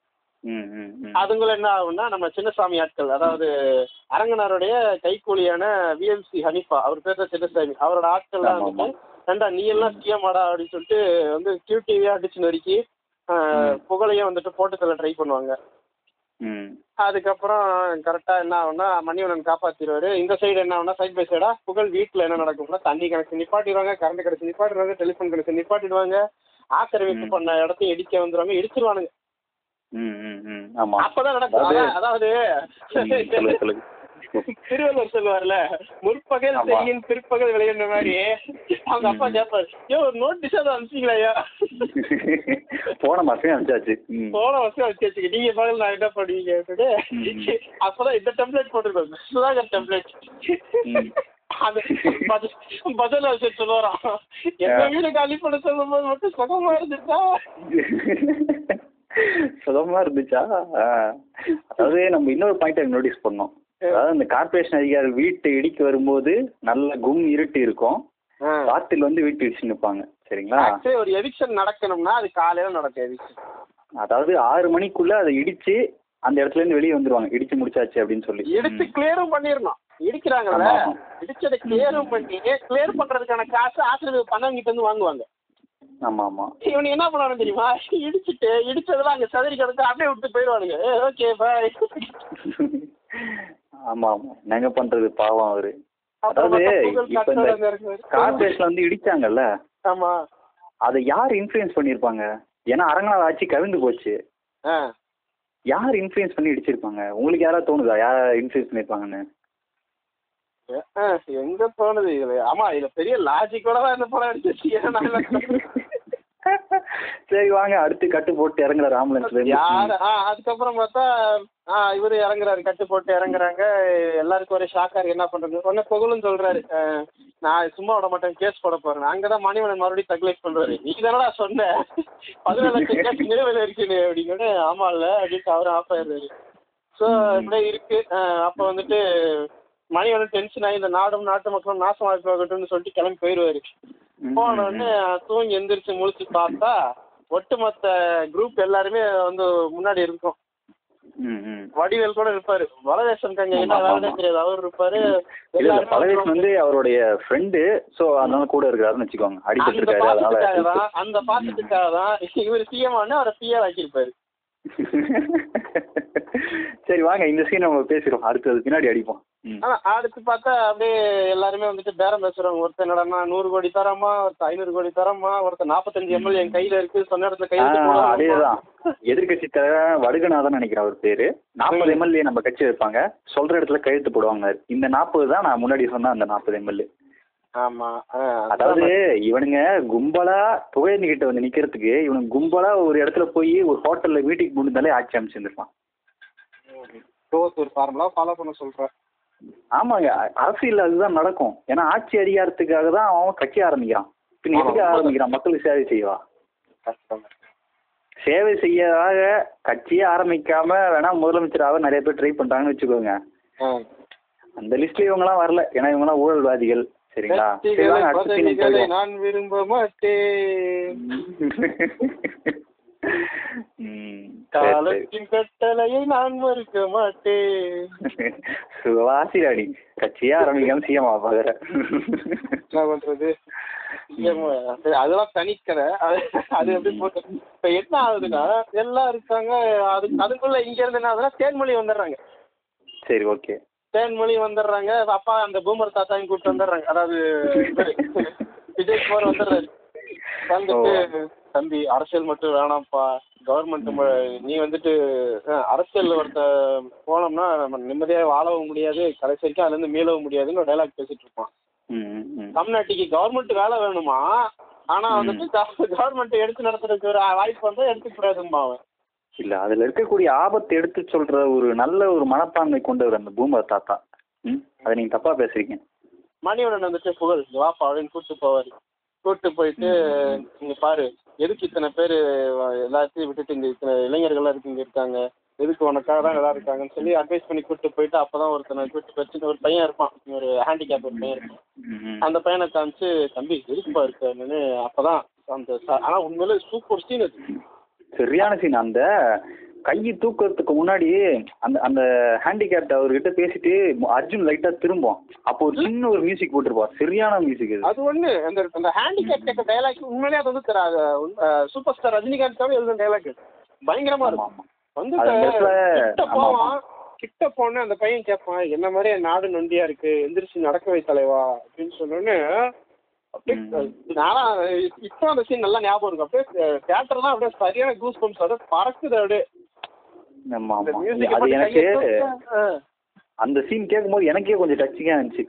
அதுங்கள என்ன ஆகும்னா, நம்ம சின்னசாமி ஆட்கள், அதாவது அரங்கனாருடைய கைக்கூலியான விஎம்சி ஹனிஃபா, அவர் பேர் சின்னசாமி, அவரோட ஆட்கள் தான் ஏண்டா நீ எல்லாம் சிஎம் ஆடா அப்படின்னு சொல்லிட்டு வந்து கியூடிவியா அடிச்சு நொறுக்கி புகழையும் வந்துட்டு போட்டுக்கல ட்ரை பண்ணுவாங்க. அதுக்கப்புறம் கரெக்டா என்ன ஆகும்னா மணிவண்ணன் காப்பாத்திடுவாரு. இந்த சைடு என்ன ஆகும்னா சைட் பை சைடா புகழ் வீட்டுல என்ன நடக்கும்னா தண்ணி கணக்கு நிப்பாட்டிடுவாங்க, கரண்ட் கணக்கு நிப்பாட்டிடுவாங்க, டெலிஃபோன் கணக்கு நிப்பாட்டிடுவாங்க, ஆக்கிரமிப்பு பண்ண இடத்தையும் இடிக்க வந்துடுவாங்க, இடிச்சிருவானுங்க. அப்பதான் நடக்கும். அதாவது திருவள்ளுவர் சொல்லுவார்ல, முற்பகல் செய்யும் பிற்பகல் விளையாடுற மாதிரி. அவங்க அப்பா கேப்பாரு, ஏ ஒரு நோட்டீஸ் அதை அனுப்பிச்சிங்களா, போன மாசம் அனுப்பிச்சாச்சு, நீங்க பகல் நான் என்ன பண்ணுவீங்க. அப்பதான் இந்த டெம்ப்ளேட் போட்டிருக்கோம், சுதாகர் டெம்ப்ளேட். பதில் விஷயம் சொல்லுவாராம், எந்த வீடு காலி பண்ண சொல்லும் போது மட்டும் சுகமா இருந்துச்சா, சுகமா இருந்துச்சா. அதாவது நம்ம இன்னொரு பாயிண்ட் நோட்டீஸ் பண்ணோம், அதாவது இந்த கார்பரேஷன் அதிகாரிகள் வீட்டு இடிக்கு வரும்போது நல்ல கும் இருட்டு இருக்கும், ராத்திரில வந்து வீட்டு இடிச்சு நிற்பாங்க. சரிங்களா, ஒரு எவிக்ஷன் நடக்கணும்னா அது காலையில நடக்கும் எவிக்ஷன், அதாவது 6 மணிக்குள்ள அதை இடிச்சு அந்த இடத்துல இருந்து வெளியே வந்துருவாங்க, இடிச்சு முடிச்சாச்சு அப்படின்னு சொல்லி. இடிச்சு கிளியரும் பண்ணிடணும், இடிக்கிறாங்கல்ல, இடிச்சதை கிளியரும் பண்ணி கிளியர் பண்றதுக்கான காசு ஆசிரியர் பண்ணவங்கிட்ட இருந்து வாங்குவாங்க. ஆமா ஆமா, இவனு என்ன பண்ணாலும் தெரியுமா, இடிச்சுட்டு இடிச்சதெல்லாம் அங்க சதுரி கிடக்கு அப்படியே விட்டு போயிடுவானுங்க. Okay bye. ஆமா ஆமா, நாங்க பண்றது பாவம் அவரு. அதாவது கார்பரேஷன்ல வந்து இடிச்சாங்கல்ல, ஆமா, அதை யார் இன்ஃபுளுயன்ஸ் பண்ணிருப்பாங்க, ஏன்னா அரங்கநாத ஆட்சி கவிழ்ந்து போச்சு, யார் இன்ஃபுளுயன்ஸ் பண்ணி இடிச்சிருப்பாங்க, உங்களுக்கு யாராவது தோணுதா யார இன்ஃபுளுயன்ஸ் பண்ணிருப்பாங்கன்னு? எங்க தோணுது இதுல? ஆமா, இதுல பெரிய லாஜிக்கோட இந்த படம் அடிச்சு. சரி வாங்க, அடுத்து கட்டு போட்டு இறங்குறாரு ஆம்புலன்ஸ்ல யாரு. அதுக்கப்புறம் பார்த்தா இவரு இறங்குறாரு, கட்டு போட்டு இறங்குறாங்க, எல்லாருக்கும் ஒரே ஷாக்கா இருக்கு, என்ன பண்றது. உடனே புகழும் சொல்றாரு, நான் சும்மா விட மாட்டேன், கேஸ் போட போறேன். அங்கதான் மணிவண்ணன் மறுபடியும் தக்லைஸ் பண்றாரு, நீ தானடா சொன்ன 17 லட்சம் கேஸ் நிலுவையில் இருக்குது அப்படின்னு. ஆமா இல்ல அப்படின்ட்டு அவரும் ஆஃப் ஆயிடுறாரு. ஸோ இப்படியே இருக்கு. அப்ப வந்துட்டு மணிவண்ணன் டென்ஷன் ஆகி இந்த நாடும் நாட்டு மக்களும் நாசமா இருக்கட்டும்னு சொல்லிட்டு கிளம்பி போயிடுவாரு. போனோடனே தூங்கி எந்திரிச்சு முழிச்சு பார்த்தா ஒட்டுமொத்த குரூப் எல்லாருமே வந்து முன்னாடி இருக்கும். வடிவேல் கூட இருப்பாரு, பலவேஷன் தெரியாது, அவரு இருப்பாரு. பலவேஷன் வந்து அவருடைய ஃப்ரெண்டு, சோ அதனால கூட இருக்காருன்னு வச்சுக்கோங்க, அடிபட்டு இருக்காரு. அந்த பாத்துக்காக தான் இவர் சிஎம் ஆனா அவரை பிஆர் ஆக்கியிருப்பாரு. சரி வாங்க, இந்த சீன் நம்ம பேசுறோம், அடுத்தது பின்னாடி அடிப்போம். ஆனா அடுத்து பார்த்தா அப்படியே எல்லாருமே வந்துட்டு பேரம் பேசுறாங்க. ஒருத்தர் என்னடா 100 கோடி தரமா, ஒருத்தர் 500 கோடி தரமா, ஒருத்தர் 45 ML என் கையில இருக்கு சொன்ன இடத்துல கையில. அதேதான் எதிர்கட்சி தலைவர் வடுகநாதன் நினைக்கிறேன் அவர் பேரு, 40 ML நம்ம கட்சி வைப்பாங்க, சொல்ற இடத்துல கையெழுத்து போடுவாங்க. இந்த 40 தான் நான் முன்னாடி சொன்ன அந்த 40 ML. ஆமா, அதாவது இவனுங்க கும்பலா புகையில கிட்ட வந்து நிக்கிறதுக்கு இவனுக்கு கும்பலா ஒரு இடத்துல போய் ஒரு ஹோட்டல்ல மீட்டிங் முடிந்தாலே ஆட்சி அமைச்சிருப்பான். ஆமாங்க, அரசியல் அதுதான் நடக்கும். ஏன்னா ஆட்சி அதிகாரத்துக்காக தான் அவன் கட்சி ஆரம்பிக்கிறான், பின் எதுக்கு ஆரம்பிக்கிறான், மக்களுக்கு சேவை செய்வா. சேவை செய்யதாக கட்சியே ஆரம்பிக்காம வேணா முதலமைச்சராக நிறைய பேர் ட்ரை பண்றாங்கன்னு வச்சுக்கோங்க. அந்த லிஸ்ட்ல இவங்க எல்லாம் வரல, ஏன்னா இவங்க எல்லாம் ஊழல்வாதிகள். சரிங்களா, நான் விரும்ப மாட்டேன், காலத்தின் கட்டளையை நான் மறுக்க மாட்டேன். சுகவாசி ராணி கட்சியா ஆரம்பிக்காம சிஎம் ஆபாகற என்ன பண்றது. அதெல்லாம் தனிக்கதை, அது எப்படி போட்டு இப்ப என்ன ஆகுதுன்னா எல்லாம் இருக்காங்க. அதுக்குள்ள இங்க இருந்து என்ன ஆகுதுன்னா தேன்மொழி வந்துடுறாங்க. சரி ஓகே, தேன்மொழி வந்துடுறாங்க. அப்பா அந்த பூமர் தாத்தாவையும் கூப்பிட்டு வந்துடுறாங்க, அதாவது விஜய்குமார் வந்துடுறாரு. வந்துட்டு தம்பி அரசியல் மட்டும் வேணாம்ப்பா, கவர்மெண்ட் நம்ம நீ வந்துட்டு அரசியல் ஒருத்த போனோம்னா நம்ம நிம்மதியாக வாழவும் முடியாது, கடைசிக்கு அதுல இருந்து மீளவும் முடியாதுன்னு ஒரு டைலாக் பேசிட்டு இருப்பான். தமிழ்நாட்டுக்கு கவர்மெண்ட் வேலை வேணுமா, ஆனா வந்துட்டு கவர்மெண்ட் எடுத்து நடத்துறதுக்கு ஒரு வாய்ப்பு வந்து எடுத்துக்கூடாதுமா அவன். இல்ல அதுல இருக்கக்கூடிய ஆபத்து எடுத்து சொல்ற ஒரு நல்ல ஒரு மனப்பான்மை கொண்டவர் அந்த பூமர் தாத்தா. அதை நீங்க தப்பா பேசுறீங்க. மணியோட வந்துட்டு புகழ் வாப்பா அப்படின்னு கூப்பிட்டு போவாரு. கூப்பிட்டு போயிட்டு இங்க பாரு, எதுக்கு இத்தனை பேரு எல்லாத்தையும் விட்டுட்டு இங்க இத்தனை இளைஞர்கள் இருக்கு இங்க இருக்காங்க, எதுக்கு உனக்காக தான் எல்லாம் இருக்காங்கன்னு சொல்லி அட்வைஸ் பண்ணி கூப்பிட்டு போயிட்டு அப்பதான் ஒருத்தனை கூப்பிட்டு போயிட்டு ஒரு பையன் இருப்பான், ஒரு ஹேண்டிகேப் ஒரு பையன் இருப்பான். அந்த பையனை காமிச்சு தம்பி எதுக்குப்பா இருக்கு அப்படின்னு. அப்பதான் அந்த ஆனா உண்மையில சூப்பர் சீன் இருக்கு, சரியான சீன். அந்த கையை தூக்கிறதுக்கு முன்னாடி அந்த அந்த ஹேண்டிகேப்ட் அவர்கிட்ட பேசிட்டு அர்ஜுன் லைட்டா திரும்பும். அப்போ ஒரு சின்ன ஒரு மியூசிக் போட்டுருப்பான், சரியான மியூசிக். அது ஒண்ணு அந்த ஹேண்டிகேப்ட் கேட்ட டைலாக் உண்மையிலே அது வந்து சூப்பர் ஸ்டார் ரஜினிகாந்த் எழுதும் டைலாக், பயங்கரமா இருக்கும். வந்து கிட்ட போன அந்த பையன் கேட்பான், என்ன மாதிரி நாடு நொண்டியா இருக்கு, எந்திரிச்சு நடக்கவே தலைவா அப்படின்னு சொன்னோன்னு இப்போ அந்த சீன் நல்லா ஞாபகம் இருக்கும். அப்படியே தியேட்டர் தான் அப்படியே சரியான கூஸ் பம்ப்ஸ் அப்படியே பறக்குது அப்படியே. அது எனக்கு அந்த சீன் கேட்கும்போது எனக்கே கொஞ்சம் டச்சிங்காக இருந்துச்சு.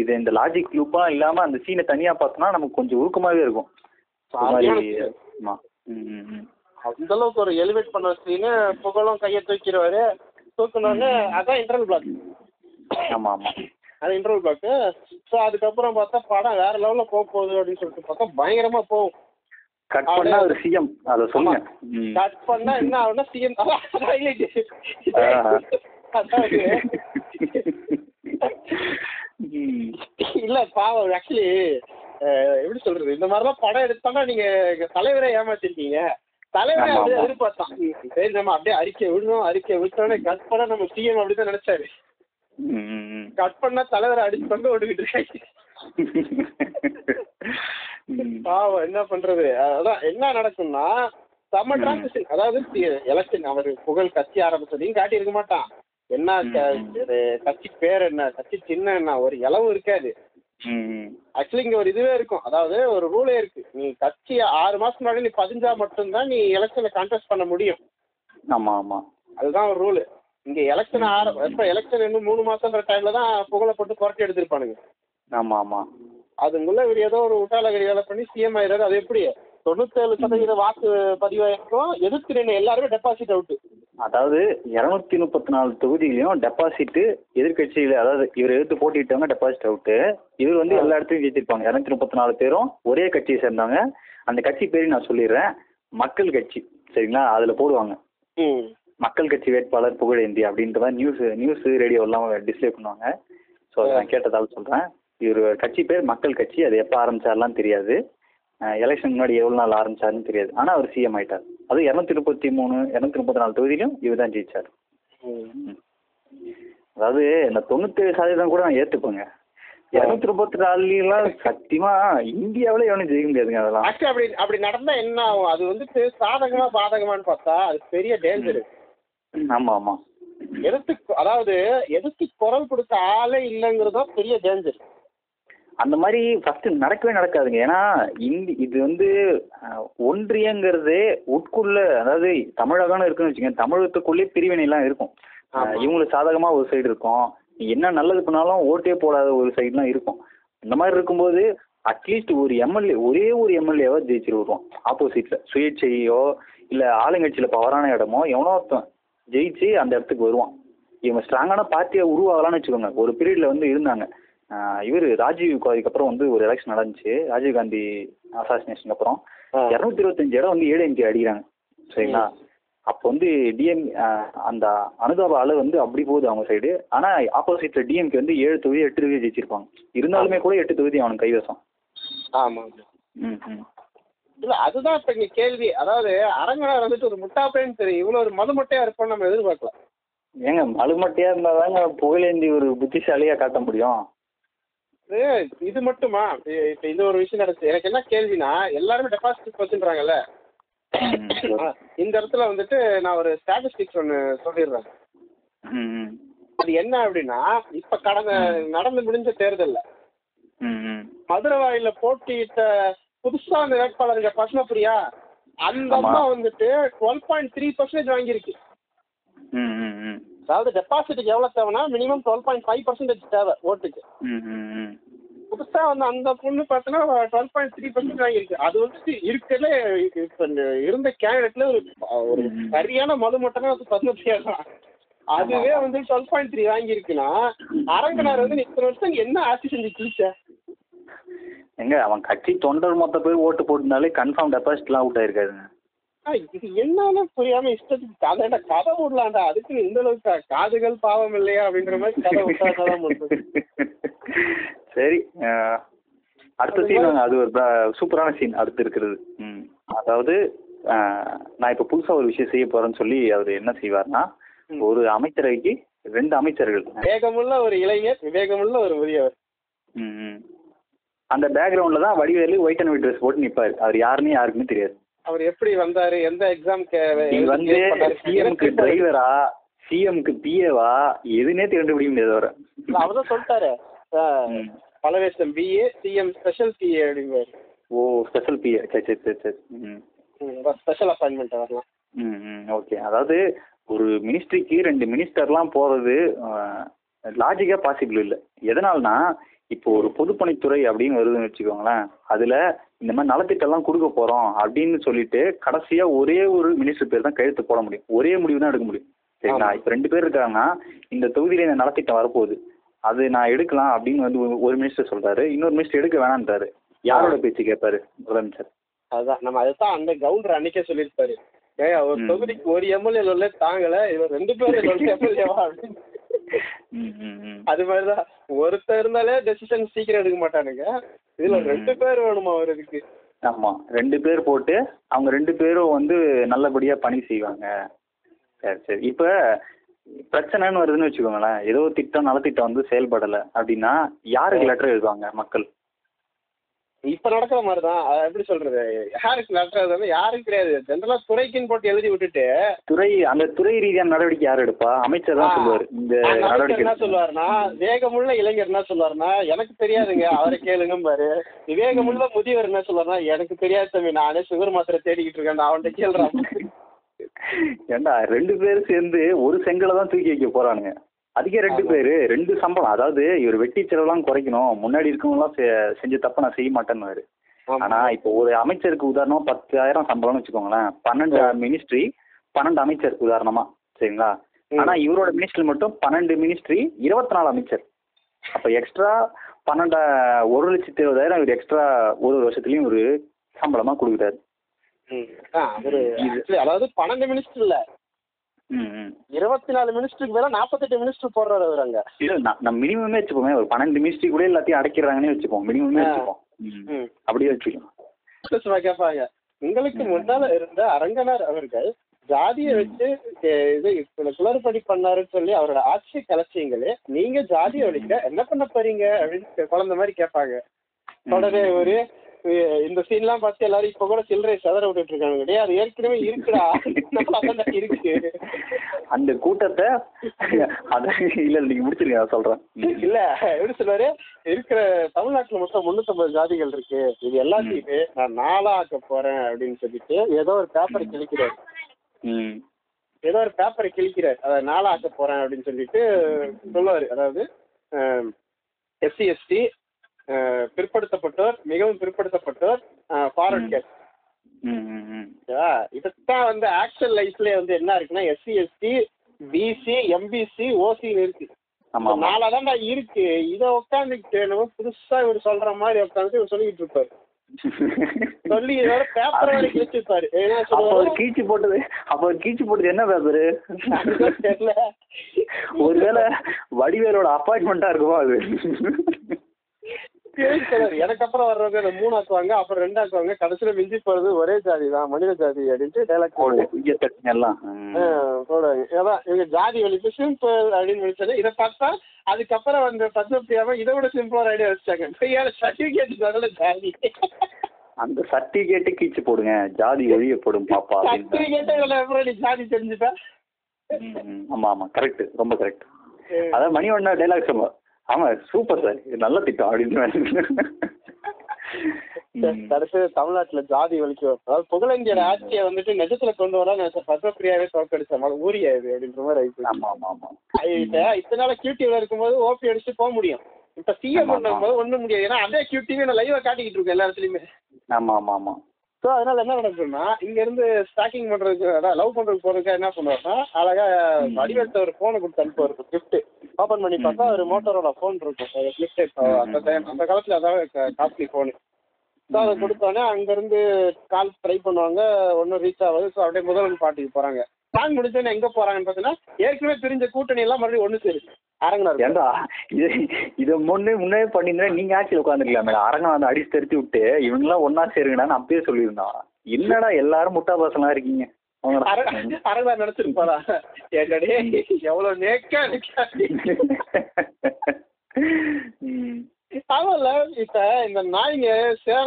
இது இந்த லாஜிக் லூப்பா இல்லாம அந்த சீனை தனியா பார்த்தோம்னா நமக்கு கொஞ்சம் உருக்கமாவே இருக்கும். அந்த அளவுக்கு ஒரு எலிவேட் பண்ண சீனு. புகழும் கையை தூக்கிடுவாரு, தூக்கணும்னு அதான் இன்டர்வல் பிளாக். ஆமா ஆமா அது இன்டர்வல் பிளாக்கு. ஸோ அதுக்கப்புறம் பார்த்தா படம் வேற லெவல்ல போக போகுது அப்படின்னு சொல்லிட்டு பார்த்தா பயங்கரமா போகும். கட் பண்ணா ஒரு சிஎம், அதை சொல்லுங்க. கட் பண்ணா என்ன ஆகும்னா சிஎம் இல்ல பாவம். ஆக்சுவலி எப்படி சொல்றது, இந்த மாதிரிலாம் படம் எடுத்தோம்னா நீங்க தலைவரை ஏமாத்திருக்கீங்க. தலைவரை அப்படியே எதிர்பார்த்தான், சரி நம்ம அப்படியே அறிக்கை விடுவோம். அறிக்கை விட்டோன்னே கட் பண்ணா நம்ம சிஎம் அப்படிதான் நினைச்சாரு. கட் பண்ணா தலைவரை அடிச்சு கொண்டு ஓட்டுக்கிட்டு இருக்காங்க. என்ன பண்றது, அதான் என்ன நடக்கும்னா செம்ம டிரான்சிஷன். அதாவது எலெக்ஷன் அவரு புகழ் கட்சி ஆரம்பிச்சதையும் காட்டி இருக்க மாட்டான். என்ன கட்சி பேர் என்ன, கட்சி சின்ன என்ன, ஒரு இளவு இருக்காது. ஆக்சுவலி இங்க ஒரு இதுவே இருக்கும், அதாவது ஒரு ரூலே இருக்கு. நீ கட்சியை 6 மாசம் முன்னாடி நீ பதிஞ்சா மட்டும்தான் நீ எலெக்ஷன்ல கான்டெஸ்ட் பண்ண முடியும். ஆமா ஆமா அதுதான் ஒரு ரூலு. இங்க எலெக்ஷன் இப்ப எலெக்ஷன் இன்னும் 3 மாசம்ன்ற டைம்ல தான் புகழை போட்டு புரட்டி எடுத்திருப்பானுங்க. ஆமா ஆமா அதுக்குள்ள இவர் ஏதோ ஒரு உட்டால கரிகால பண்ணி சிஎம் ஆயிடுறாரு. அது எப்படி 97% வாக்கு பதிவாயிருக்கும், எதிர்க்கிறேன் எல்லாருமே டெபாசிட் அவுட்டு. அதாவது 234 தொகுதியிலையும் டெபாசிட் எதிர்கட்சியில, அதாவது இவர் எடுத்து போட்டிட்டவங்க டெபாசிட் அவுட்டு. இவர் வந்து எல்லா இடத்துலையும் ஜெயிச்சிருப்பாங்க. 234 பேரும் ஒரே கட்சியை சேர்ந்தாங்க. அந்த கட்சி பேரையும் நான் சொல்லிடுறேன், மக்கள் கட்சி. சரிங்களா, அதுல போடுவாங்க மக்கள் கட்சி வேட்பாளர் புகழேந்தி அப்படின்ற மாதிரி நியூஸ் ரேடியோ எல்லாம் டிஸ்பிளே பண்ணுவாங்க. ஸோ அதை நான் கேட்டதால சொல்றேன். இவரு கட்சி பேர் மக்கள் கட்சி. அது எப்போ ஆரம்பிச்சாரெலாம் தெரியாது, எலெக்ஷன் முன்னாடி எவ்வளோ நாள் ஆரம்பிச்சாருன்னு தெரியாது. ஆனால் அவர் சிஎம் ஆயிட்டார். அது 233 234 தொகுதியிலும் இவர் தான் ஜெயிச்சார். அதாவது இந்த 97% கூட நான் ஏற்றுப்பேங்க. 234 சத்தியமா இந்தியாவில எவனும் ஜெயிக்க முடியாதுங்க. அதெல்லாம் ஆக்சுவலி அப்படி நடந்தா என்ன ஆகும், அது வந்துட்டு சாதகமா பாதகமானு பார்த்தா அது பெரிய டேஞ்சரு. ஆமா ஆமா எதிர்த்து, அதாவது எதிர்த்து குரல் கொடுத்த ஆளே இல்லைங்கிறதா பெரிய டேஞ்சர். அந்த மாதிரி ஃபர்ஸ்ட் நடக்கவே நடக்காதுங்க. ஏன்னா இது வந்து ஒன்றியங்கிறதே உட்குள்ள, அதாவது தமிழகம்னு இருக்குன்னு வச்சுக்கோங்க, தமிழகத்துக்குள்ளேயே பிரிவினை எல்லாம் இருக்கும். இவங்களுக்கு சாதகமா ஒரு சைடு இருக்கும், என்ன நல்லது பண்ணாலும் ஓட்டே போடாத ஒரு சைடுலாம் இருக்கும். இந்த மாதிரி இருக்கும்போது அட்லீஸ்ட் ஒரு எம்எல்ஏ, ஒரே ஒரு எம்எல்ஏவா ஜெயிச்சுட்டு வருவோம். ஆப்போசிட்ல சுயேட்சையோ இல்ல ஆளுங்கட்சியில பவரான இடமோ எவனோ ஒருத்தன் ஜெயிச்சு அந்த இடத்துக்கு வருவான். இவங்க ஸ்ட்ராங்கான பார்ட்டியை உருவாகலான்னு வச்சுக்கோங்க. ஒரு பீரியட்ல வந்து இருந்தாங்க. இவர் ராஜீவ்காந்திக்கு அப்புறம் வந்து ஒரு எலெக்ஷன் நடந்துச்சு, ராஜீவ்காந்தி அசாசினேஷனுக்கு அப்புறம். 225 இடம் வந்து ஏடிஎம்கே அடிக்கிறாங்க. சரிங்களா, அப்போ வந்து அந்த அனுதாப ஆளு வந்து அப்படி போகுது அவங்க சைடு. ஆனா ஆப்போசிட்ல டிஎம்கே வந்து 7 தொகுதி 8 தொகுதி ஜெயிச்சிருப்பாங்க. இருந்தாலுமே கூட 8 தொகுதி அவனுக்கு கைவசம். ஆமா இல்ல அதுதான் இப்ப இங்க கேள்வி. அதாவது அரங்கனார் வந்துட்டு ஒரு முட்டாப்பேன்னு தெரியும், இவ்வளவு ஒரு மது மட்டையா இருப்பான்னு நம்ம எதிர்பார்க்கலாம். ஏங்க மலுமட்டையா இருந்தாதாங்க புகழேந்தி ஒரு புத்திசாலியா காட்ட முடியும். இது மட்டுமா இப்ப இந்த ஒரு விஷயம் நடக்குது. எனக்கு என்ன கேள்வினா, எல்லாருமே டெபாசிட் வச்சுன்றாங்கல்ல, இந்த இடத்துல வந்துட்டு நான் ஒரு ஸ்டாட்டிஸ்டிக்ஸ் ஒன்று சொல்லிடுறேன். அது என்ன அப்படின்னா, இப்ப நடந்து முடிஞ்ச தேர்தல்ல மதுரை வாயில போட்டியிட்ட புதுசா அந்த வேட்பாளர்கள் பத்மபிரியா, அந்த அம்மா வந்துட்டு 12.3% வாங்கிருக்கு. அதாவது டெபாசிட்டுக்கு எவ்வளவு தேவைன்னா மினிமம் 12.5% தேவை ஓட்டுக்கு. புதுசா வந்து அந்த பொண்ணு பார்த்தோன்னா 12.3% வாங்கிருக்கு. அது வந்து இருக்கல இருந்த கேண்டிடேட்ல ஒரு சரியான மது மட்டும்னா அது 17. அதுவே வந்து 12.3 வாங்கிருக்குன்னா அரங்கனார் வந்து இத்தனை வருஷம் என்ன ஆட்சி செஞ்சு கிழிச்ச எங்க அவன் கட்சி தொண்டர் மொத்த பேர் ஓட்டு போட்டுனாலே கன்ஃபார்ம் டெபாசிட்லாம் அவுட் ஆயிருக்காருங்க. இது என்னால புரியாம இஷ்டத்துக்கு கதை கதை விடலாண்டா. அதுக்கு இந்த அளவுக்கு காதுகள் பாவம் இல்லையா அப்படின்ற மாதிரி கதை விட்டாதான் போடுது. சரி அடுத்த சீன் அது ஒரு சூப்பரான சீன் அடுத்து இருக்கிறது. அதாவது நான் இப்ப புதுசா ஒரு விஷயம் செய்ய போறேன்னு சொல்லி அவர் என்ன செய்வார்னா ஒரு அமைச்சரவைக்கு 2 அமைச்சர்கள், வேகமுள்ள ஒரு இளைஞர், விவேகமுள்ள ஒரு முதியவர். அந்த பேக்ரவுண்ட்ல தான் Vadivelu white and white dress போட்டு நிப்பாரு. அவர் யாருன்னு யாருக்குன்னு தெரியாது. அவர் எப்படி வந்தாரு, எந்த எக்ஸாம் வந்து சிஎம்க்கு டிரைவரா சிஎம்க்கு பிஏவா எதுனே கண்டுபிடிக்க முடியாது. அவரை அவர்தான் சொல்லிட்டாரு Palavesam PA CM special PA அப்படிங்குவாரு. ஓ ஸ்பெஷல் பிஏ, சரி சரி சரி ஸ்பெஷல் அப்பாயின்மெண்ட் வரலாம். ஓகே அதாவது ஒரு மினிஸ்ட்ரிக்கு 2 மினிஸ்டர்லாம் போறது லாஜிக்கா பாசிபிள் இல்லை. எதனால்னா இப்போ ஒரு பொதுப்பணித்துறை அப்படின்னு வருதுன்னு வச்சுக்கோங்களேன், அதுல இந்த மாதிரி நலத்திட்டம்லாம் கொடுக்க போறோம் அப்படின்னு சொல்லிட்டு கடைசியா ஒரே ஒரு மினிஸ்டர் பேர் தான் கையெழுத்து போட முடியும், ஒரே முடிவு தான் எடுக்க முடியும். சரிங்களா, இப்போ 2 பேர் இருக்காங்கன்னா இந்த தொகுதியில இந்த நலத்திட்டம் வரப்போகுது அது நான் எடுக்கலாம் அப்படின்னு வந்து ஒரு மினிஸ்டர் சொல்றாரு, இன்னொரு மினிஸ்டர் எடுக்க வேணான்றாரு. யாரோட பேச்சு கேட்பாரு? முதலமைச்சர். அதுதான் நம்ம அதுதான் அந்த கவுண்டர் அன்னைக்கே சொல்லியிருப்பாரு, ஒரு தொகுதிக்கு ஒரு எம்எல்ஏ தாங்கல இவர் 2 பேர் எம்எல்ஏவா அப்படின்னு. அது மாதிரிதான் ஒருத்தர் இருந்தாலே டெசிஷன் சீக்கிரம் எடுக்க மாட்டானுங்க, இதுல 2 பேர் வேணுமா அவருக்கு. ஆமா 2 பேர் போட்டு அவங்க 2 பேரும் வந்து நல்லபடியா பணி செய்வாங்க. சரி சரி இப்ப பிரச்சனைன்னு வருதுன்னு வச்சுக்கோங்களேன், ஏதோ திட்டம் நலத்திட்டம் வந்து செயல்படலை அப்படின்னா யாருக்கு லெட்டர் எழுதுவாங்க மக்கள்? இப்ப நடக்கிற மாதிரிதான். எப்படி சொல்றது, யாருக்கு நடக்கிறது யாருக்கு கிடையாது. ஜெனரலா துறைக்குன்னு போட்டு எழுதி விட்டுட்டு துறை அந்த துறை ரீதியான நடவடிக்கை யார் எடுப்பா? அமைச்சர் தான் சொல்லுவாரு. இந்த நடவடிக்கை என்ன சொல்லுவாருன்னா, வேகமுள்ள இளைஞர் என்ன சொல்லுவாருன்னா எனக்கு தெரியாதுங்க அவரை கேளுங்க பாரு. விவேகமுள்ள முதியவர் என்ன சொல்லுவாருன்னா எனக்கு தெரியாது தம்பி நானே சுகர் மாத்திரை தேடிக்கிட்டு இருக்கேன் நான் அவன்கிட்ட கேள்றான். ஏண்டா 2 பேரும் சேர்ந்து ஒரு செங்கலை தான் தூக்கி வைக்க போறானுங்க. அதுக்கே 2 பேரு 2 சம்பளம். அதாவது இவர் வெட்டி செலவெல்லாம் குறைக்கணும், முன்னாடி இருக்கவங்கலாம் செஞ்ச தப்ப நான் செய்ய மாட்டேன்னு. ஆனா இப்போ ஒரு அமைச்சருக்கு உதாரணமா 10,000 சம்பளம்னு வச்சுக்கோங்களேன், 12 மினிஸ்ட்ரி 12 அமைச்சர் உதாரணமா. சரிங்களா, ஆனா இவரோட மினிஸ்ட்ரி மட்டும் 12 மினிஸ்ட்ரி 24 அமைச்சர். அப்ப எக்ஸ்ட்ரா 12 1,70,000 இவர் எக்ஸ்ட்ரா ஒரு வருஷத்துலயும் ஒரு சம்பளமா கொடுக்குறாரு. அதாவது 12 மினிஸ்டர் இல்ல 24 மினிஸ்டருக்கு மேல 48 மினிஸ்டர் போடுறாரு அவர் அங்க. இல்ல நம்ம மினிமமே வச்சுப்போமே, ஒரு 12 மினிஸ்ட்ரி கூட எல்லாத்தையும் அடைக்கிறாங்கன்னு வச்சுப்போம், மினிமமே வச்சுப்போம், அப்படியே வச்சுக்கலாம். கேட்பாங்க உங்களுக்கு முன்னால இருந்த அரங்கனார் அவர்கள் ஜாதியை வச்சு இது குளறுபடி பண்ணாருன்னு சொல்லி அவரோட ஆட்சி கலட்சியங்களே, நீங்க ஜாதியை வழிக்க என்ன பண்ண போறீங்க அப்படின்னு குழந்தை மாதிரி கேட்பாங்க. தொடரே ஒரு இந்த சீன் எல்லாம் பார்த்து எல்லாரும் இப்ப கூட சில்லறை சதற விட்டுட்டு இருக்காங்க. கிடையாது அது ஏற்கனவே இருக்குடா இருக்கு அந்த கூட்டத்தை. இல்ல நீங்க முடிச்சிருக்கீங்க சொல்றேன். இல்ல எப்படி சொல்லுவாரு, இருக்கிற தமிழ்நாட்டுல மொத்தம் 350 ஜாதிகள் இருக்கு, இது எல்லாத்தையுமே நான் நாளாக்க போறேன் அப்படின்னு சொல்லிட்டு ஏதோ ஒரு பேப்பரை கிழிக்கிறாரு. அதை நாளாக்க போறேன் அப்படின்னு சொல்லிட்டு சொல்லுவாரு. அதாவது எஸ்சி எஸ்டி பிற்படுத்தப்பட்டோர், மிகவும் பிற்படுத்தப்பட்டோர், ஃபார்வர்ட் கேஸ்ட், இதுதான் வந்து ஆக்சுவல் லைஃப்ல வந்து என்ன இருக்குன்னா எஸ்சி எஸ்டி பிசி எம்பிசி ஓசின்னு இருக்கு. நாலாதான்டா இருக்கு. இதை உட்காந்துக்கிட்டு நம்ம புதுசா இவர் சொல்ற மாதிரி உட்காந்து இவர் சொல்லிக்கிட்டு இருப்பாரு. சொல்லி இதோட பேப்பர் வரை கிழிச்சிருப்பாரு. கீச்சு போட்டது என்ன பேப்பரு தெரியல. ஒருவேளை வடிவேலோட அப்பாயின்மெண்டா இருக்குமா அது? எனக்கு அப்புறம் வர்றவங்க இந்த 3 ஆக்குவாங்க, அப்புறம் 2 ஆக்குவாங்க, கடைசியில மிஞ்சி போறது ஒரே ஜாதி தான், மனித ஜாதி அப்படின்ட்டு டைலாக் போடுவாங்க. இவங்க ஜாதி வெளிப்பு சிம்பிள் அப்படின்னு நினைச்சாங்க. இதை பார்த்தா அதுக்கப்புறம் வந்து பத்மபிரியாவை இதை விட சிம்பிளா ஐடியா வச்சாங்க. சர்டிபிகேட் நல்ல ஜாதி, அந்த சர்டிபிகேட்டு கீச்சு போடுங்க, ஜாதி ஒழியப்படும் பாப்பா. சர்டிபிகேட்டை ஜாதி தெரிஞ்சுட்டா. ஆமா ஆமா கரெக்ட், ரொம்ப கரெக்ட். அதான் மணி ஒன்னா டைலாக் சொல்லுவோம். ஆமா சூப்பர் சார், நல்ல திட்டம் அப்படின்னு கடைசியில தமிழ்நாட்டுல ஜாதி வலிக்கு அதாவது புகழஞ்சியோட ஆட்சியை வந்துட்டு நிஜத்துல கொண்டு வரா பத்மபிரியாவே தோற்கடிச்ச மாதிரி ஊரியா இது அப்படின்ற மாதிரி ஆயிடுச்சு. ஆமா ஆமா இத்தனை நாள கியூடிவில இருக்கும்போது ஓபி அடிச்சுட்டு போக முடியும். இப்ப சிஎம் பண்ணும்போது ஒண்ணும் முடியாது. ஏன்னா அதே கியூடிவி நான் லைவா காட்டிக்கிட்டு இருக்கேன் எல்லா இடத்துலயுமே. ஆமா ஆமா ஆமா ஸோ அதனால என்ன நடக்குதுன்னா இங்க இருந்து ஸ்டாக்கிங் பண்றதுக்கு அதான் லவ் பண்றதுக்கு போறதுக்காக என்ன பண்ணுவாருன்னா அழகா வடிவெடுத்த ஒரு போனை கொடுத்து அனுப்புவாரு கிஃப்ட். ஓபன் பண்ணி பார்த்தா ஒரு மோட்டரோட போன் இருக்கும் கிளிப்டேட் அந்த டைம் அந்த காலத்துல அதாவது காஸ்ட்லி போனு. ஸோ அதை கொடுத்தோன்னே அங்கேருந்து கால் ட்ரை பண்ணுவாங்க ஒன்றும் ரீச் ஆகாது. ஸோ அப்படியே முதல்வன் பாட்டுக்கு போகிறாங்க. சாங் முடிச்சோன்னே எங்கே போகிறாங்கன்னு பார்த்தீங்கன்னா ஏற்கனவே பிரிஞ்ச கூட்டணி எல்லாம் மறுபடியும் ஒன்று சேருது அரங்கனார். ஏண்டா இது இதை முன்னே பண்ணியிருந்தா நீங்கள் ஆட்சியில் உட்காந்துருக்கலாம் மேடம். அரங்கநாதன் அடிச்சு தெரிச்சு விட்டு இவங்கெல்லாம் ஒன்றா சேருங்கடான்னு அப்பயே சொல்லியிருந்தான். என்னடா எல்லாரும் முட்டா பசங்களாக இருக்கீங்க. அரங்கநாதன் நினச்சிருப்பாரா ஏண்டே எவ்வளோ நேக்கா அவல இப்ப இந்த நாய்ங்க சேர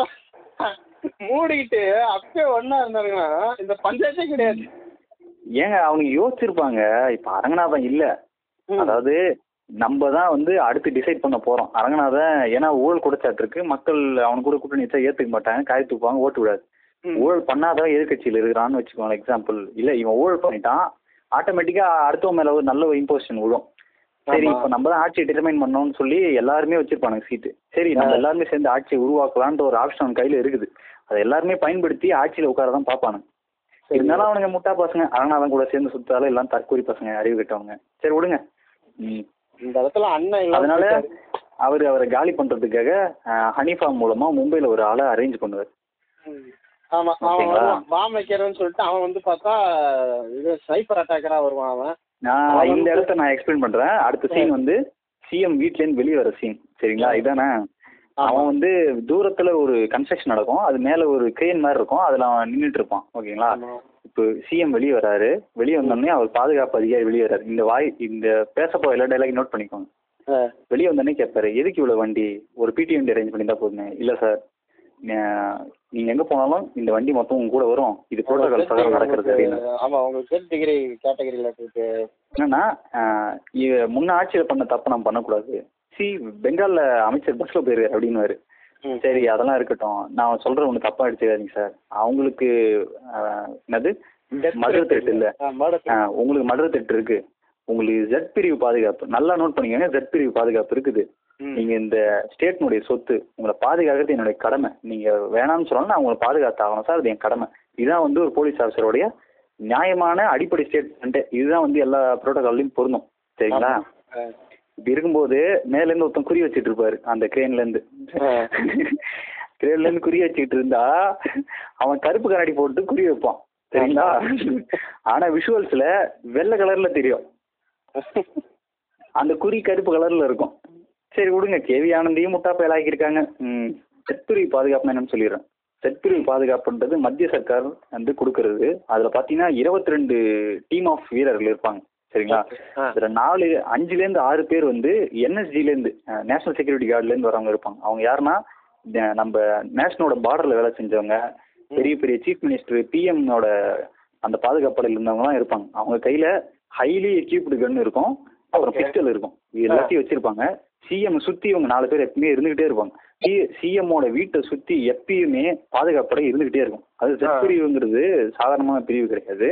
மூடிக்கிட்டு அப்பே ஒன்னா இருந்தாருங்கன்னா இந்த பஞ்சாயத்தே கிடையாது. ஏங்க அவங்க யோசிச்சிருப்பாங்க. இப்ப அரங்கநாதன் இல்ல, அதாவது நம்ம தான் வந்து அடுத்து டிசைட் பண்ண போறோம் அரங்கநாதன். ஏன்னா ஊழல் குடிச்சாட்டு இருக்கு, மக்கள் அவனு கூட கூட்டணி வச்சா ஏத்துக்க மாட்டாங்க, காய் தூக்குவாங்க, ஓட்டு விடாது. ஊழல் பண்ணாதான் எதிர்கட்சியில் இருக்கிறான்னு வச்சுக்கோங்க எக்ஸாம்பிள். இல்ல இவன் ஊழல் பண்ணிட்டான் ஆட்டோமேட்டிக்கா அடுத்தவங்க மேல ஒரு நல்ல இம்போசிஷன் விழும். சரி இப்ப நம்ம தான் ஆட்சியை டிட்டர்மைன் பண்ணோம்னு சொல்லி எல்லாருமே வச்சிருப்பானுங்க சீட்டு. சரி நம்ம எல்லாருமே சேர்ந்து ஆட்சியை உருவாக்கலான்ற ஒரு ஆப்ஷன் அவன் கையில இருக்குது. அதை எல்லாருமே பயன்படுத்தி ஆட்சியில உட்காரதான் பாப்பானுங்க. இருந்தாலும் அவனுங்க முட்டா பசங்க அரங்கநாதன் கூட சேர்ந்து சுத்தாலும் எல்லாம் தற்கூரி பசங்க, அறிவு கட்டவங்க. சரி விடுங்க இந்த இடத்துல அண்ணன் இல்லை. அதனால அவரை காலி பண்றதுக்காக ஹனிஃபா மூலமா மும்பையில ஒரு ஆளை அரேஞ்ச் பண்ணுவார். ஆமா அவன் பாம் வைக்கிறவன்னு சொல்லிட்டு அவன் வந்து பார்த்தா இது சைபர் அட்டாக்கரா வருவான். அவன் நான் இந்த இடத்த நான் எக்ஸ்பிளைன் பண்றேன். அடுத்த சீன் வந்து சிஎம் வீட்ல இருந்து வெளியே வர சீன். சரிங்களா இதானே அவன் வந்து தூரத்துல ஒரு கன்ஸ்ட்ரக்ஷன் நடக்கும், அது மேல ஒரு கிரெயின் மாதிரி இருக்கும், அதுல அவன் நின்றுட்டு இருப்பான். ஓகேங்களா இப்போ சிஎம் வெளியே வராரு. வெளியே வந்தோடனே அவர் பாதுகாப்பு அதிகாரி வெளியே வராரு. இந்த பேசப்போ எல்லா டைலாக் நோட் பண்ணிக்கோங்க. வெளியே வந்தோடனே கேட்பாரு எதுக்கு இவ்வளவு வண்டி, ஒரு பிடி வண்டி அரேஞ்ச் பண்ணியிருந்தா போதுமே. இல்ல சார் நீங்க எங்க போனாலும் இந்த வண்டி மொத்தம் உங்க கூட வரும், இது புரோட்டோகால் பிரகாரம் நடக்கிறது அப்படின்னு. என்னன்னா முன்ன ஆட்சியில பண்ண தப்பு நம்ம பண்ணக்கூடாது, சி பெங்கால்ல அமைச்சர் பஸ்ல போயிருவாரு அப்படின்னு. சரி அதெல்லாம் இருக்கட்டும், நான் சொல்ற ஒண்ணு தப்பா எடுத்துக்காதீங்க சார். அவங்களுக்கு என்னது மதுரை திட்டு இல்ல, உங்களுக்கு மதுரை திட்டு இருக்கு, உங்களுக்கு ஜெட் பிரிவு பாதுகாப்பு நல்லா நோட் பண்ணிக்கோங்க. ஜெட் பிரிவு பாதுகாப்பு இருக்குது, நீங்க இந்த ஸ்டேட்னுடைய சொத்து, உங்களை பாதுகாக்கிறது என்னுடைய கடமை. நீங்க வேணாம்னு சொன்னாலும் நான் உங்களை பாதுகாத்தாகணும் சார், அது என் கடமை. இதுதான் வந்து ஒரு போலீஸ் ஆஃபீஸருடைய நியாயமான அடிப்படை ஸ்டேட்மெண்ட். இதுதான் வந்து எல்லா புரோட்டோகால்லையும் பொருந்தும். சரிங்களா இப்படி இருக்கும்போது மேல இருந்து ஒருத்தன் குறி வச்சுட்டு இருப்பாரு அந்த கிரேன்ல இருந்து. கிரேன்ல இருந்து குறி வச்சுட்டு இருந்தா அவன் கருப்பு கண்ணாடி போட்டு குறி வைப்பான். சரிங்களா ஆனா விஷுவல்ஸ்ல வெள்ளை கலர்ல தெரியும், அந்த குறி கருப்பு கலர்ல இருக்கும். சரி விடுங்க, கேவி ஆனந்தையும் முட்டாப்பயலாக்கி இருக்காங்க. செட்பிரிவு பாதுகாப்புனா என்னன்னு சொல்லிடுறேன். செட்பிரிவு பாதுகாப்புன்றது மத்திய சர்க்கார் வந்து கொடுக்கறது. அதுல பாத்தீங்கன்னா 22 டீம் ஆஃப் வீரர்கள் இருப்பாங்க. சரிங்களா இதுல 4-5-6 பேர் வந்து என்எஸ்ஜில இருந்து நேஷனல் செக்யூரிட்டி கார்டுல இருந்து வரவங்க இருப்பாங்க. அவங்க யாருன்னா நம்ம நேஷனலோட பார்டர்ல வேலை செஞ்சவங்க, பெரிய பெரிய சீஃப் மினிஸ்டர், பிஎம்னோட அந்த பாதுகாப்படையில் இருந்தவங்கலாம் இருப்பாங்க. அவங்க கையில ஹைலி எக்யூப்டு கன் இருக்கும், அப்புறம் பிஸ்டல் இருக்கும், இது எல்லாத்தையும் வச்சிருப்பாங்க. சிஎம் சுத்தி இவங்க 4 பேர் எப்பயுமே இருந்துகிட்டே இருப்பாங்க. சிஎம்மோட வீட்டை சுத்தி எப்பயுமே பாதுகாப்படை இருந்துகிட்டே இருக்கும். அது ஜெட் பிரிவுங்கிறது சாதாரணமான பிரிவு கிடையாது.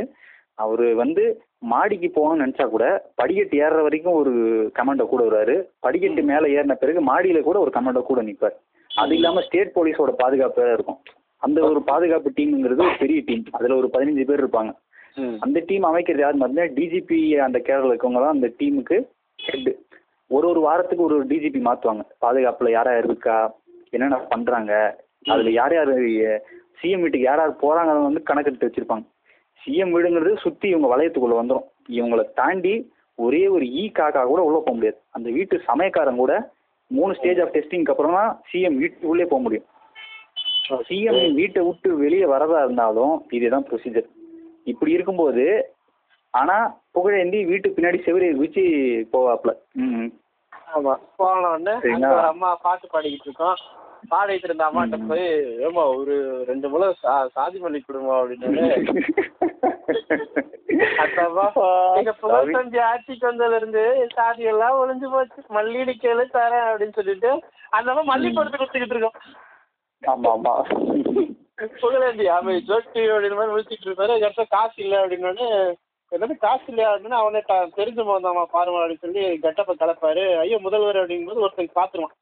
அவரு வந்து மாடிக்கு போகணும்னு நினைச்சா கூட படிக்கட்டு ஏறுற வரைக்கும் ஒரு கமாண்டோ கூட வருவாரு, படிக்கட்டு மேல ஏறின பிறகு மாடியில கூட ஒரு கமாண்டோ கூட நிற்பார். அது இல்லாம ஸ்டேட் போலீஸோட பாதுகாப்பு இருக்கும். அந்த ஒரு பாதுகாப்பு டீம்ங்கிறது ஒரு பெரிய டீம், அதுல ஒரு 15 பேர் இருப்பாங்க. அந்த டீம் அமைக்கிறது யாருன்னு பார்த்தீங்கன்னா டிஜிபி அந்த கேரளா இருக்கவங்க தான் அந்த டீமுக்கு ஹெட். ஒரு வாரத்துக்கு ஒரு டிஜிபி மாற்றுவாங்க. பாதுகாப்பில் யார் யார் இருக்கா, என்னென்ன பண்ணுறாங்க, அதில் யார் யார் சிஎம் வீட்டுக்கு யார் யார் போகிறாங்க வந்து கணக்கெடுத்து வச்சுருப்பாங்க. சிஎம் வீடுங்கிறது சுற்றி இவங்க வளையத்துக்குள்ளே வந்துடும். இவங்களை தாண்டி ஒரே ஒரு ஈ காக்கா கூட உள்ளே போக முடியாது. அந்த வீட்டு சமயக்காரன் கூட 3 ஸ்டேஜ் ஆஃப் டெஸ்டிங்க்கு அப்புறம் தான் சிஎம் வீட்டுக்குள்ளே போக முடியும். சிஎம் வீட்டை விட்டு வெளியே வரதா இருந்தாலும் இதே தான் ப்ரொசீஜர். இப்படி இருக்கும்போது ஆனால் புகழேந்தி வீட்டுக்கு பின்னாடி செவிரி குச்சி போவாப்புல. ஆமா போனோடனே ஒரு அம்மா பாட்டு பாடிக்கிட்டு இருக்கோம். பாடிட்டு இருந்த அம்மாட்ட போய் ஏமா ஒரு 2 முளை சாதி பண்ணி கொடுமா அப்படின்னு. புகழ்ச்சி ஆட்சிக்கு வந்ததுல இருந்து சாதி எல்லாம் ஒளிஞ்சு போச்சு, மல்லிகை கேளு தரேன் அப்படின்னு சொல்லிட்டு அந்த அம்மா மல்லிகை படுத்து கொடுத்துக்கிட்டு இருக்கோம். ஆமா ஆமா புகழேந்தி ஆமா ஜோட்டி அப்படின்னு மாதிரி முடிச்சுட்டு இருப்பாரு. அதுக்கடுத்த காசு இல்லை அப்படின்னோடனே என்னது காசு இல்லையா அப்படின்னா அவனை தெரிஞ்ச போதாமா பாருமா அப்படின்னு சொல்லி கட்டப்ப கலப்பாரு. ஐயோ முதல்வர் அப்படிங்கும்போது ஒருத்தன் பாத்துருவான்,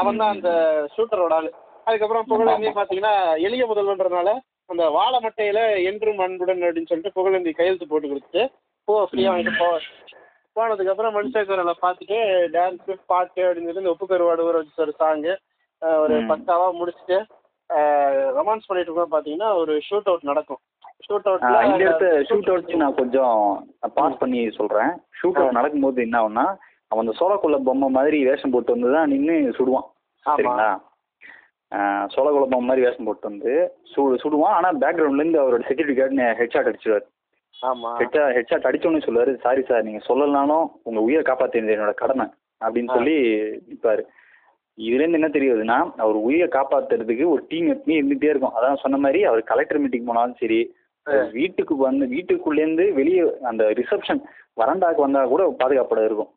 அவன் தான் அந்த ஷூட்டரோட ஆளு. அதுக்கப்புறம் புகழேந்தி பாத்தீங்கன்னா எளிய முதல்வன்றதுனால அந்த வாழை மட்டையில என்றும் அன்புடன் அப்படின்னு சொல்லிட்டு புகழேந்தி கையெழுத்து போட்டு கொடுத்துட்டு போ ஃப்ரீயா வாங்கிட்டு போ. போனதுக்கு அப்புறம் மனுஷாக்கரில் பார்த்துட்டு டான்ஸு பாட்டு அப்படின்னு சொல்லி இந்த உப்புக்கருவாடு ஊற வச்சு ஒரு சாங்கு ஒரு பக்காவா முடிச்சுட்டு ரொமான்ஸ் பண்ணிட்டு இருக்கோம். பாத்தீங்கன்னா ஒரு ஷூட் அவுட் நடக்கும். ஷூட் அவுட் ஷூட் அவுட் நான் கொஞ்சம் பாஸ் பண்ணி சொல்றேன். ஷூட் அவுட் நடக்கும்போது என்ன ஆகும்னா அவன் அந்த சோளக்குள்ள பொம்மை மாதிரி வேஷம் போட்டு வந்துதான் நின்று சுடுவான். சரிங்களா, சோளக்குள்ள பொம்மை மாதிரி வேஷம் போட்டு வந்து சுடுவான். ஆனா பேக்ரவுண்ட்ல இருந்து அவரோட செக்யூரிட்டி கார்டு ஹெட்ஷாட் அடிச்சிருவாரு. ஹெட்ஷாட் அடிச்சோன்னு சொல்லுவாரு. சாரி சார், நீங்க சொல்லலாலும் உங்க உயிரை காப்பாத்தினது என்னோட கடமை அப்படின்னு சொல்லி நிற்பாரு. இதுல இருந்து என்ன தெரியுதுன்னா அவர் உயிரை காப்பாத்துறதுக்கு ஒரு டீம் எப்பவுமே இருந்துகிட்டே இருக்கும். அதான் சொன்ன மாதிரி அவர் கலெக்டர் மீட்டிங் போனாலும் சரி, வீட்டுக்கு வந்து வீட்டுக்குள்ளேருந்து வெளியே அந்த ரிசப்ஷன் வராண்டாக்கு வந்தா கூட பாதுகாப்பட இருக்கும்.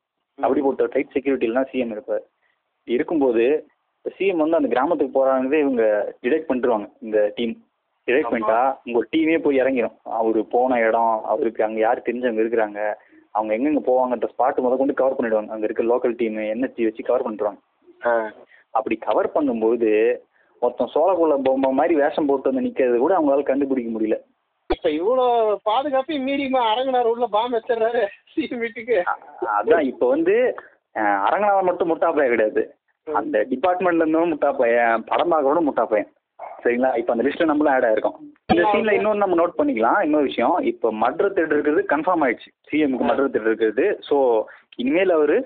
அப்படி போட்ட டைட் செக்யூரிட்டிலாம் சிஎம் இருப்பார். இருக்கும்போது சிஎம் வந்து அந்த கிராமத்துக்கு போறாங்கதே இவங்க டிடெக்ட் பண்ணிடுவாங்க. இந்த டீம் டிடெக்ட் பண்ணிட்டா உங்க டீமே போய் இறங்கிடும். அவரு போன இடம், அவருக்கு அங்க யார் தெரிஞ்சவங்க இருக்கிறாங்க, அவங்க எங்கெங்க போவாங்கன்ற ஸ்பாட் முத கொண்டு கவர் பண்ணிடுவாங்க. அங்க இருக்க லோக்கல் டீம் என்எஸ்சி வச்சு கவர் பண்ணிடுவாங்க. அப்படி கவர் பண்ணும்போது மொத்தம் சோளக்குள்ள பொம்மை மாதிரி வேஷம் போட்டு வந்து நிக்கிறது கூட அவங்களால கண்டுபிடிக்க முடியல. இப்ப இவ்வளவு பாதுகாப்பு மீடியமா அரங்கனார் உள்ள பாம்பு வச்சிடறாரு வீட்டுக்கு. அதான் இப்ப வந்து அரங்கனார் மட்டும் முட்டாப்பைய கிடையாது, அந்த டிபார்ட்மெண்ட்ல இருந்தவங்க முட்டாப்பையன், படம் பார்க்கறவனும் முட்டாப்பையன். சரிங்களா, இப்ப அந்த லிஸ்ட்ல நம்மளும் ஆட் ஆயிருக்கோம். இந்த சீன்ல இன்னொன்னு நம்ம நோட் பண்ணிக்கலாம், இன்னொரு விஷயம். இப்ப மர்டர் த்ரெட் இருக்கிறது கன்ஃபார்ம் ஆயிடுச்சு, சிஎம்க்கு மர்டர் த்ரெட் இருக்கிறது. ஸோ இனிமேல் அவரு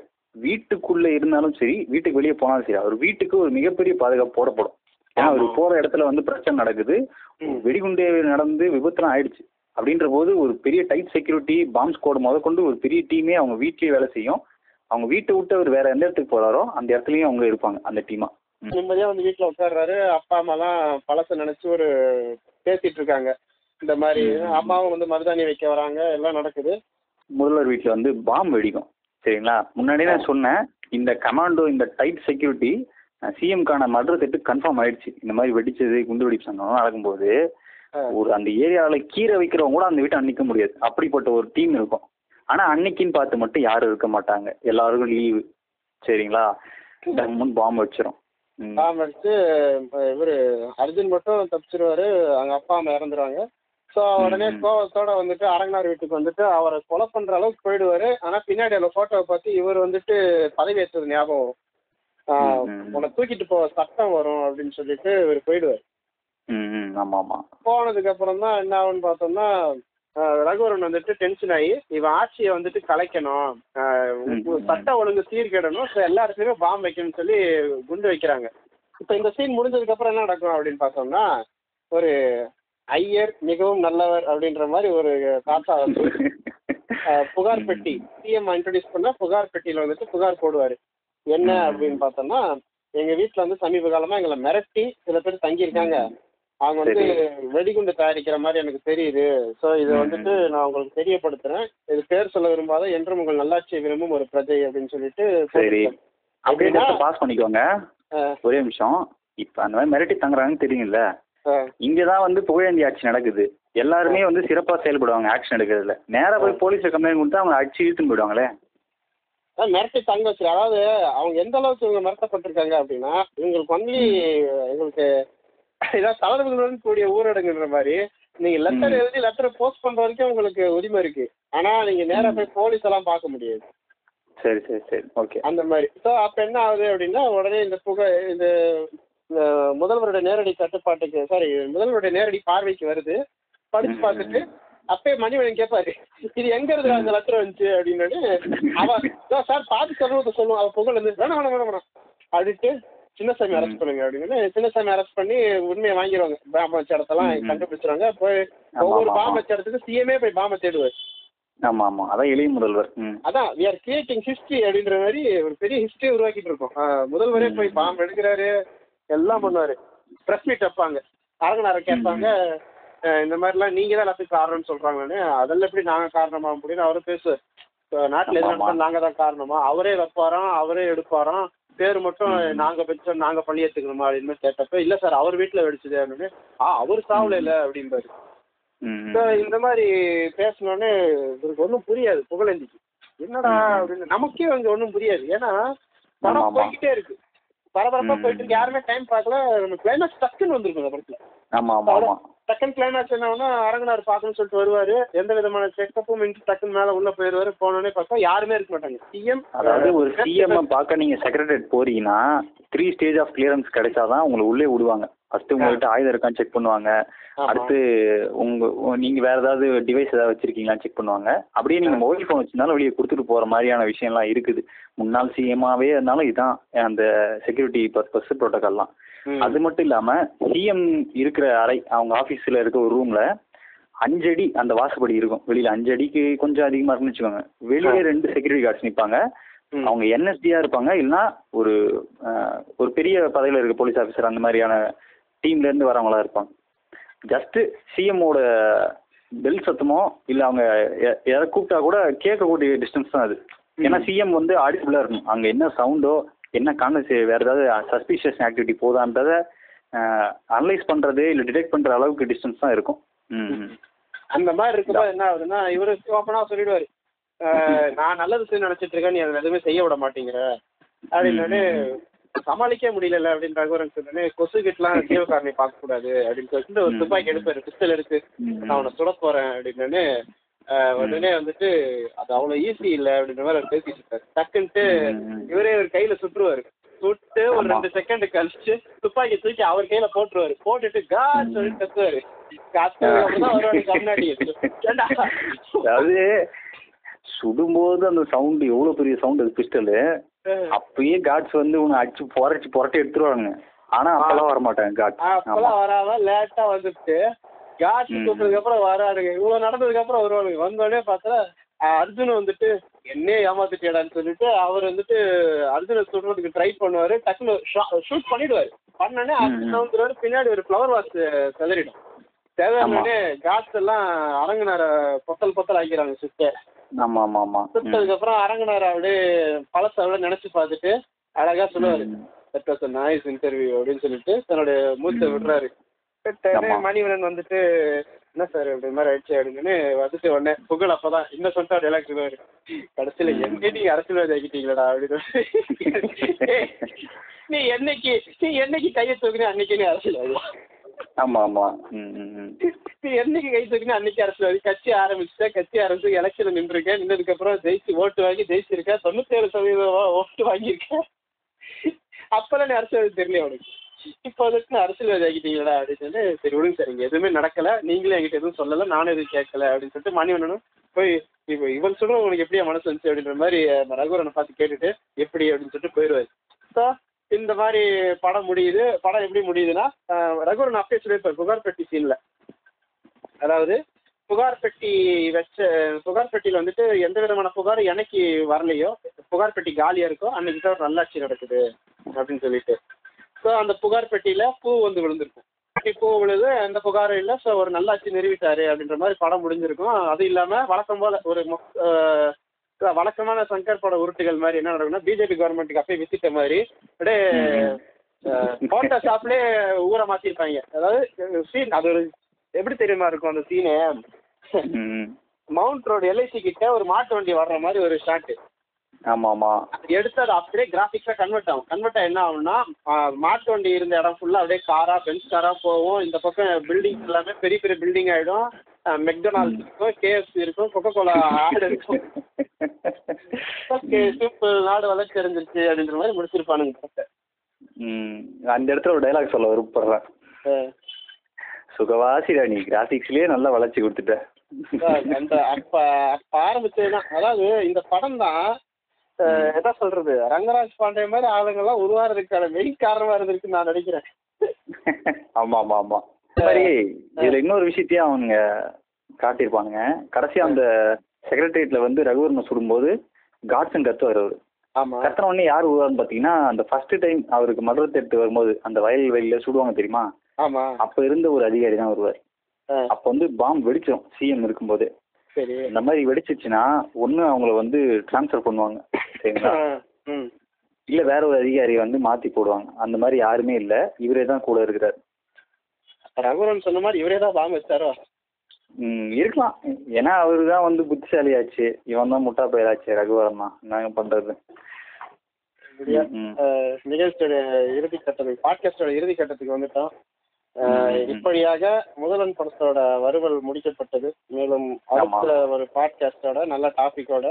வீட்டுக்குள்ள இருந்தாலும் சரி, வீட்டுக்கு வெளியே போனாலும் சரி, அவர் வீட்டுக்கு ஒரு மிகப்பெரிய பாதுகாப்பு போடப்படும். ஏன்னா அவர் போற இடத்துல வந்து பிரச்சனை நடக்குது, வெடிகுண்டே நடந்து விபத்துலாம் ஆயிடுச்சு. அப்படின்ற போது ஒரு பெரிய டைட் செக்யூரிட்டி பாம்ப் ஸ்குவாட் முதற்கொண்டு ஒரு பெரிய டீமே அவங்க வீட்லயே வேலை செய்யும். அவங்க வீட்டை விட்டு அவர் வேற எந்த இடத்துக்கு போறாரோ அந்த இடத்துலயும் அவங்க இருப்பாங்க அந்த டீமா. நிம்மதியா வந்து வீட்டுல உட்கார்றாரு. அப்பா அம்மா எல்லாம் பழச நினைச்சு ஒரு பேசிட்டு இருக்காங்க. இந்த மாதிரி அம்மாவும் வந்து மருதாணி வைக்க வராங்க, எல்லாம் நடக்குது. முதல்வர் வீட்டுல வந்து பாம்பு வெடிக்கும். சரிங்களா, முன்னாடியே நான் சொன்னேன் இந்த கமாண்டோ இந்த டைட் செக்யூரிட்டி சிஎம்கான மர்டர் திட்டு கன்ஃபார்ம் ஆயிடுச்சு. இந்த மாதிரி வெடிச்சது குண்டு வெடிப்பு சங்கம் நடக்கும்போது ஒரு அந்த ஏரியாவில் கீரை வைக்கிறவங்க கூட அந்த வீட்டை அன்னைக்க முடியாது. அப்படிப்பட்ட ஒரு டீம் இருக்கும். ஆனால் அன்னைக்குன்னு பார்த்து மட்டும் யாரும் இருக்க மாட்டாங்க, எல்லாருக்கும் லீவு. சரிங்களா, முன் பாம்பு வச்சிடும். பாம்பு அடிச்சு இவர் அர்ஜுன் மட்டும் தப்பிச்சிருவாரு, அவங்க அப்பா அம்மா இறந்துருவாங்க. ஸோ உடனே கோவத்தோட வந்துட்டு அரங்கனார் வீட்டுக்கு வந்துட்டு அவரை கொலை பண்ற அளவுக்கு போயிடுவாரு. ஆனா பின்னாடி அந்த போட்டோவை பார்த்து இவர் வந்துட்டு பதவி ஏற்றது ஞாபகம் வரும். உன்னை தூக்கிட்டு போக சட்டம் வரும் அப்படின்னு சொல்லிட்டு இவர் போயிடுவாரு. போனதுக்கு அப்புறம் தான் என்ன ஆகுன்னு பார்த்தோம்னா ரகுவரன் வந்துட்டு டென்ஷன் ஆகி இவன் ஆட்சியை வந்துட்டு கலைக்கணும், சட்டம் ஒழுங்கு சீர்கேடணும், எல்லா இடத்துலயுமே பாம்பு வைக்கணும்னு சொல்லி குண்டு வைக்கிறாங்க. இப்ப இந்த சீன் முடிஞ்சதுக்கு அப்புறம் என்ன நடக்கும் அப்படின்னு பார்த்தோம்னா ஒரு ஐயர் மிகவும் நல்லவர் அப்படின்ற மாதிரி ஒரு தாத்தா வந்து புகார் பெட்டி சிஎம் இன்ட்ரோடியூஸ் பண்ண புகார் பெட்டியில வந்துட்டு புகார் போடுவாரு. என்ன அப்படின்னு பார்த்தோம்னா எங்க வீட்டுல வந்து சமீப காலமா எங்களை மிரட்டி சில பேர் தங்கியிருக்காங்க, அவங்க வந்து வெடிகுண்டு தயாரிக்கிற மாதிரி எனக்கு தெரியுது. ஸோ இதை வந்துட்டு நான் உங்களுக்கு தெரியப்படுத்துறேன். இது பேர் சொல்ல விரும்பாத என்றும் உங்கள் நல்லாட்சியை விரும்பும் ஒரு பிரஜை அப்படின்னு சொல்லிட்டு. சரி, அப்படின்னா பாஸ் பண்ணிக்கோங்க. ஒரே நிமிஷம். இப்ப அந்த மாதிரி மிரட்டி தங்குறாங்கன்னு தெரியும்ல, இங்கதான் வந்து புகழேந்தி ஆட்சி நடக்குது. எல்லாருமே வந்து சிறப்பா செயல்படுவாங்க ஆக்ஷன் எடுக்கிறதுல. நேரா போய் போலீஸ் கம்ப்ளைண்ட் கொடுத்தா அவங்க ஆட்சி இழுத்துன்னு போயிடுவாங்களே. மிரட்டி தங்க வச்சு, அதாவது அவங்க எந்த அளவுக்கு இவங்க மிரட்டப்பட்டிருக்காங்க அப்படின்னா இவங்களுக்கு வந்து இவங்களுக்கு ஏதாவது தளர்வுகளுடன் கூடிய ஊரடங்குன்ற மாதிரி நீங்க லெட்டர் எழுதி லெட்டரை போஸ்ட் பண்ற வரைக்கும் உங்களுக்கு உரிமை இருக்கு. ஆனா நீங்க நேரா போய் போலீஸ் எல்லாம் பார்க்க முடியாது. சரி சரி சரி, ஓகே. அந்த மாதிரி. ஸோ அப்ப என்ன ஆகுது அப்படின்னா உடனே இந்த இந்த முதல்வருடைய நேரடி கட்டுப்பாட்டுக்கு முதல்வருடைய நேரடி பார்வைக்கு வருது. படிச்சு பார்த்துட்டு அப்பயே மணிவண்ணன் கேட்பாரு, இது எங்க இருந்து அந்த லெட்டர் வந்துச்சு அப்படின்னு. அவன் சார் பார்த்து சொல்லுவது சொல்லுவோம். அவன் புகழ் இருந்து வேணாம் வேணாம் வேணாம் அப்படின்ட்டு சின்னசாமி அரெஸ்ட் பண்ணுங்க அப்படின்னு சின்னசாமி அரெஸ்ட் பண்ணி உண்மையை வாங்கிடுவாங்க. பாம்பு வச்ச இடத்தெல்லாம் கண்டுபிடிச்சிருவாங்க. போய் ஒவ்வொரு பாம்பு வச்ச இடத்துக்கு சிஎம்ஏ போய் பாம்பை தேடுவார். ஆமா ஆமா, அதான் எளிய முதல்வர். அதான் we are creating history அப்படின்ற மாதிரி ஒரு பெரிய ஹிஸ்டரியை உருவாக்கிட்டு இருக்கோம். முதல்வரே போய் பாம்பு எடுக்கிறாரு, எல்லாம் பண்ணுவாரு. ப்ரெஸ் மீட் வைப்பாங்க, அரங்கனார கேட்பாங்க இந்த மாதிரிலாம் நீங்க தான் எல்லாத்துக்கும் காரணம்னு சொல்றாங்கன்னு. அதெல்லாம் எப்படி நாங்க காரணமா அப்படின்னு அவரும் பேசுவார். நாட்டுல எதுனா நாங்க தான் காரணமா, அவரே வைப்பாராம், அவரே எடுப்பாராம். பேர் மட்டும் நாங்கள் வச்சோம், நாங்கள் பண்ணி எடுத்துக்கணுமா அப்படின்னு மாதிரி கேட்டப்ப, இல்லை சார் அவர் வீட்டில் வெடிச்சது அப்படின்னு. அவர் சாவலை இல்லை அப்படின்பாரு. இந்த மாதிரி பேசினோடனே இவருக்கு ஒன்றும் புரியாது, புகழஞ்சிக்கு என்னடா அப்படின்னு. நமக்கே வந்து ஒன்றும் புரியாது, ஏன்னா படம் போய்கிட்டே இருக்கு, பரபரப்பா போயிட்டு இருக்கு, யாருமே டைம் பார்க்கல. நம்ம கிளைமேக்ஸ் டக்குன்னு வந்துருக்கும் இந்த படத்துல. டக்குன்னு கிளைமேக்ஸ் என்னன்னா அரங்கனார் பார்க்கணும்னு சொல்லிட்டு வருவாரு, எந்த விதமான செக்கப்பும் இன்ட்டு டக்குன்னு மேல உள்ள போயிடுவாரு. போனோடனே பார்த்தா யாருமே இருக்க மாட்டாங்க. சிஎம், அதாவது ஒரு சிஎம் பார்க்க நீங்க செக்ரட்டரியேட் போறீங்கன்னா 3 ஸ்டேஜ் ஆஃப் கிளியரன்ஸ் கிடைச்சாதான் உங்களை உள்ளே விடுவாங்க. ஃபர்ஸ்ட் உங்கள்கிட்ட ஆயுதம் இருக்கான்னு செக் பண்ணுவாங்க, அடுத்து உங்க நீங்க வேற ஏதாவது டிவைஸ் ஏதாவது வச்சிருக்கீங்களான்னு செக் பண்ணுவாங்க. அப்படியே நீங்க மொபைல் ஃபோன் வச்சிருந்தாலும் வெளியே கொடுத்துட்டு போற மாதிரியான விஷயம்லாம் இருக்குது. முன்னாள் சிஎம்மாவே இருந்தாலும் இதுதான் அந்த செக்யூரிட்டி பர்பஸ் ப்ரோட்டோகால்லாம். அது மட்டும் இல்லாம சிஎம் இருக்கிற அறை, அவங்க ஆஃபீஸ்ல இருக்க ஒரு ரூம்ல 5 அடி அந்த வாசப்படி இருக்கும். வெளியில 5 அடிக்கு கொஞ்சம் அதிகமா இருக்குன்னு வச்சுக்கோங்க. வெளியே 2 செக்யூரிட்டி கார்ட்ஸ் நிற்பாங்க. அவங்க என்எஸ்டியா இருப்பாங்க, இல்லைன்னா ஒரு பெரிய பதவியில் இருக்க போலீஸ் ஆஃபீஸர் அந்த மாதிரியான டீம்ல இருந்து வரவங்களா இருப்பாங்க. ஜஸ்ட் சிஎம்மோட பெல் சத்தமோ இல்லை அவங்க யாரை கூப்பிட்டா கூட கேட்கக்கூடிய டிஸ்டன்ஸ் தான் அது. ஏன்னா சிஎம் வந்து ஆடிபிளா இருக்கும். அங்க என்ன சவுண்டோ என்ன வேற ஏதாவது சஸ்பிஷியஸ் ஆக்டிவிட்டி போதான்றத அனலைஸ் பண்றது இல்லை டிடெக்ட் பண்ற அளவுக்கு டிஸ்டன்ஸ் தான் இருக்கும். அந்த மாதிரி இருக்கும்போது என்ன ஆகுதுன்னா, இவரு ஓப்பனா சொல்லிடுவாரு, நான் நல்லது நினைச்சிட்டு இருக்கேன், நீ அதை எதுவுமே செய்ய விட மாட்டேங்கிற அப்படின்னு. சமாளிக்க முடியல அப்படின்னு ரகுவரன் சொன்னே, கொசுகிட்டலாம் ஜீவகாரணி பார்க்க கூடாது அப்படின்னு சொல்லிட்டு ஒரு துப்பாக்கி எடுப்பாரு. பிஸ்தல் எடுத்து நான் அவனை சுட போறேன் அப்படின்னு உடனே வந்துட்டு அது அவ்வளவு ஈஸி இல்லை அப்படின்ற மாதிரி அவர் பேசிட்டு இருக்காரு. டக்குன்ட்டு இவரே ஒரு கையில சுற்றுவாரு, சுட்டு ஒரு 2 செகண்ட் கழிச்சு துப்பாக்கி தூக்கி அவர் கையில போட்டுருவாரு. போட்டுட்டு காஸ் சொல்லிட்டு கத்துவாரு. காசுதான் வருவாரு கண்ணாடி. அதாவது சுடும்போது அந்த சவுண்ட் எவ்வளவு பெரிய சவுண்ட் அது பிஸ்டலு. அப்பயே காட்ஸ் வந்து உன்னை அடிச்சு புரட்டி எடுத்துருவாங்க. ஆனா அப்பெல்லாம் வரமாட்டாங்க காட்ஸ். அப்பெல்லாம் வராம லேட்டா வந்துட்டு காட்ஸ் கூப்பிட்டதுக்கு அப்புறம் வராடுங்க. இவ்வளவு நடந்ததுக்கு அப்புறம் வருவானுங்க. வந்தோடனே பார்த்தா அர்ஜுன் வந்துட்டு என்னே ஏமாத்திட்டேடான்னு சொல்லிட்டு அவர் வந்துட்டு அர்ஜுனை சுடுறதுக்கு ட்ரை பண்ணுவாரு. டக்குனு ஷூட் பண்ணிடுவாரு. பண்ணோடனே அர்ஜுன் வந்துருவாரு. பின்னாடி ஒரு ஃபிளவர் வாஸ் செதறிடும். தேவையானே காட்ஸ் எல்லாம் அரங்கினார பொத்தல் ஆக்கிறாங்க சுத்த. சுத்ததுக்கு அப்புறம் அரங்கனார் அப்படியே பழச அவ்வளவு நினைச்சு பார்த்துட்டு அழகா சொல்லுவாரு, நாய்ஸ் இன்டர்வியூ அப்படின்னு சொல்லிட்டு தன்னோட மூச்சை விடுறாரு. மணிவண்ணன் வந்துட்டு என்ன சார் அப்படி மாதிரி ஆயிடுச்சு அப்படின்னு வந்துட்டு உடனே புகழ் அப்பதான் இன்னும் சொல்லிட்டு அவர் எல்லாம் சொல்லுவாரு, கடைசியில என்னைக்கு நீங்க அரசியல்வாதி ஆகிட்டீங்களா அப்படின்னு. நீ என்னைக்கு கையை தூக்குனே அன்னைக்கு நீ அரசியல்வாதி. என்னைக்கு கை தூக்குன்னு அன்னைக்கு அரசு கட்சி ஆரம்பிச்சுட்டா, கட்சி ஆரம்பிச்சு எலெக்ஷன் நின்றுருக்கேன், நின்றதுக்கு அப்புறம் ஜெயிச்சு ஓட்டு வாங்கி ஜெயிச்சிருக்கேன், 97% ஓட்டு வாங்கியிருக்கேன். அப்பெல்லாம் நீ அரசியல்வாதி தெரியல உனக்கு, இப்போ வந்துட்டு நான் அரசியல்வாதி ஆகிட்டீங்களா அப்படின்னு சொல்லி. சரி விடுங்க சார், இங்க எதுவுமே நடக்கல, நீங்களும் என்கிட்ட எதுவும் சொல்லல, நானும் எதுவும் கேட்கல அப்படின்னு சொல்லிட்டு மணிவண்ணனும் போய் இப்போ இவன் சொல்ற உனக்கு எப்படியா மனசு வந்துச்சு அப்படின்ற மாதிரி ரகுவரனை பார்த்து கேட்டுட்டு எப்படி அப்படின்னு சொல்லிட்டு போயிடுவாரு. ஸோ இந்த மாதிரி படம் முடியுது. படம் எப்படி முடியுதுன்னா, ரகுவரன் அப்பே சொல்லியிருப்பார் புகார் பெட்டி சீன்ல, அதாவது புகார் பெட்டியில வந்துட்டு எந்த விதமான புகாரும் எனக்கு வரலையோ, புகார் பெட்டி காலியா இருக்கோ அன்னைக்கு தான் நல்லாட்சி நடக்குது அப்படின்னு சொல்லிட்டு. ஸோ அந்த புகார் பெட்டியில பூ வந்து விழுந்திருக்கும். பூ விழுது, அந்த புகாரும் இல்லை. ஸோ ஒரு நல்லாட்சி நிறுவிட்டாரு அப்படின்ற மாதிரி படம் முடிஞ்சிருக்கும். அது இல்லாம வழக்கம் போல ஒரு வழக்கமான சங்கர் பட உருட்டுகள் மாதிரி என்ன நடக்கும்னா, பிஜேபி கவர்மெண்ட்டுக்கு அப்பயே வித்திட்ட மாதிரி அப்படியே போட்டோ ஷாப்லேயே ஊரை மாத்திருப்பாங்க. அதாவது சீன் அது ஒரு எப்படி தெரியுமா இருக்கும் அந்த சீனு, மவுண்ட் ரோடு எல்ஐசி கிட்ட ஒரு மாட்டு வண்டி வர்ற மாதிரி ஒரு ஷாட்டு. எடுத்து அது அப்படியே கிராபிக்ஸா கன்வெர்ட் ஆகும். கன்வெர்ட் ஆக என்ன ஆகும்னா, மாட்டு வண்டி இருந்த இடம் ஃபுல்லா அப்படியே காரா பென்ஸ் காரா போகும். இந்த பக்கம் பில்டிங்ஸ் எல்லாமே பெரிய பெரிய பில்டிங் ஆயிடும். மெக்டொனால்ட்ஸ் இருக்கும், கேஎஃப்சி இருக்கும், கொக்கோ கோலா ஆடு இருக்கும். நாடு வளர்ச்சி தெரிஞ்சிருச்சு அப்படின்ற மாதிரி முடிச்சிருப்பானுங்க. அந்த இடத்துல ஒரு டைலாக் சொல்ல விருப்பப்படுறேன், சுகவாசி ராணி கிராபிக்ஸ்லயே நல்லா வளர்ச்சி கொடுத்துட்டேன். அப்ப ஆரம்பிச்சதுதான். அதாவது இந்த படம் தான் என்ன சொல்றது, ரங்கராஜ் பாண்டே மாதிரி ஆளுங்கெல்லாம் உருவாகிறதுக்கான மெயின் காரணமா இருந்திருக்கு நான் நினைக்கிறேன். ஆமா இதுல இன்னொரு விஷயத்தையும் அவங்க காட்டியிருப்பானுங்க. கடைசியா அந்த செக்ரட்டரியேட்ல வந்து ரகுவரன் சுடும்போது காட்சன் கத்துவார். அவரு கத்தன உடனே யார் உருவாருன்னு பாத்தீங்கன்னா, அந்த ஃபர்ஸ்ட் டைம் அவருக்கு மதுரத்தை எடுத்து வரும்போது அந்த வயல் வெளியில சுடுவாங்க தெரியுமா, அப்ப இருந்த ஒரு அதிகாரி தான் வருவார். அப்ப வந்து பாம்பு வெடிச்சிடும் சிஎம் இருக்கும்போது. இந்த மாதிரி வெடிச்சிச்சுன்னா ஒண்ணு அவங்களை வந்து டிரான்ஸ்பர் பண்ணுவாங்க, சரிங்களா, இல்லை வேற ஒரு அதிகாரி வந்து மாற்றி போடுவாங்க. அந்த மாதிரி யாருமே இல்லை, இவரே தான் கூட இருக்கிறார். ரகுராம் சொன்ன மாதிரி இவரே தான் பாம்பு வச்சாரோ? இருக்கலாம், ஏன்னா அவரு தான் வந்து புத்திசாலி ஆச்சு, இவன் தான் முட்டா பயிராச்சு. ரகுவரம் தான் நாங்கள் பண்ணுறது. நிகழ்ச்சியோட இறுதி கட்டத்துக்கு, பாட்காஸ்டோட இறுதி கட்டத்துக்கு வந்துட்டோம். இப்படியாக முதலன் படத்தோட வருவல் முடிக்கப்பட்டது. மேலும் அடுத்த ஒரு பாட்காஸ்டோட நல்ல டாபிக்கோட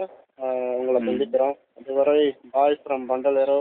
உங்களை சந்திக்கிறோம். அதுவரை பாய் ஃப்ரம் பண்டலேரோ.